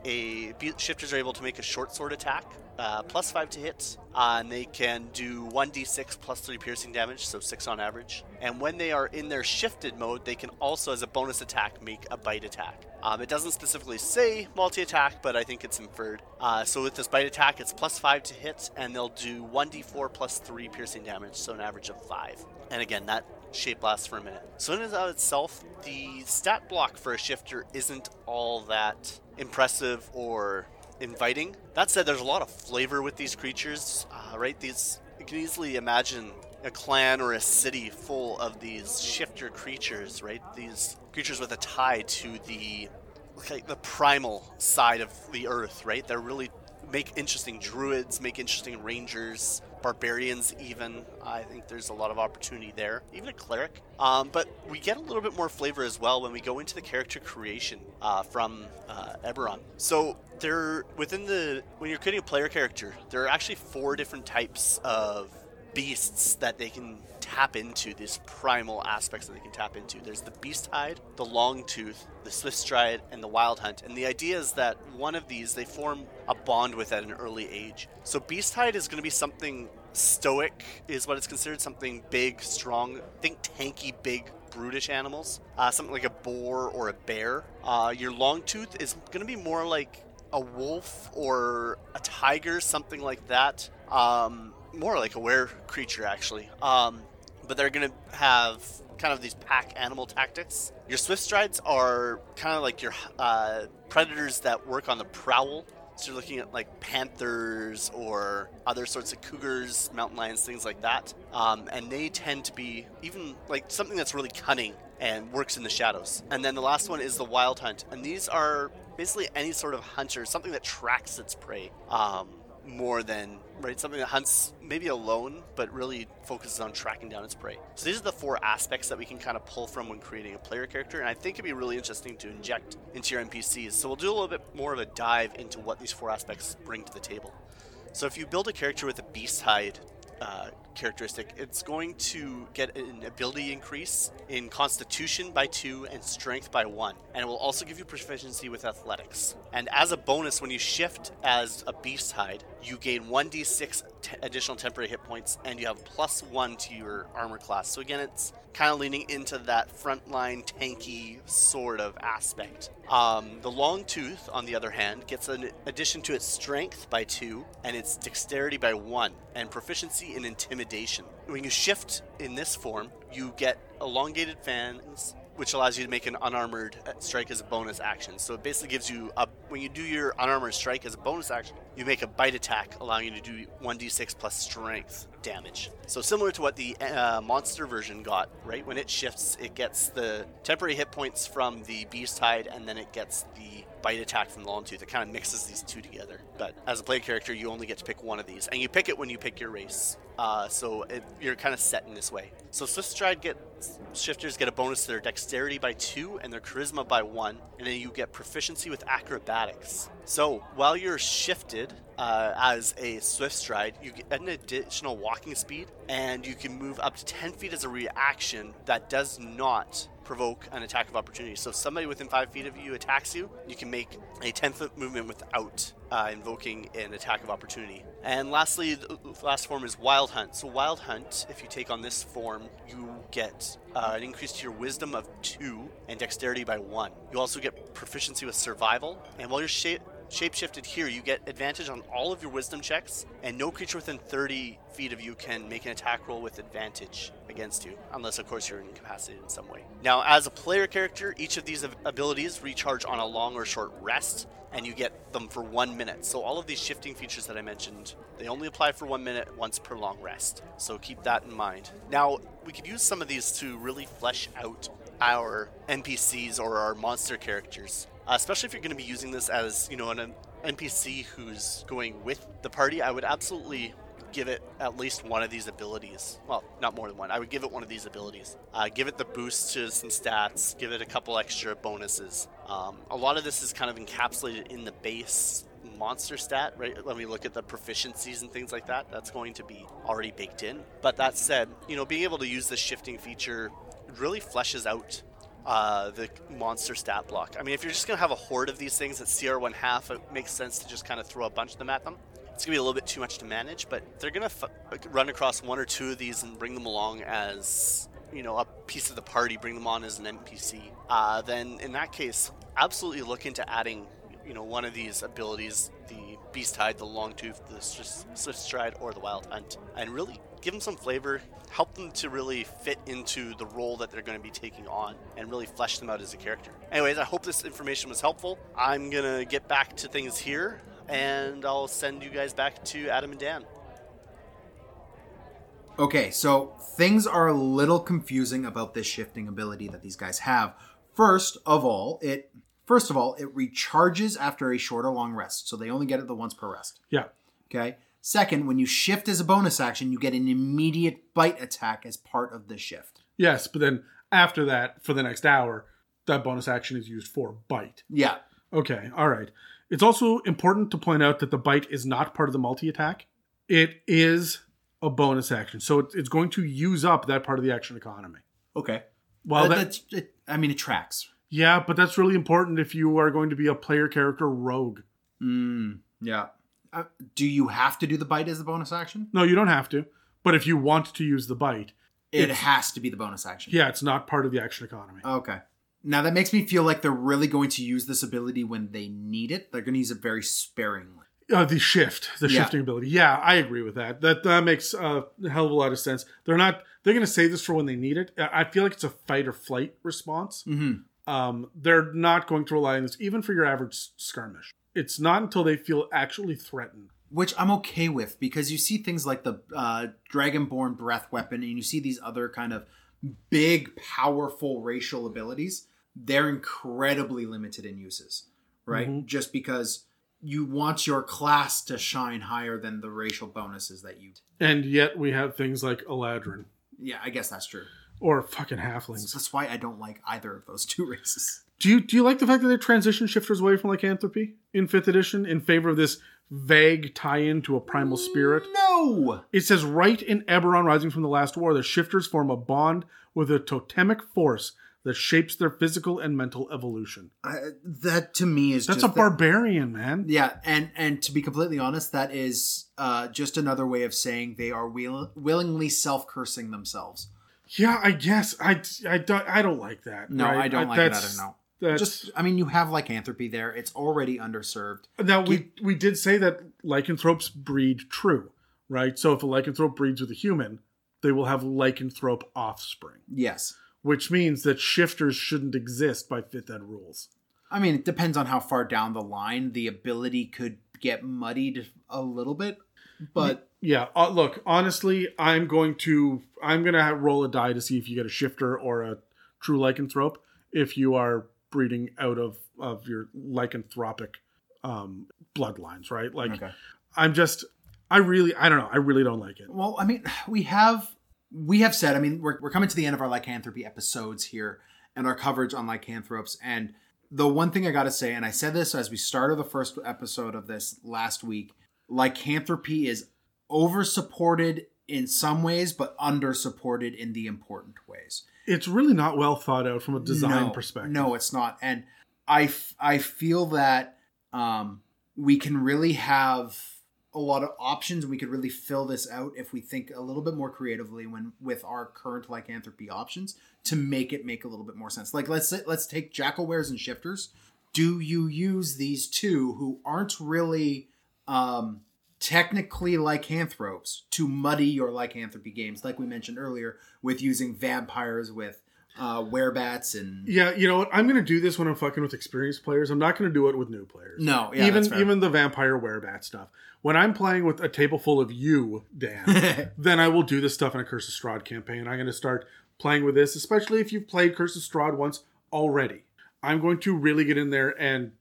shifters are able to make a short sword attack, plus 5 to hit, and they can do 1d6 plus 3 piercing damage, so 6 on average. And when they are in their shifted mode, they can also, as a bonus attack, make a bite attack. It doesn't specifically say multi-attack, but I think it's inferred. So with this bite attack, it's plus 5 to hit, and they'll do 1d4 plus 3 piercing damage, so an average of 5. And again, that shape lasts for a minute. So in and of itself, the stat block for a shifter isn't all that impressive or inviting. That said, there's a lot of flavor with these creatures, right? You can easily imagine a clan or a city full of these shifter creatures, right? These creatures with a tie to the primal side of the earth, right? They're really make interesting druids, make interesting rangers, barbarians even. I think there's a lot of opportunity there. Even a cleric. But we get a little bit more flavor as well when we go into the character creation from Eberron. So when you're creating a player character, there are actually 4 different types of beasts that they can tap into, these primal aspects that they can tap into. There's the Beast Hide, the Long Tooth, the Swift Stride, and the Wild Hunt. And the idea is that one of these they form a bond with at an early age. So Beast Hide is going to be something stoic, is what it's considered, something big, strong, think tanky, big, brutish animals, something like a boar or a bear. Your Long Tooth is going to be more like a wolf or a tiger, something like that. More like a were creature, actually. But they're going to have kind of these pack animal tactics. Your Swift Strides are kind of like your predators that work on the prowl. So you're looking at like panthers or other sorts of cougars, mountain lions, things like that. And they tend to be even like something that's really cunning and works in the shadows. And then the last one is the Wild Hunt. And these are basically any sort of hunter, something that tracks its prey. More than, right, something that hunts maybe alone, but really focuses on tracking down its prey. So these are the 4 aspects that we can kind of pull from when creating a player character, and I think it'd be really interesting to inject into your NPCs. So we'll do a little bit more of a dive into what these 4 aspects bring to the table. So if you build a character with a Beast Hide characteristic, it's going to get an ability increase in Constitution by 2 and Strength by 1, and it will also give you proficiency with Athletics. And as a bonus, when you shift as a Beast Hide, you gain 1d6 additional temporary hit points, and you have plus 1 to your armor class. So again, it's kind of leaning into that frontline tanky sort of aspect. The long tooth, on the other hand, gets an addition to its strength by 2 and its dexterity by 1 and proficiency in intimidation. When you shift in this form, you get elongated fangs, which allows you to make an unarmored strike as a bonus action. So it basically gives you, when you do your unarmored strike as a bonus action, you make a bite attack, allowing you to do 1d6 plus strength damage. So similar to what the monster version got, right? When it shifts, it gets the temporary hit points from the beast hide, and then it gets the bite attack from the long tooth. It kind of mixes these two together. But as a player character, you only get to pick one of these, and you pick it when you pick your race. You're kind of set in this way. So Swift Stride shifters get a bonus to their dexterity by 2 and their charisma by 1, and then you get proficiency with acrobatics. So while you're shifted as a Swift Stride, you get an additional walking speed, and you can move up to 10 feet as a reaction that does not provoke an attack of opportunity. So if somebody within 5 feet of you attacks you, you can make a 10-foot movement without invoking an attack of opportunity. And lastly, the last form is Wild Hunt. So Wild Hunt, if you take on this form, you get an increase to your Wisdom of 2 and Dexterity by 1. You also get proficiency with Survival, and while you're shapeshifted here, you get advantage on all of your wisdom checks, and no creature within 30 feet of you can make an attack roll with advantage against you, unless of course you're incapacitated in some way. Now, as a player character, each of these abilities recharge on a long or short rest, and you get them for 1 minute. So all of these shifting features that I mentioned, they only apply for 1 minute once per long rest. So keep that in mind. Now, we could use some of these to really flesh out our NPCs or our monster characters. Especially if you're going to be using this as, an NPC who's going with the party, I would absolutely give it at least one of these abilities. Well, not more than one. I would give it one of these abilities. Give it the boost to some stats. Give it a couple extra bonuses. A lot of this is kind of encapsulated in the base monster stat, right? Let me look at the proficiencies and things like that. That's going to be already baked in. But that said, being able to use this shifting feature really fleshes out the monster stat block. I mean, if you're just going to have a horde of these things at CR1 half, it makes sense to just kind of throw a bunch of them at them. It's going to be a little bit too much to manage, but they're going to run across one or two of these and bring them along as, a piece of the party, bring them on as an NPC. Then in that case, absolutely look into adding, one of these abilities, the Beast Hide, the Long Tooth, the Swift Stride, or the Wild Hunt, and really give them some flavor, help them to really fit into the role that they're going to be taking on, and really flesh them out as a character. Anyways, I hope this information was helpful. I'm going to get back to things here, and I'll send you guys back to Adam and Dan. Okay, so things are a little confusing about this shifting ability that these guys have. First of all, it recharges after a short or long rest, so they only get it the once per rest. Yeah. Okay. Second, when you shift as a bonus action, you get an immediate bite attack as part of the shift. Yes, but then after that, for the next hour, that bonus action is used for bite. Yeah. Okay, all right. It's also important to point out that the bite is not part of the multi-attack. It is a bonus action, so it's going to use up that part of the action economy. Okay. Well, it tracks. Yeah, but that's really important if you are going to be a player character rogue. Yeah. Do you have to do the bite as a bonus action? No, you don't have to. But if you want to use the bite... It has to be the bonus action. Yeah, it's not part of the action economy. Okay. Now that makes me feel like they're really going to use this ability when they need it. They're going to use it very sparingly. The shifting ability. Yeah, I agree with that. That makes a hell of a lot of sense. They're going to save this for when they need it. I feel like it's a fight or flight response. Mm-hmm. They're not going to rely on this, even for your average skirmish. It's not until they feel actually threatened. Which I'm okay with, because you see things like the Dragonborn breath weapon, and you see these other kind of big, powerful racial abilities. They're incredibly limited in uses, right? Mm-hmm. Just because you want your class to shine higher than the racial bonuses that you... And yet we have things like Eladrin. Yeah, I guess that's true. Or fucking halflings. That's why I don't like either of those two races. Do you like the fact that they transition shifters away from lycanthropy in 5th edition in favor of this vague tie-in to a primal spirit? No! It says, right in Eberron Rising from the Last War, the shifters form a bond with a totemic force that shapes their physical and mental evolution. That to me is That's just... That's a barbarian, man. Yeah, and to be completely honest, that is just another way of saying they are willingly self-cursing themselves. Yeah, I guess. I don't like that. No, right? I don't like that at all. Just, I mean, you have lycanthropy there. It's already underserved. Now, we did say that lycanthropes breed true, right? So if a lycanthrope breeds with a human, they will have lycanthrope offspring. Yes. Which means that shifters shouldn't exist by fifth ed rules. I mean, it depends on how far down the line the ability could get muddied a little bit, but... Yeah, look, honestly, I'm going to roll a die to see if you get a shifter or a true lycanthrope if you are breeding out of your lycanthropic bloodlines, right? Like, okay. I really don't like it. Well, I mean, we have said, I mean, we're coming to the end of our lycanthropy episodes here and our coverage on lycanthropes. And the one thing I got to say, and I said this as we started the first episode of this last week, lycanthropy is oversupported in some ways, but undersupported in the important ways. It's really not well thought out from a design perspective. No, it's not. And I feel that we can really have a lot of options. We could really fill this out if we think a little bit more creatively with our current lycanthropy options to make it make a little bit more sense. Like, let's take jackalwares and shifters. Do you use these two who aren't really technically lycanthropes to muddy your lycanthropy games, like we mentioned earlier, with using vampires, with werebats and... Yeah, you know what? I'm going to do this when I'm fucking with experienced players. I'm not going to do it with new players. No, yeah, even the vampire werebat stuff. When I'm playing with a table full of you, Dan, then I will do this stuff in a Curse of Strahd campaign. I'm going to start playing with this, especially if you've played Curse of Strahd once already. I'm going to really get in there and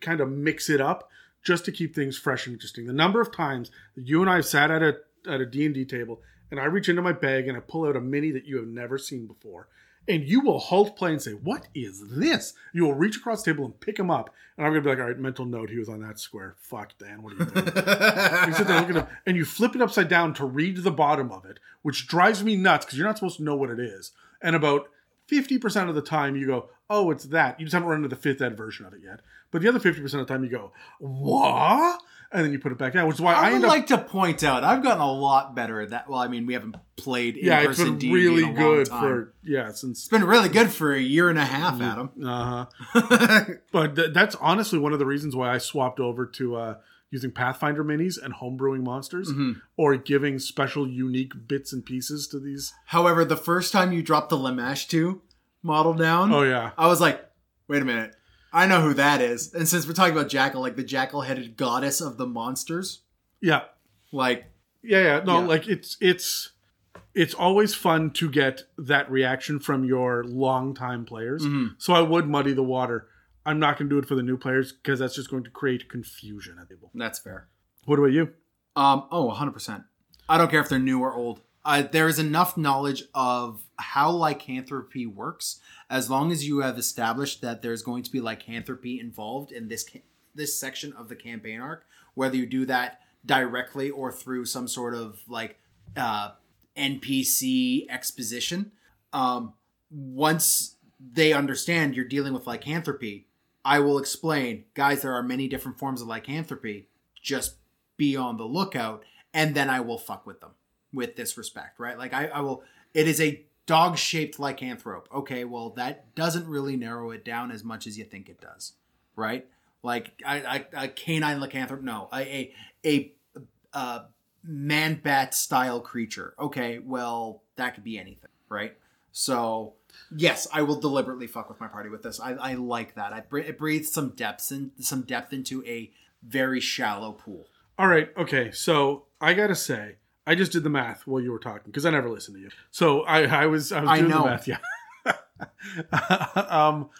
kind of mix it up just to keep things fresh and interesting. The number of times that you and I have sat at a D&D table and I reach into my bag and I pull out a mini that you have never seen before. And you will halt play and say, what is this? You will reach across the table and pick him up. And I'm going to be like, all right, mental note, he was on that square. Fuck, Dan, what are you doing? You sit there looking at him, and you flip it upside down to read the bottom of it, which drives me nuts because you're not supposed to know what it is. And about 50% of the time you go, oh, it's that. You just haven't run into the fifth ed version of it yet. But the other 50% of the time you go, what? And then you put it back down, which is why I would like to point out, I've gotten a lot better at that. Well, I mean, we haven't played in-person D&D really in a long time. It's been really good for a year and a half, Adam. Uh-huh. But that's honestly one of the reasons why I swapped over to using Pathfinder minis and homebrewing monsters, mm-hmm. or giving special unique bits and pieces to these. However, the first time you dropped the Lamash 2 model down, oh yeah, I was like, wait a minute. I know who that is. And since we're talking about Jackal, like the jackal-headed goddess of the monsters. Yeah. Like. Yeah, yeah. No, yeah. Like it's always fun to get that reaction from your longtime players. Mm-hmm. So I would muddy the water. I'm not going to do it for the new players because that's just going to create confusion at the table. That's fair. What about you? 100%. I don't care if they're new or old. There is enough knowledge of how lycanthropy works, as long as you have established that there's going to be lycanthropy involved in this section of the campaign arc, whether you do that directly or through some sort of NPC exposition. Once they understand you're dealing with lycanthropy, I will explain, guys, there are many different forms of lycanthropy. Just be on the lookout, and then I will fuck with them. With this respect, right? Like I will, it is a dog-shaped lycanthrope. Okay, well, that doesn't really narrow it down as much as you think it does, right? Like a canine lycanthrope, no, a man-bat style creature. Okay, well, that could be anything, right? So yes, I will deliberately fuck with my party with this. I like that. It breathes some depth into a very shallow pool. All right, okay, so I gotta say. I just did the math while you were talking because I never listened to you. So I was doing the math. Yeah.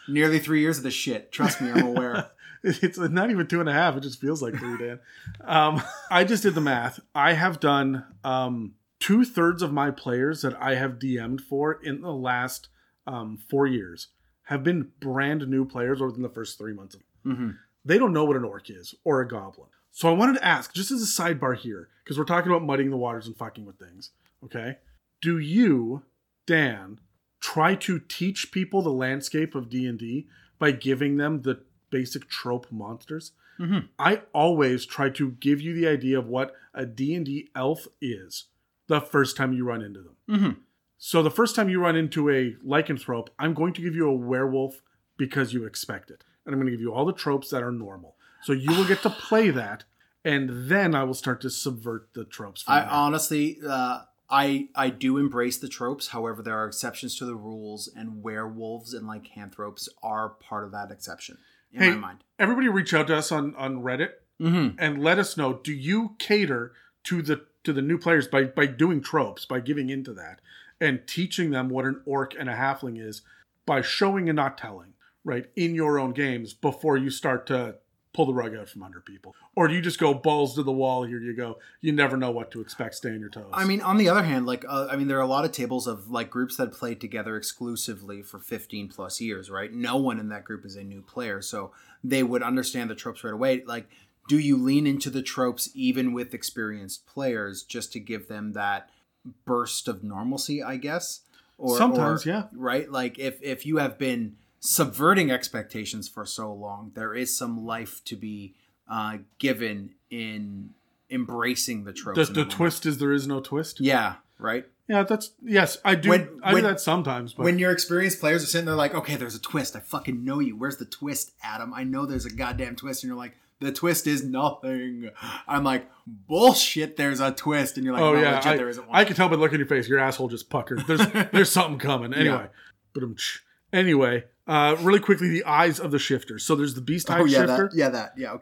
Nearly 3 years of this shit. Trust me, I'm aware. It's not even 2.5. It just feels like 3, Dan. I just did the math. I have done 2/3 of my players that I have DM'd for in the last 4 years have been brand new players within the first 3 months. Mm-hmm. They don't know what an orc is or a goblin. So I wanted to ask, just as a sidebar here, because we're talking about muddying the waters and fucking with things, okay? Do you, Dan, try to teach people the landscape of D&D by giving them the basic trope monsters? Mm-hmm. I always try to give you the idea of what a D&D elf is the first time you run into them. Mm-hmm. So the first time you run into a lycanthrope, I'm going to give you a werewolf because you expect it. And I'm going to give you all the tropes that are normal. So you will get to play that, and then I will start to subvert the tropes. Honestly, I do embrace the tropes. However, there are exceptions to the rules, and werewolves and lycanthropes are part of that exception in my mind. Everybody reach out to us on Reddit and let us know, do you cater to the new players by doing tropes, by giving into that, and teaching them what an orc and a halfling is by showing and not telling, right, in your own games before you start to pull the rug out from under people? Or do you just go balls to the wall, here you go, you never know what to expect, stay on your toes? I mean, on the other hand, there are a lot of tables of like groups that played together exclusively for 15 plus years, right? No one in that group is a new player, so they would understand the tropes right away. Like, do you lean into the tropes even with experienced players just to give them that burst of normalcy, I guess? Sometimes, yeah. Right? Like, if you have been subverting expectations for so long, there is some life to be given in embracing the tropes. The twist is there is no twist. Yeah, right. Yeah, I do that sometimes. But when your experienced players are sitting there like, okay, there's a twist. I fucking know you. Where's the twist, Adam? I know there's a goddamn twist. And you're like, the twist is nothing. I'm like, bullshit, there's a twist. And you're like, oh, no, yeah, legit, there isn't one. I can tell by looking at your face. Your asshole just puckered. There's something coming. Anyway. Yeah. Anyway. Really quickly, the eyes of the shifter. So there's the beast eye shifter.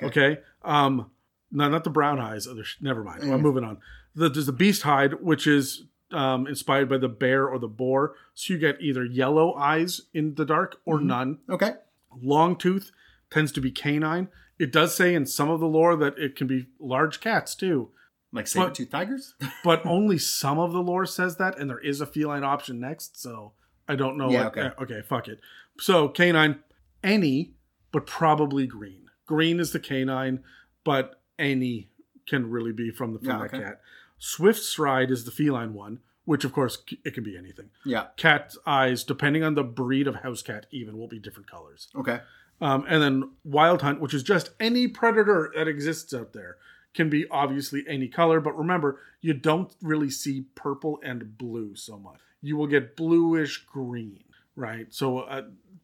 Okay. No, not the brown eyes. Never mind. I'm moving on. There's the beast hide, which is inspired by the bear or the boar. So you get either yellow eyes in the dark or none. Okay. Long tooth tends to be canine. It does say in some of the lore that it can be large cats too. Like saber-toothed tigers? But only some of the lore says that, and there is a feline option next, so I don't know. Yeah, okay, fuck it. So canine, any, but probably green. Green is the canine, but any can really be from the cat. Swift stride is the feline one, which of course it can be anything. Yeah. Cat eyes, depending on the breed of house cat, even will be different colors. Okay. And then wild hunt, which is just any predator that exists out there, can be obviously any color. But remember, you don't really see purple and blue so much. You will get bluish green, right? So,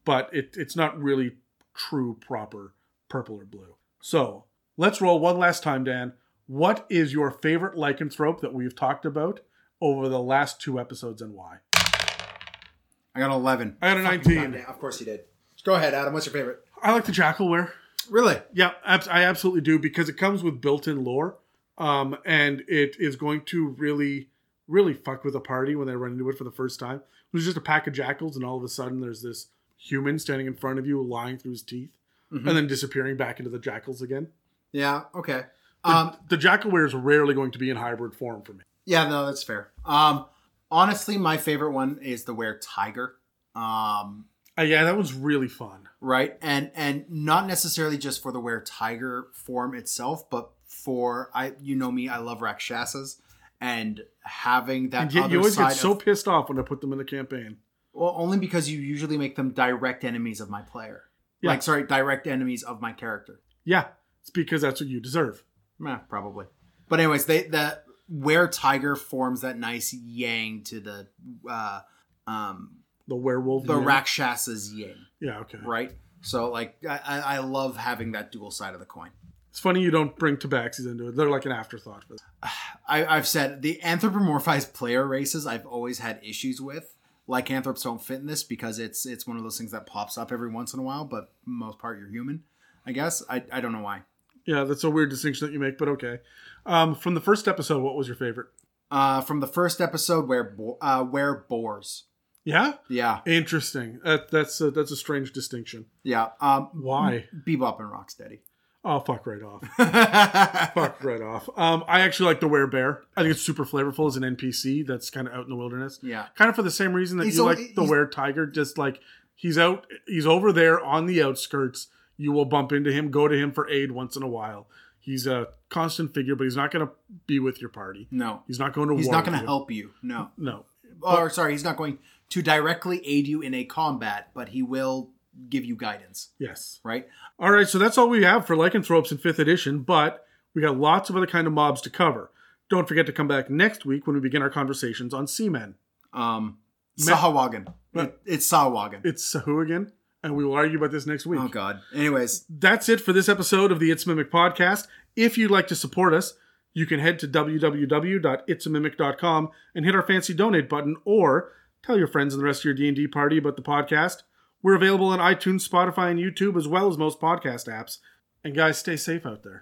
but it's not really true proper purple or blue. So let's roll one last time, Dan. What is your favorite lycanthrope that we've talked about over the last two episodes, and why? I got an 11. I got a 19. Of course you did. Go ahead, Adam. What's your favorite? I like the Jackalware. Really? Yeah, I absolutely do, because it comes with built-in lore, and it is going to really, really fuck with a party when they run into it for the first time. It was just a pack of jackals, and all of a sudden there's this human standing in front of you, lying through his teeth, and then disappearing back into the jackals again. Yeah, okay. The Jackalware is rarely going to be in hybrid form for me. Yeah, no, that's fair. Honestly, my favorite one is the Were-Tiger. Yeah, that was really fun. Right? And not necessarily just for the Were-Tiger form itself, but for, I love Rakshasas. And having that other side. You always get so pissed off when I put them in the campaign. Well, only because you usually make them direct enemies of my player. Yeah. Direct enemies of my character. Yeah, it's because that's what you deserve. Probably. But anyways, the Were-Tiger forms that nice yang to the the werewolf. The Rakshasas yang. Yeah, okay. Right? So, I love having that dual side of the coin. It's funny you don't bring Tabaxis into it. They're like an afterthought. I've said the anthropomorphized player races I've always had issues with. Lycanthropes don't fit in this because it's one of those things that pops up every once in a while, but for the most part you're human, I guess. I don't know why. Yeah, that's a weird distinction that you make, but okay. From the first episode, what was your favorite? From the first episode, boars. Yeah? Yeah. Interesting. That's a strange distinction. Yeah. Why? Bebop and Rocksteady. Oh, fuck right off. I actually like the Were-Bear. I think it's super flavorful as an NPC that's kind of out in the wilderness. Yeah. Kind of for the same reason that like the Were-Tiger. Just like, he's out, he's over there on the outskirts. You will bump into him, go to him for aid once in a while. He's a constant figure, but he's not going to be with your party. No. He's not going to war. He's not going to help you. No. No. He's not going to directly aid you in a combat, but he will give you guidance. Yes. Right? All right, so that's all we have for lycanthropes in 5th edition, but we got lots of other kind of mobs to cover. Don't forget to come back next week when we begin our conversations on seamen. Sahawagan. It's Sahawagan. It's Sahawagan. And we will argue about this next week. Oh, God. Anyways. That's it for this episode of the It's a Mimic podcast. If you'd like to support us, you can head to www.itsamimic.com and hit our fancy donate button, or tell your friends and the rest of your D&D party about the podcast. We're available on iTunes, Spotify, and YouTube, as well as most podcast apps. And guys, stay safe out there.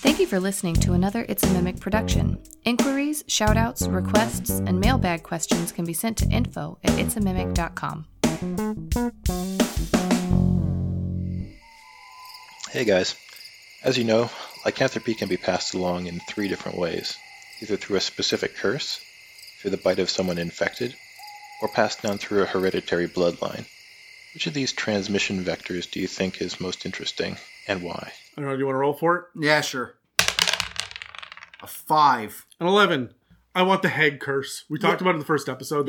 Thank you for listening to another It's a Mimic production. Inquiries, shoutouts, requests, and mailbag questions can be sent to info@itsamimic.com. Hey guys. As you know, lycanthropy can be passed along in 3 different ways. Either through a specific curse, through the bite of someone infected, or passed down through a hereditary bloodline. Which of these transmission vectors do you think is most interesting, and why? I don't know, do you want to roll for it? Yeah, sure. A 5. An 11. I want the Hag curse. We talked about it in the first episode.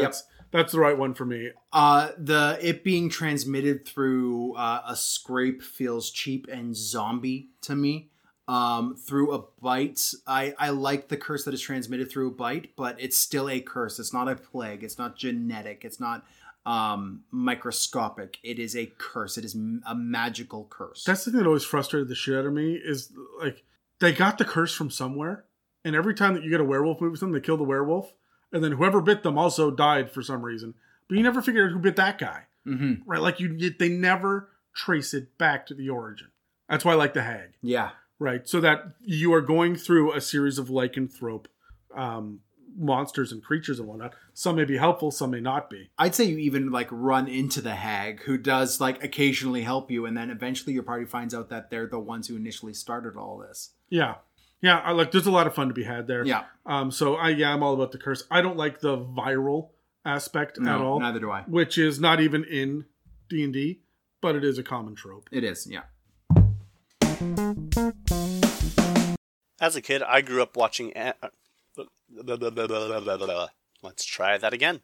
That's the right one for me. It being transmitted through a scrape feels cheap and zombie to me. Through a bite, I like the curse that is transmitted through a bite, but it's still a curse. It's not a plague. It's not genetic. It's not microscopic. It is a curse. It is a magical curse. That's the thing that always frustrated the shit out of me is, like, they got the curse from somewhere, and every time that you get a werewolf movie with them, they kill the werewolf, and then whoever bit them also died for some reason. But you never figure out who bit that guy. Mm-hmm. Right? Like, they never trace it back to the origin. That's why I like the Hag. Yeah. Right, so that you are going through a series of lycanthrope monsters and creatures and whatnot. Some may be helpful, some may not be. I'd say you even run into the Hag, who does occasionally help you, and then eventually your party finds out that they're the ones who initially started all this. Yeah, yeah. There's a lot of fun to be had there. Yeah. I'm all about the curse. I don't like the viral aspect at all. Neither do I. Which is not even in D&D, but it is a common trope. It is. Yeah. As a kid, I grew up watching... Let's try that again.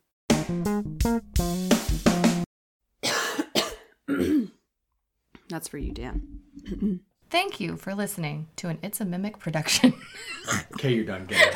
That's for you, Dan. Thank you for listening to an It's a Mimic production. Okay, you're done, Gary.